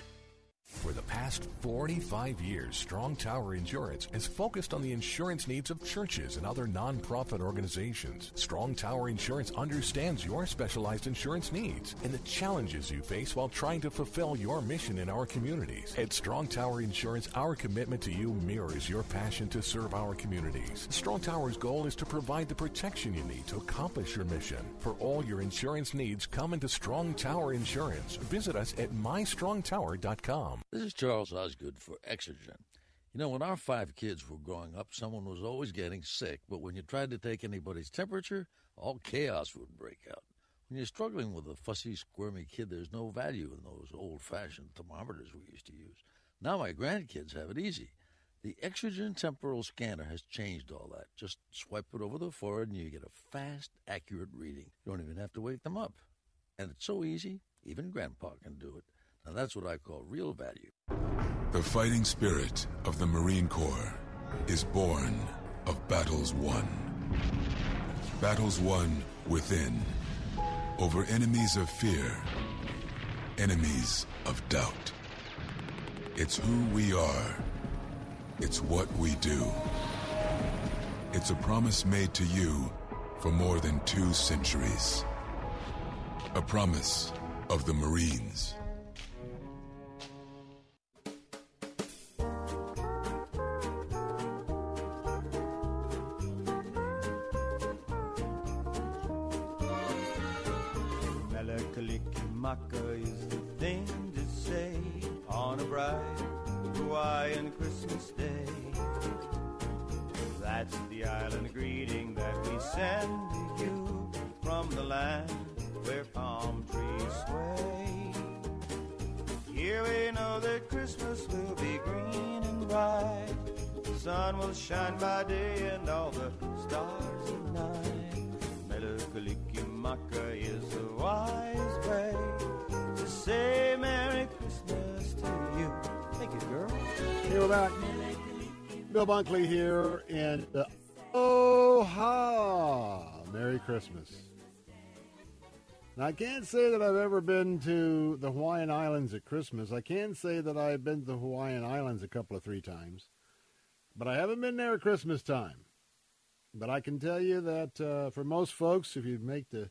For the past 45 years, Strong Tower Insurance has focused on the insurance needs of churches and other nonprofit organizations. Strong Tower Insurance understands your specialized insurance needs and the challenges you face while trying to fulfill your mission in our communities. At Strong Tower Insurance, our commitment to you mirrors your passion to serve our communities. Strong Tower's goal is to provide the protection you need to accomplish your mission. For all your insurance needs, come into Strong Tower Insurance. Visit us at mystrongtower.com. This is Charles Osgood for Exergen. You know, when our five kids were growing up, someone was always getting sick, but when you tried to take anybody's temperature, all chaos would break out. When you're struggling with a fussy, squirmy kid, there's no value in those old-fashioned thermometers we used to use. Now my grandkids have it easy. The Exergen temporal scanner has changed all that. Just swipe it over the forehead and you get a fast, accurate reading. You don't even have to wake them up. And it's so easy, even Grandpa can do it. Now that's what I call real value. The fighting spirit of the Marine Corps is born of battles won. Battles won within, over enemies of fear, enemies of doubt. It's who we are. It's what we do. It's a promise made to you for more than 2 centuries. A promise of the Marines. Is the thing to say on a bright Hawaiian Christmas day. That's the island greeting that we send to you from the land where palm trees sway. Here we know that Christmas will be green and bright. The sun will shine by day and all the stars at night. Melakalikimaka is the wise way. Say Merry Christmas to you. Thank you, girl. Hey, we're back. Bill Bunkley here, and oh-ha! Merry Christmas. Now, I can't say that I've ever been to the Hawaiian Islands at Christmas. I can say that I've been to the Hawaiian Islands a couple of 3 times, but I haven't been there at Christmas time. But I can tell you that for most folks, if you make the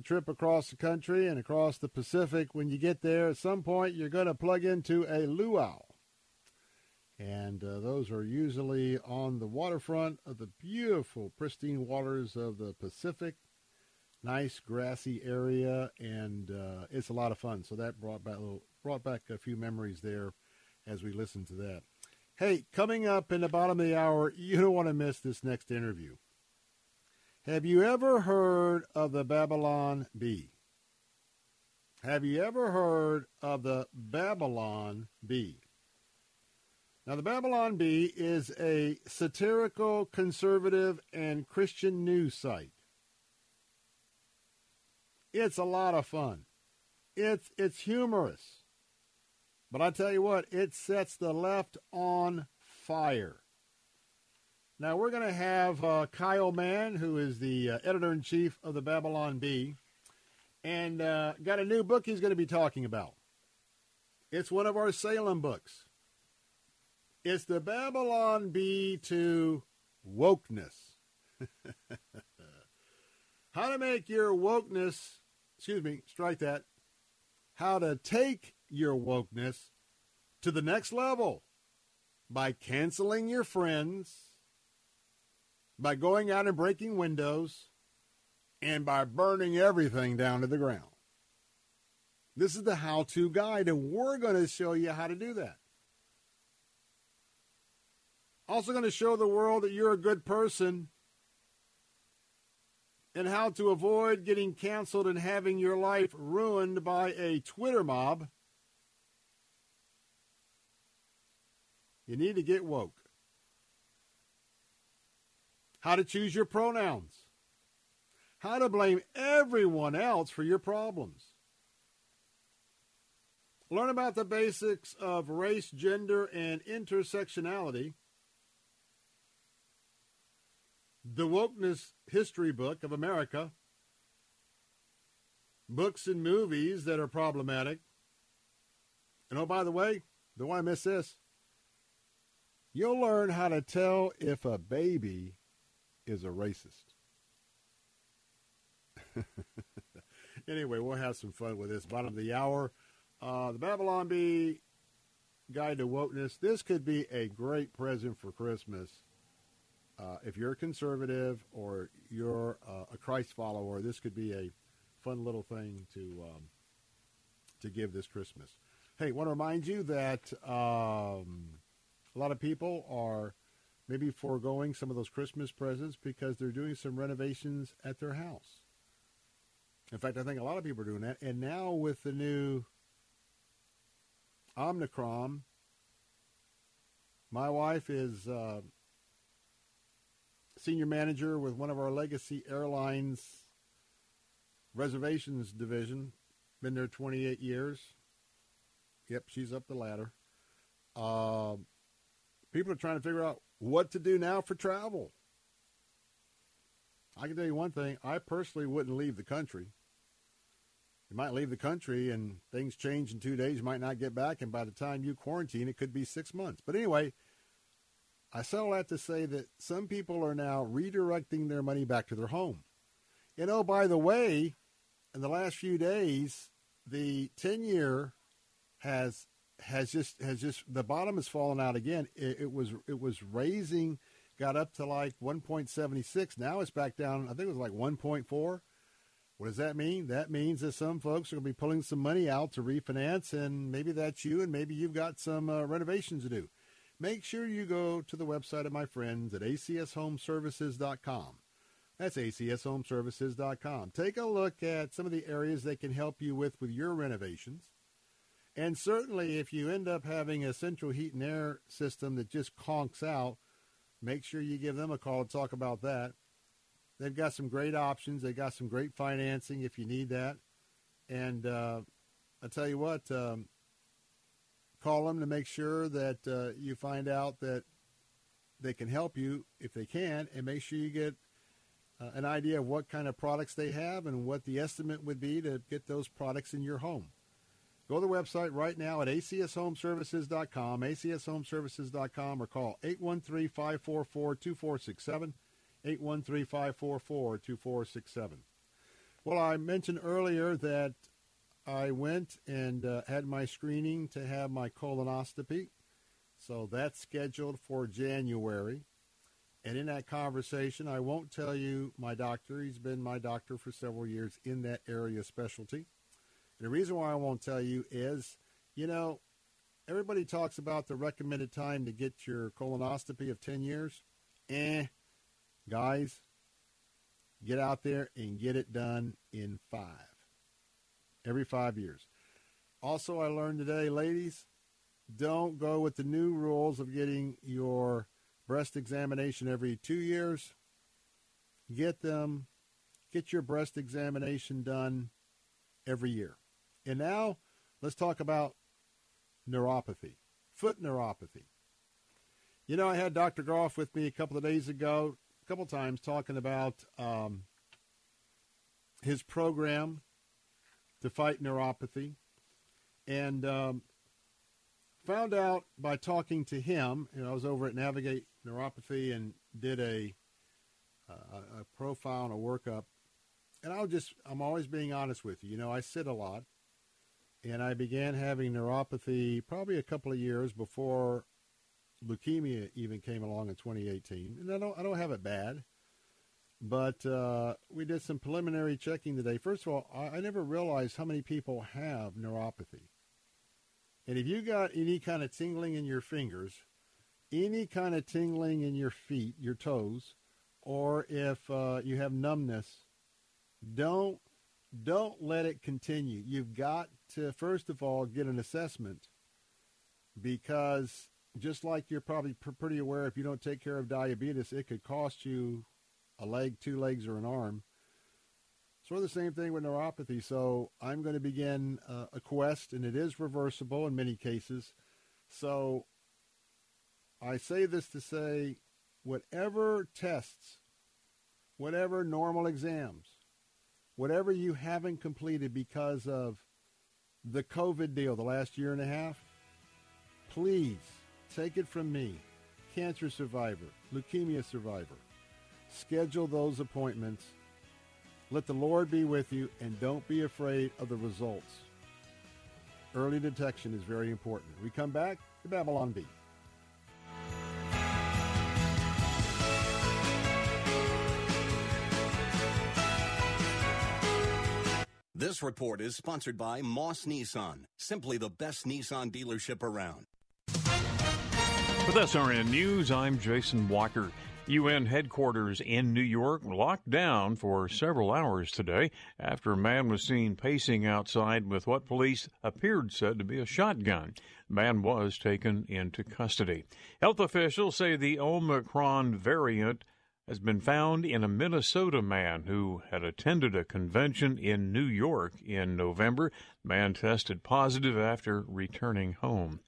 trip across the country and across the Pacific, when you get there, at some point, you're going to plug into a luau. And those are usually on the waterfront of the beautiful, pristine waters of the Pacific. Nice, grassy area, and it's a lot of fun. So that brought back a few memories there as we listened to that. Hey, coming up in the bottom of the hour, you don't want to miss this next interview. Have you ever heard of the Babylon Bee? Have you ever heard of the Babylon Bee? Now, the Babylon Bee is a satirical, conservative, and Christian news site. It's a lot of fun. It's humorous. But I tell you what, it sets the left on fire. Now, we're going to have Kyle Mann, who is the editor-in-chief of the Babylon Bee, and got a new book he's going to be talking about. It's one of our Salem books. It's The Babylon Bee to Wokeness. How to make your wokeness, strike that, how to take your wokeness to the next level by canceling your friends, by going out and breaking windows, and by burning everything down to the ground. This is the how-to guide, and we're going to show you how to do that. Also going to show the world that you're a good person and how to avoid getting canceled and having your life ruined by a Twitter mob. You need to get woke. How to choose your pronouns. How to blame everyone else for your problems. Learn about the basics of race, gender, and intersectionality. The Wokeness History Book of America. Books and movies that are problematic. And oh, by the way, don't want to miss this. You'll learn how to tell if a baby is a racist. Anyway, we'll have some fun with this. Bottom of the hour. The Babylon Bee Guide to Wokeness. This could be a great present for Christmas. If you're a conservative or you're a Christ follower, this could be a fun little thing to give this Christmas. Hey, want to remind you that a lot of people are maybe foregoing some of those Christmas presents because they're doing some renovations at their house. In fact, I think a lot of people are doing that. And now with the new Omicron, my wife is senior manager with one of our legacy airlines reservations division. Been there 28 years. Yep, she's up the ladder. People are trying to figure out what to do now for travel. I can tell you one thing. I personally wouldn't leave the country. You might leave the country and things change in 2 days. You might not get back. And by the time you quarantine, it could be 6 months. But anyway, I say all that to say that some people are now redirecting their money back to their home. And oh, by the way, in the last few days, the 10-year has just the bottom has fallen out again. It was raising, got up to like 1.76. Now it's back down. I think it was like 1.4. What does that mean? That means that some folks are going to be pulling some money out to refinance, and maybe that's you, and maybe you've got some renovations to do. Make sure you go to the website of my friends at acshomeservices.com. That's acshomeservices.com. Take a look at some of the areas they can help you with your renovations. And certainly, if you end up having a central heat and air system that just conks out, make sure you give them a call and talk about that. They've got some great options. They've got some great financing if you need that. And I tell you what, call them to make sure that you find out that they can help you if they can, and make sure you get an idea of what kind of products they have and what the estimate would be to get those products in your home. Go to the website right now at acshomeservices.com, acshomeservices.com, or call 813-544-2467, 813-544-2467. Well, I mentioned earlier that I went and had my screening to have my colonoscopy. So that's scheduled for January. And in that conversation, I won't tell you my doctor. He's been my doctor for several years in that area specialty. And the reason why I won't tell you is, you know, everybody talks about the recommended time to get your colonoscopy of 10 years. Guys, get out there and get it done in 5. Every 5 years. Also, I learned today, ladies, don't go with the new rules of getting your breast examination every 2 years. Get your breast examination done every year. And now, let's talk about neuropathy, foot neuropathy. You know, I had Dr. Groff with me a couple of days ago, a couple times, talking about his program to fight neuropathy, and found out by talking to him, and I was over at Navigate Neuropathy and did a profile and a workup, and I'm always being honest with you. You know, I sit a lot, and I began having neuropathy probably a couple of years before leukemia even came along in 2018. And I don't have it bad, but we did some preliminary checking today. First of all, I never realized how many people have neuropathy. And if you got any kind of tingling in your fingers, any kind of tingling in your feet, your toes, or if you have numbness, don't let it continue. You've got to, first of all, get an assessment, because just like you're probably pretty aware, if you don't take care of diabetes, it could cost you a leg, 2 legs, or an arm. Sort of the same thing with neuropathy. So I'm going to begin a quest, and it is reversible in many cases. So I say this to say, whatever tests, whatever normal exams, whatever you haven't completed because of the COVID deal the last year and a half, please take it from me, cancer survivor, leukemia survivor, schedule those appointments. Let the Lord be with you, and don't be afraid of the results. Early detection is very important. We come back to Babylon Bee. This report is sponsored by Moss Nissan, simply the best Nissan dealership around. With SRN News, I'm Jason Walker. UN headquarters in New York locked down for several hours today after a man was seen pacing outside with what police said to be a shotgun. The man was taken into custody. Health officials say the Omicron variant has been found in a Minnesota man who had attended a convention in New York in November. The man tested positive after returning home.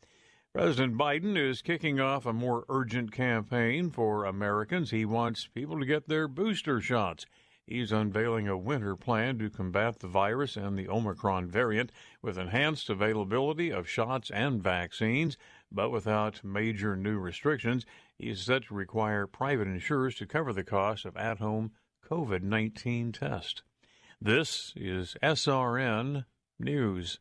President Biden is kicking off a more urgent campaign for Americans. He wants people to get their booster shots. He's unveiling a winter plan to combat the virus and the Omicron variant with enhanced availability of shots and vaccines, but without major new restrictions. He's set to require private insurers to cover the cost of at-home COVID-19 tests. This is SRN News.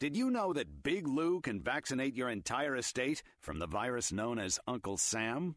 Did you know that Big Lou can vaccinate your entire estate from the virus known as Uncle Sam?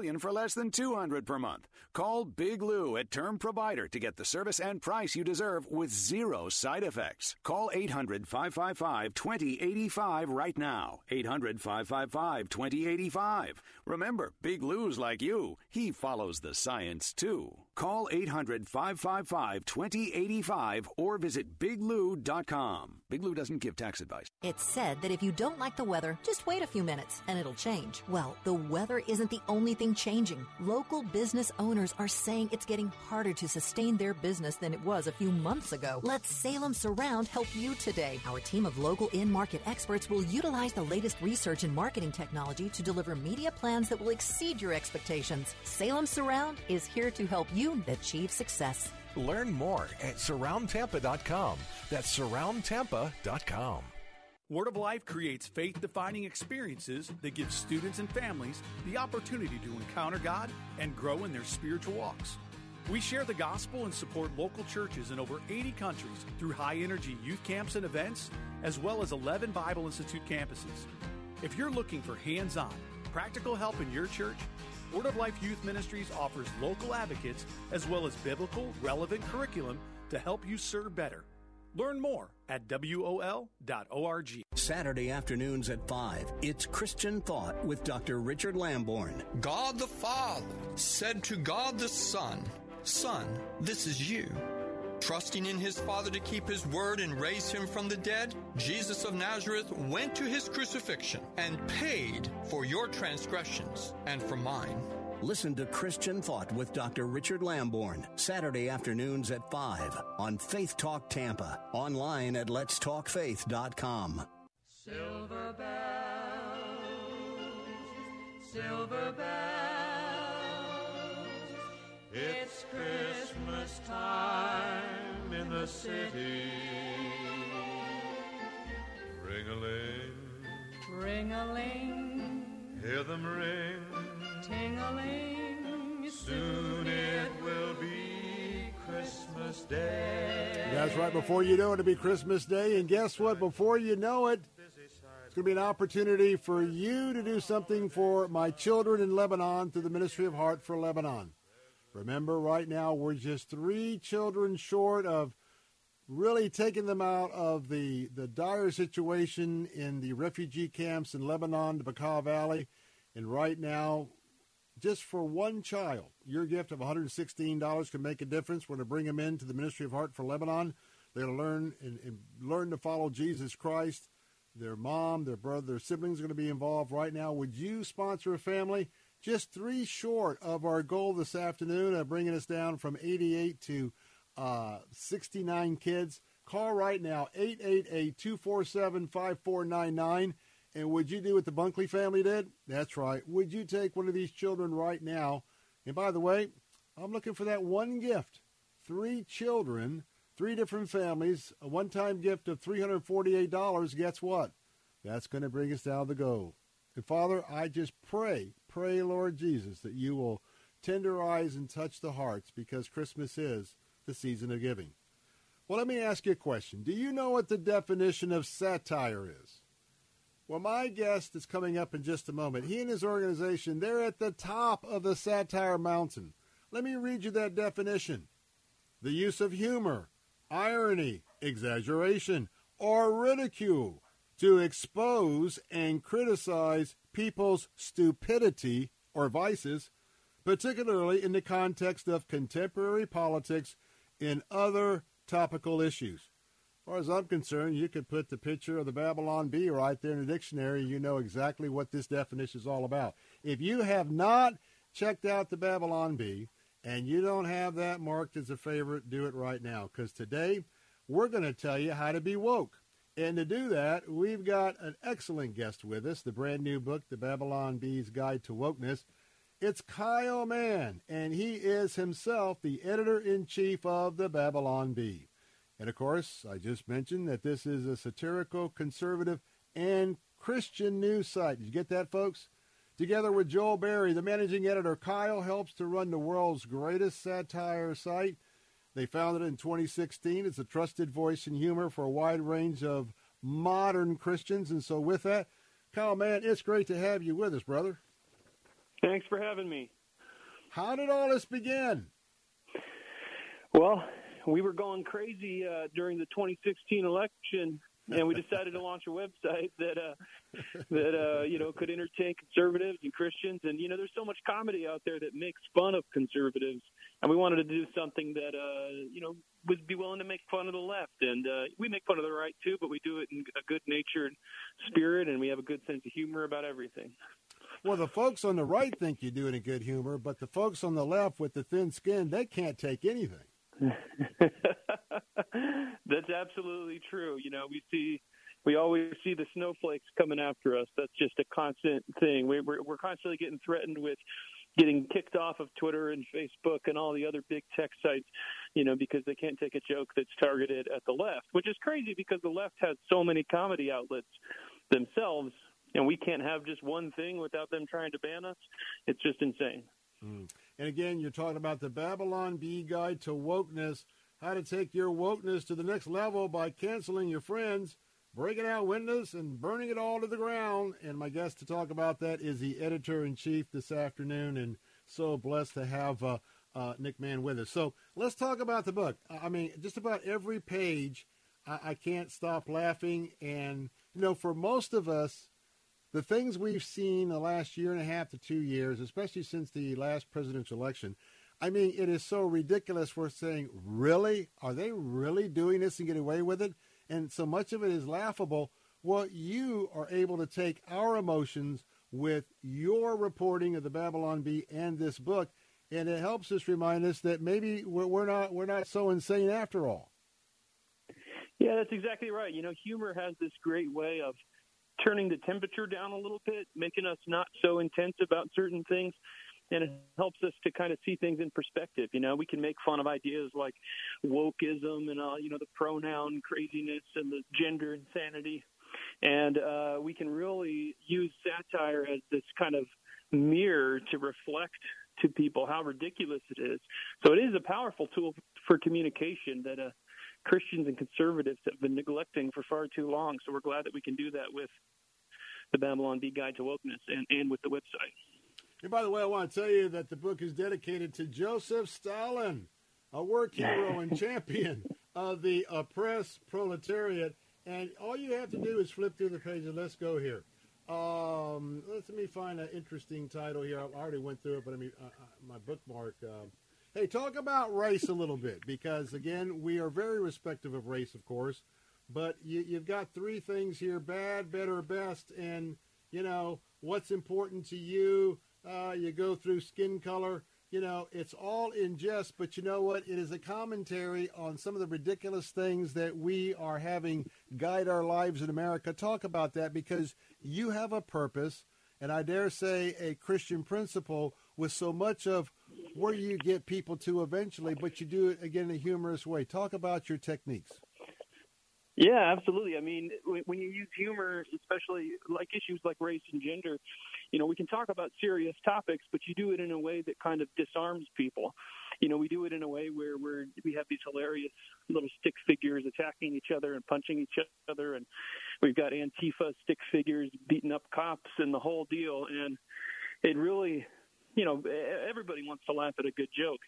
for less than $200 per month. Call Big Lou at Term Provider to get the service and price you deserve with zero side effects. Call 800-555-2085 right now. 800-555-2085. Remember, Big Lou's like you. He follows the science, too. Call 800-555-2085 or visit BigLou.com. Big Lou doesn't give tax advice. It's said that if you don't like the weather, just wait a few minutes and it'll change. Well, the weather isn't the only thing changing. Local business owners are saying it's getting harder to sustain their business than it was a few months ago. Let Salem Surround help you today. Our team of local in-market experts will utilize the latest research and marketing technology to deliver media plans that will exceed your expectations. Salem Surround is here to help you achieve success. Learn more at surroundtampa.com. That's surroundtampa.com. Word of Life creates faith-defining experiences that give students and families the opportunity to encounter God and grow in their spiritual walks. We share the gospel and support local churches in over 80 countries through high-energy youth camps and events, as well as 11 Bible Institute campuses. If you're looking for hands-on, practical help in your church, Word of Life Youth Ministries offers local advocates as well as biblical, relevant curriculum to help you serve better. Learn more at wol.org. Saturday afternoons at 5, it's Christian Thought with Dr. Richard Lamborn. God the Father said to God the Son, "Son, this is you." Trusting in his Father to keep his word and raise him from the dead, Jesus of Nazareth went to his crucifixion and paid for your transgressions and for mine. Listen to Christian Thought with Dr. Richard Lamborn, Saturday afternoons at 5 on Faith Talk Tampa, online at letstalkfaith.com. Silver bells, it's Christmas time in the city. Ring-a-ling, ring-a-ling, hear them ring, ting-a-ling, soon it will be Christmas Day. That's right, before you know it'll be Christmas Day, and guess what, before you know it, it's going to be an opportunity for you to do something for my children in Lebanon through the Ministry of Heart for Lebanon. Remember, right now, we're just 3 children short of really taking them out of the dire situation in the refugee camps in Lebanon, the Bekaa Valley. And right now, just for one child, your gift of $116 can make a difference. We're going to bring them into the Ministry of Heart for Lebanon. They're going to learn and learn to follow Jesus Christ. Their mom, their brother, their siblings are going to be involved right now. Would you sponsor a family? Just 3 short of our goal this afternoon, bringing us down from 88 to 69 kids. Call right now, 888-247-5499. And would you do what the Bunkley family did? That's right. Would you take one of these children right now? And by the way, I'm looking for that one gift. 3 children, 3 different families, a one-time gift of $348. Guess what? That's going to bring us down the goal. And Father, I just pray, Lord Jesus, that you will tenderize and touch the hearts, because Christmas is the season of giving. Well, let me ask you a question. Do you know what the definition of satire is? Well, my guest is coming up in just a moment. He and his organization, they're at the top of the satire mountain. Let me read you that definition. The use of humor, irony, exaggeration, or ridicule to expose and criticize people's stupidity or vices, particularly in the context of contemporary politics and other topical issues. As far as I'm concerned, you could put the picture of the Babylon Bee right there in the dictionary. You know exactly what this definition is all about. If you have not checked out the Babylon Bee, and you don't have that marked as a favorite, do it right now, because today we're going to tell you how to be woke. And to do that, we've got an excellent guest with us, the brand new book, The Babylon Bee's Guide to Wokeness. It's Kyle Mann, and he is himself the editor-in-chief of The Babylon Bee. And, of course, I just mentioned that this is a satirical, conservative, and Christian news site. Did you get that, folks? Together with Joel Berry, the managing editor, Kyle helps to run the world's greatest satire site. They founded it in 2016. It's a trusted voice in humor for a wide range of modern Christians. And so with that, Kyle Mann, it's great to have you with us, brother. Thanks for having me. How did all this begin? Well, we were going crazy during the 2016 election, and we decided to launch a website that could entertain conservatives and Christians. And, you know, there's so much comedy out there that makes fun of conservatives. And we wanted to do something that, would be willing to make fun of the left. And we make fun of the right, too, but we do it in a good-natured spirit, and we have a good sense of humor about everything. Well, the folks on the right think you do it in good humor, but the folks on the left with the thin skin, they can't take anything. That's absolutely true. You know, we always see the snowflakes coming after us. That's just a constant thing. We're constantly getting threatened with getting kicked off of Twitter and Facebook and all the other big tech sites, you know, because they can't take a joke that's targeted at the left, which is crazy because the left has so many comedy outlets themselves, and we can't have just one thing without them trying to ban us. It's just insane. And again, you're talking about the Babylon Bee Guide to Wokeness, how to take your wokeness to the next level by canceling your friends, breaking out windows, and burning it all to the ground. And my guest to talk about that is the editor-in-chief this afternoon, and so blessed to have Nick Mann with us. So let's talk about the book. I mean, just about every page I can't stop laughing. And, you know, for most of us, the things we've seen the last year and a half to 2 years, especially since the last presidential election, I mean, it is so ridiculous. We're saying, really? Are they really doing this and getting away with it? And so much of it is laughable. Well, you are able to take our emotions with your reporting of the Babylon Bee and this book, and it helps us remind us that maybe we're not so insane after all. Yeah, that's exactly right. You know, humor has this great way of turning the temperature down a little bit, making us not so intense about certain things, and it helps us to kind of see things in perspective. You know, we can make fun of ideas like wokeism and, you know, the pronoun craziness and the gender insanity. And we can really use satire as this kind of mirror to reflect to people how ridiculous it is. So it is a powerful tool for communication that Christians and conservatives have been neglecting for far too long. So we're glad that we can do that with the Babylon Bee Guide to Wokeness and with the website. And by the way, I want to tell you that the book is dedicated to Joseph Stalin, a work hero and champion of the oppressed proletariat. And all you have to do is flip through the page, and let's go here. Let me find an interesting title here. I already went through it, but I mean, my bookmark. Hey, talk about race a little bit, because, again, we are very respectful of race, of course. But you've got three things here, bad, better, best, and, you know, what's important to you. You go through skin color. You know, it's all in jest, but you know what? It is a commentary on some of the ridiculous things that we are having guide our lives in America. Talk about that, because you have a purpose, and I dare say a Christian principle, with so much of where you get people to eventually, but you do it, again, in a humorous way. Talk about your techniques. Yeah, absolutely. I mean, when you use humor, especially like issues like race and gender, you know, we can talk about serious topics, but you do it in a way that kind of disarms people. You know, we do it in a way where we have these hilarious little stick figures attacking each other and punching each other, and we've got Antifa stick figures beating up cops and the whole deal. And it really, you know, everybody wants to laugh at a good joke.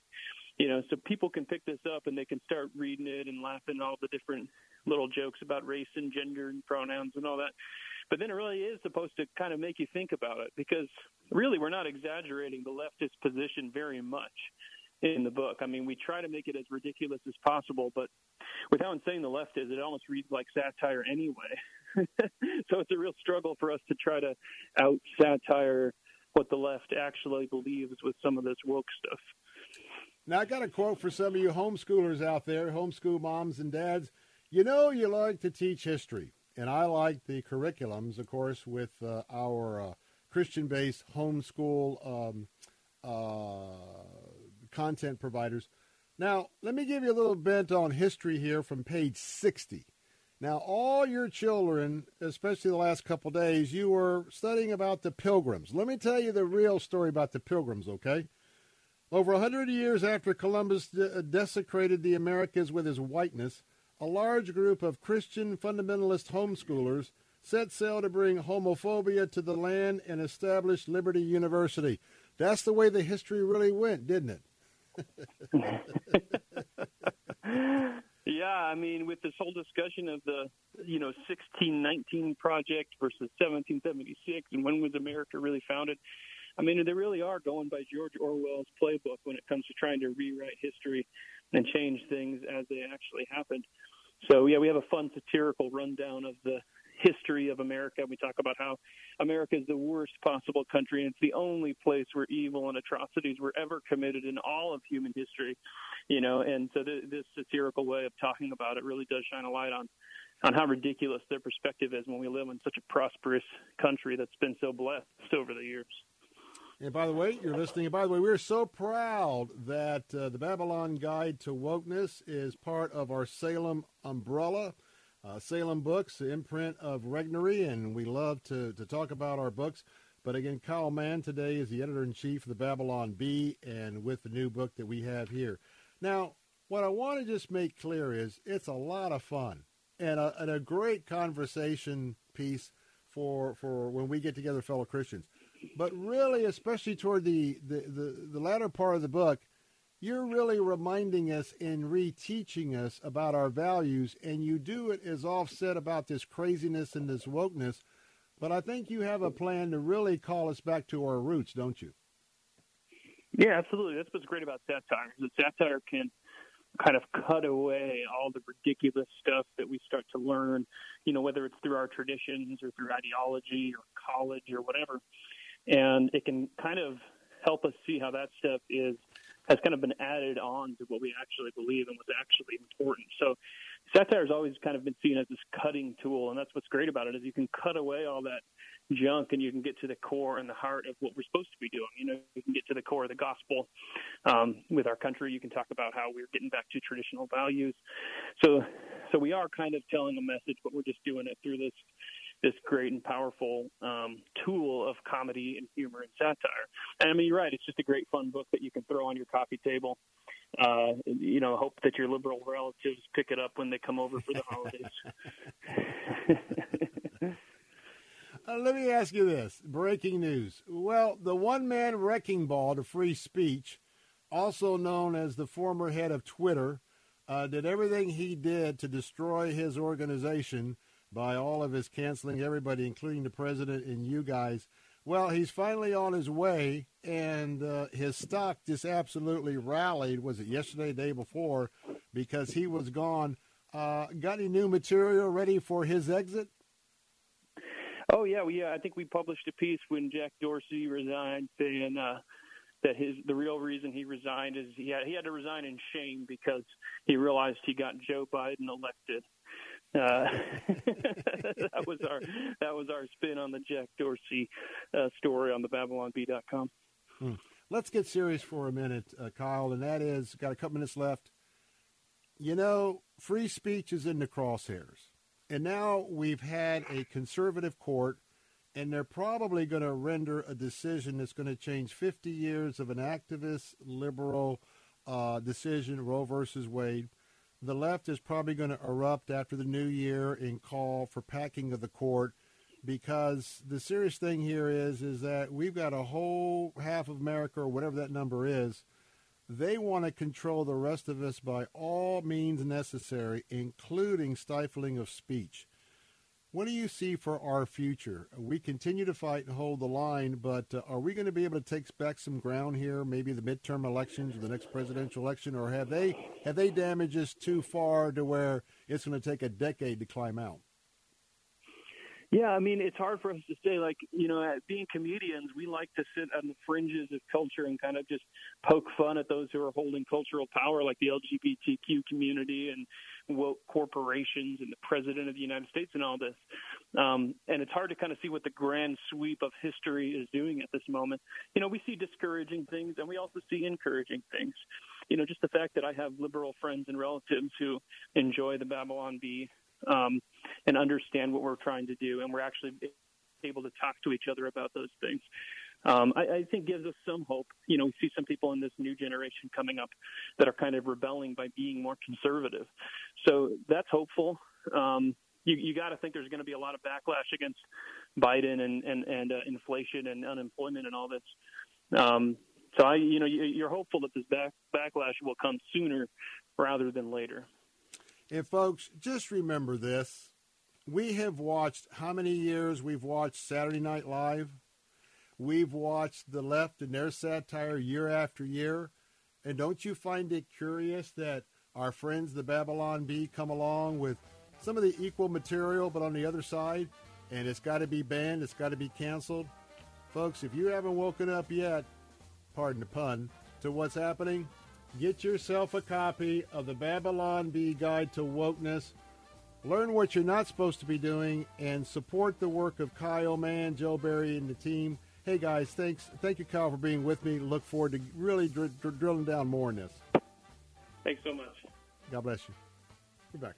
You know, so people can pick this up and they can start reading it and laughing at all the different little jokes about race and gender and pronouns and all that. But then it really is supposed to kind of make you think about it, because really we're not exaggerating the leftist position very much in the book. I mean, we try to make it as ridiculous as possible, but with how insane the left is, it almost reads like satire anyway. So it's a real struggle for us to try to out-satire what the left actually believes with some of this woke stuff. Now, I got a quote for some of you homeschoolers out there, homeschool moms and dads. You know, you like to teach history, and I like the curriculums, of course, with our Christian-based homeschool content providers. Now, let me give you a little bit on history here from page 60. Now, all your children, especially the last couple days, you were studying about the Pilgrims. Let me tell you the real story about the Pilgrims, okay? Over 100 years after Columbus desecrated the Americas with his whiteness, a large group of Christian fundamentalist homeschoolers set sail to bring homophobia to the land and establish Liberty University. That's the way the history really went, didn't it? Yeah, I mean, with this whole discussion of the, you know, 1619 project versus 1776 and when was America really founded, I mean, they really are going by George Orwell's playbook when it comes to trying to rewrite history and change things as they actually happened. So, yeah, we have a fun satirical rundown of the history of America. We talk about how America is the worst possible country, and it's the only place where evil and atrocities were ever committed in all of human history, you know. And so this satirical way of talking about it really does shine a light on how ridiculous their perspective is when we live in such a prosperous country that's been so blessed over the years. And by the way, you're listening. And by the way, we're so proud that the Babylon Guide to Wokeness is part of our Salem umbrella, Salem Books, the imprint of Regnery, and we love to talk about our books. But again, Kyle Mann today is the editor-in-chief of the Babylon Bee, and with the new book that we have here. Now, what I want to just make clear is it's a lot of fun and a great conversation piece for when we get together, fellow Christians. But really, especially toward the latter part of the book, You're really reminding us and reteaching us about our values, and you do it as offset about this craziness and this wokeness. But I think you have a plan to really call us back to our roots, don't you? Yeah, absolutely. That's what's great about satire. The satire can kind of cut away all the ridiculous stuff that we start to learn, you know, whether it's through our traditions or through ideology or college or whatever. And it can kind of help us see how that stuff has kind of been added on to what we actually believe and what's actually important. So satire has always kind of been seen as this cutting tool, and that's what's great about it is you can cut away all that junk and you can get to the core and the heart of what we're supposed to be doing. You know, you can get to the core of the gospel with our country. You can talk about how we're getting back to traditional values. So we are kind of telling a message, but we're just doing it through this great and powerful tool of comedy and humor and satire. And I mean, you're right. It's just a great fun book that you can throw on your coffee table. You know, hope that your liberal relatives pick it up when they come over for the holidays. Let me ask you this. Breaking news. Well, the one-man wrecking ball to free speech, also known as the former head of Twitter, did everything he did to destroy his organization by all of his canceling everybody, including the president and you guys. Well, he's finally on his way, and his stock just absolutely rallied. Was it yesterday, the day before, because he was gone. Got any new material ready for his exit? Oh, yeah. I think we published a piece when Jack Dorsey resigned saying that the real reason he resigned is he had to resign in shame because he realized he got Joe Biden elected. That was our spin on the Jack Dorsey story on the BabylonBee.com. Let's get serious for a minute, Kyle, and that is, got a couple minutes left. You know, free speech is in the crosshairs, and now we've had a conservative court, and they're probably going to render a decision that's going to change 50 years of an activist liberal decision, Roe versus Wade. The left is probably going to erupt after the new year and call for packing of the court, because the serious thing here is that we've got a whole half of America, or whatever that number is. They want to control the rest of us by all means necessary, including stifling of speech. What do you see for our future? We continue to fight and hold the line, but are we going to be able to take back some ground here, maybe the midterm elections or the next presidential election, or have they damaged us too far to where it's going to take a decade to climb out? Yeah, I mean, it's hard for us to say, like, you know, being comedians, we like to sit on the fringes of culture and kind of just poke fun at those who are holding cultural power, like the LGBTQ community and woke corporations and the president of the United States and all this. And it's hard to kind of see what the grand sweep of history is doing at this moment. You know, we see discouraging things and we also see encouraging things. You know, just the fact that I have liberal friends and relatives who enjoy the Babylon Bee and understand what we're trying to do, and we're actually able to talk to each other about those things, I think gives us some hope. You know, we see some people in this new generation coming up that are kind of rebelling by being more conservative. So that's hopeful. You got to think there's going to be a lot of backlash against Biden and inflation and unemployment and all this. So, you're hopeful that this backlash will come sooner rather than later. And, folks, just remember this. We have watched how many years we've watched Saturday Night Live. We've watched the left and their satire year after year. And don't you find it curious that our friends, the Babylon Bee, come along with some of the equal material, but on the other side, and it's got to be banned, it's got to be canceled? Folks, if you haven't woken up yet, pardon the pun, to what's happening, get yourself a copy of the Babylon Bee Guide to Wokeness. Learn what you're not supposed to be doing and support the work of Kyle Mann, Joe Barry, and the team. Hey, guys, thanks. Thank you, Kyle, for being with me. Look forward to really drilling down more on this. Thanks so much. God bless you. We're back.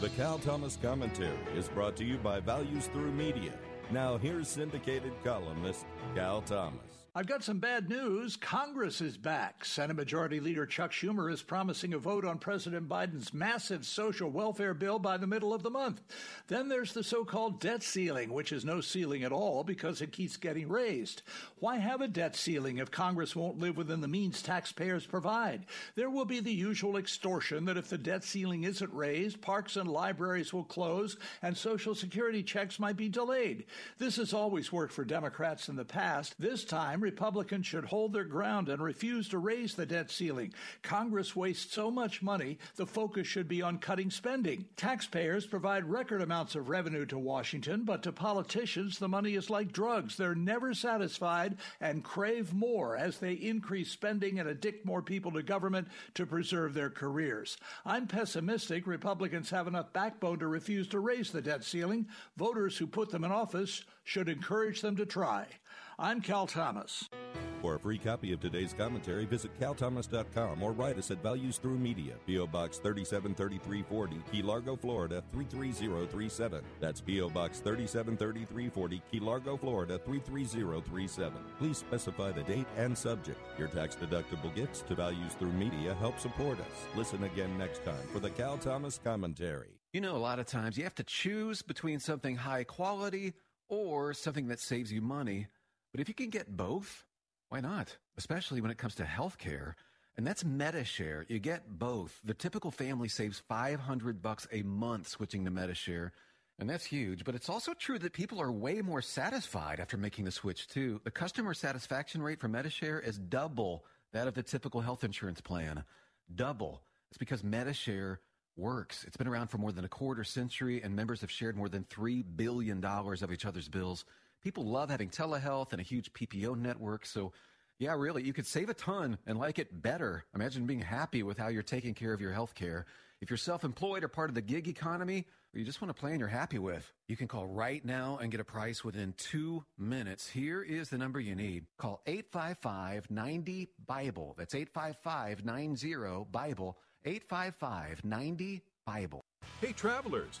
The Cal Thomas Commentary is brought to you by Values Through Media. Now here's syndicated columnist Cal Thomas. I've got some bad news. Congress is back. Senate Majority Leader Chuck Schumer is promising a vote on President Biden's massive social welfare bill by the middle of the month. Then there's the so-called debt ceiling, which is no ceiling at all because it keeps getting raised. Why have a debt ceiling if Congress won't live within the means taxpayers provide? There will be the usual extortion that if the debt ceiling isn't raised, parks and libraries will close and Social Security checks might be delayed. This has always worked for Democrats in the past. This time, Republicans should hold their ground and refuse to raise the debt ceiling. Congress wastes so much money, the focus should be on cutting spending. Taxpayers provide record amounts of revenue to Washington, but to politicians, the money is like drugs. They're never satisfied and crave more as they increase spending and addict more people to government to preserve their careers. I'm pessimistic Republicans have enough backbone to refuse to raise the debt ceiling. Voters who put them in office should encourage them to try. I'm Cal Thomas. For a free copy of today's commentary, visit calthomas.com or write us at Values Through Media, P.O. Box 373340, Key Largo, Florida 33037. That's P.O. Box 373340, Key Largo, Florida 33037. Please specify the date and subject. Your tax-deductible gifts to Values Through Media help support us. Listen again next time for the Cal Thomas Commentary. You know, a lot of times you have to choose between something high quality or something that saves you money. But if you can get both, why not? Especially when it comes to health care. And that's MediShare. You get both. The typical family saves $500 a month switching to MediShare. And that's huge. But it's also true that people are way more satisfied after making the switch, too. The customer satisfaction rate for MediShare is double that of the typical health insurance plan. Double. It's because MediShare works. It's been around for more than a quarter century, and members have shared more than $3 billion of each other's bills. People love having telehealth and a huge PPO network. So, yeah, really, you could save a ton and like it better. Imagine being happy with how you're taking care of your health care. If you're self-employed or part of the gig economy, or you just want a plan you're happy with, you can call right now and get a price within 2 minutes. Here is the number you need. Call 855-90-BIBLE. That's 855-90-BIBLE. 855-90-BIBLE. Hey, travelers.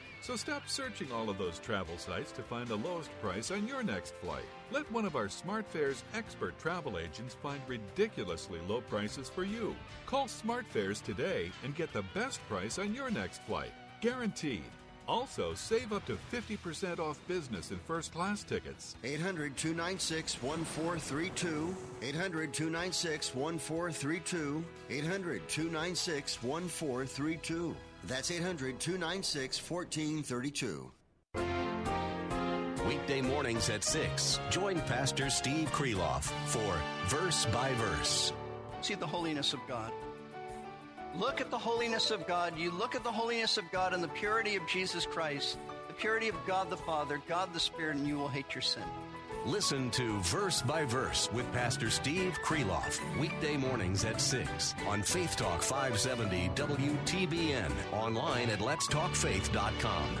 So stop searching all of those travel sites to find the lowest price on your next flight. Let one of our SmartFares expert travel agents find ridiculously low prices for you. Call SmartFares today and get the best price on your next flight. Guaranteed. Also, save up to 50% off business and first-class tickets. 800-296-1432. 800-296-1432. 800-296-1432. That's 800-296-1432. Weekday mornings at 6. Join Pastor Steve Kreloff for Verse by Verse. See the holiness of God. Look at the holiness of God. You look at the holiness of God and the purity of Jesus Christ, the purity of God the Father, God the Spirit, and you will hate your sin. Listen to Verse by Verse with Pastor Steve Kreloff, weekday mornings at 6 on Faith Talk 570 WTBN, online at letstalkfaith.com.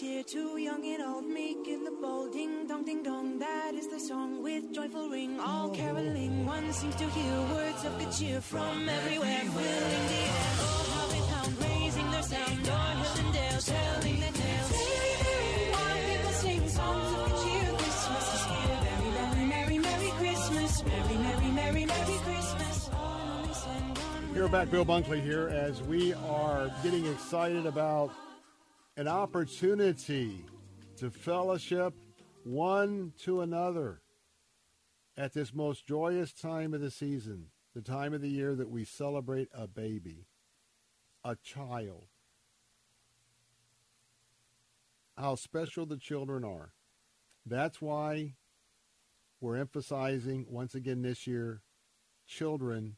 Cheer to young and old, meek in the bold, ding-dong, ding-dong, that is the song with joyful ring, all caroling, one seems to hear words of good cheer from everywhere, filling the air, oh how they pound, raising their sound, o'er hills and dales, telling their tales, our people sing songs of good cheer, Christmas is here, merry, merry, merry, merry Christmas, merry, merry, merry, merry Christmas, all on You're back, Bill Bunkley here, as we are getting excited about an opportunity to fellowship one to another at this most joyous time of the season, the time of the year that we celebrate a baby, a child. how special the children are. That's why we're emphasizing once again this year children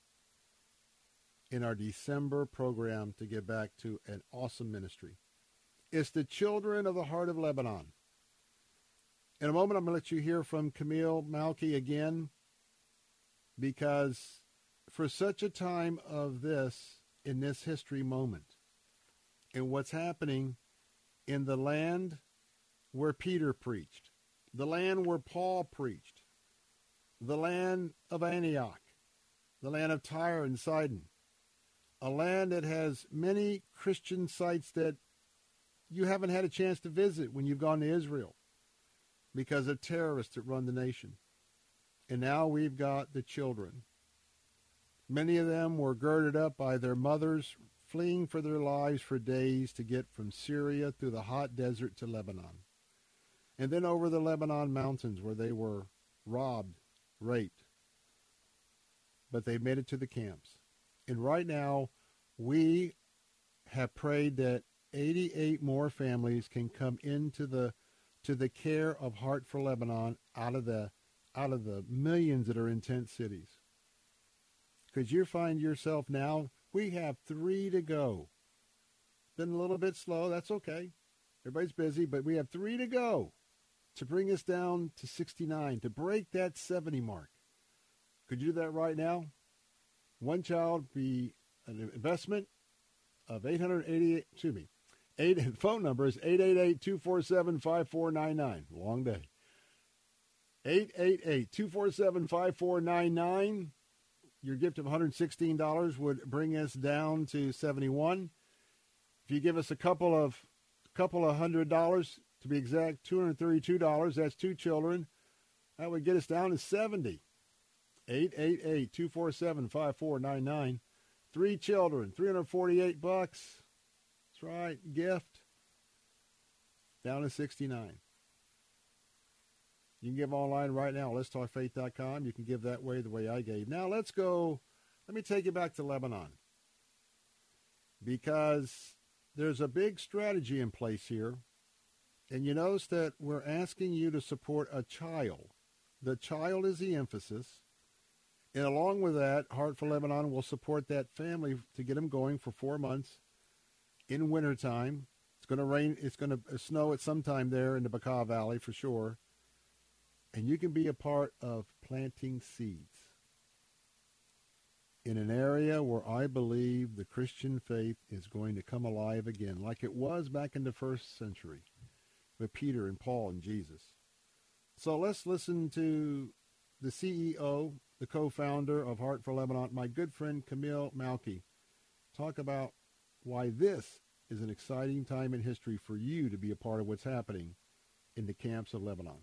in our December program to get back to an awesome ministry. It's the Children of the Heart of Lebanon. In a moment, I'm going to let you hear from Camille Malky again, because for such a time of this, in this history moment, and what's happening in the land where Peter preached, the land where Paul preached, the land of Antioch, the land of Tyre and Sidon, a land that has many Christian sites that you haven't had a chance to visit when you've gone to Israel because of terrorists that run the nation. And now we've got the children. Many of them were girded up by their mothers, fleeing for their lives for days to get from Syria through the hot desert to Lebanon, and then over the Lebanon mountains where they were robbed, raped. But they made it to the camps. And right now, we have prayed that 88 more families can come into the care of Heart for Lebanon out of the millions that are in tent cities. Could you find yourself now? We have 3 to go. Been a little bit slow. That's okay. Everybody's busy, but we have 3 to go to bring us down to 69, to break that 70 mark. Could you do that right now? One child be an investment of 888, excuse me, 8, phone number is 888-247-5499. Long day. 888-247-5499. Your gift of $116 would bring us down to 71. If you give us a couple of $100, to be exact, $232, that's 2 children, that would get us down to 70. 888-247-5499. 3 children, $348. That's right, gift. Down to 69. You can give online right now, letstalkfaith.com. You can give that way the way I gave. Now let's go, let me take you back to Lebanon, because there's a big strategy in place here. And you notice that we're asking you to support a child. The child is the emphasis. And along with that, Heart for Lebanon will support that family to get them going for 4 months in wintertime. It's going to rain. It's going to snow at some time there in the Bekaa Valley for sure. And you can be a part of planting seeds in an area where I believe the Christian faith is going to come alive again, like it was back in the first century with Peter and Paul and Jesus. So let's listen to the CEO, the co-founder of Heart for Lebanon, my good friend Camille Malky, talk about why this is an exciting time in history for you to be a part of what's happening in the camps of Lebanon.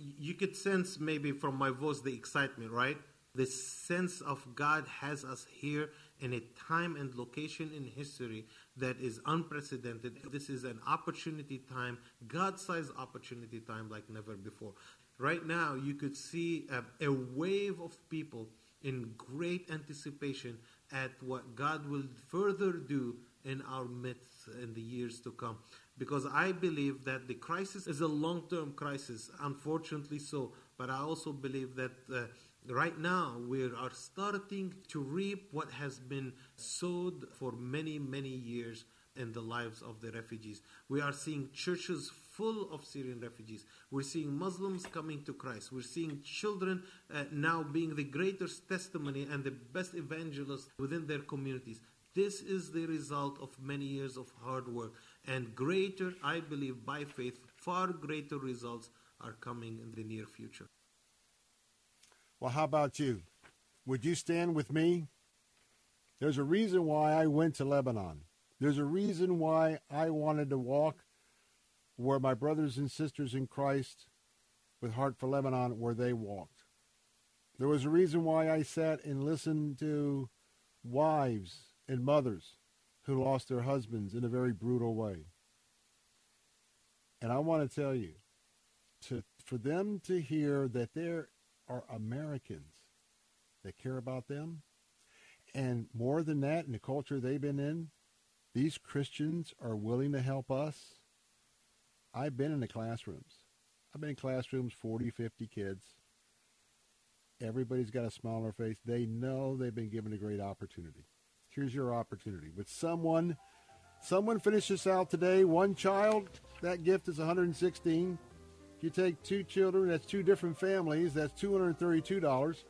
You could sense maybe from my voice the excitement, right? This sense of God has us here in a time and location in history that is unprecedented. This is an opportunity time, God-sized opportunity time like never before. Right now, you could see a wave of people in great anticipation at what God will further do in our midst in the years to come. Because I believe that the crisis is a long-term crisis, unfortunately so. But I also believe that right now we are starting to reap what has been sowed for many, many years in the lives of the refugees. We are seeing churches full of Syrian refugees. We're seeing Muslims coming to Christ. We're seeing children now being the greatest testimony and the best evangelists within their communities. This is the result of many years of hard work, and greater, I believe, by faith, far greater results are coming in the near future. Well, how about you? Would you stand with me? There's a reason why I went to Lebanon. There's a reason why I wanted to walk where my brothers and sisters in Christ with Heart for Lebanon, where they walked. There was a reason why I sat and listened to wives and mothers who lost their husbands in a very brutal way. And I want to tell you, for them to hear that there are Americans that care about them, and more than that, in the culture they've been in, these Christians are willing to help us. I've been in the classrooms. I've been in classrooms, 40, 50 kids. Everybody's got a smile on their face. They know they've been given a great opportunity. Here's your opportunity. With someone finish this out today. One child, that gift is $116. If you take two children, that's two different families. That's $232.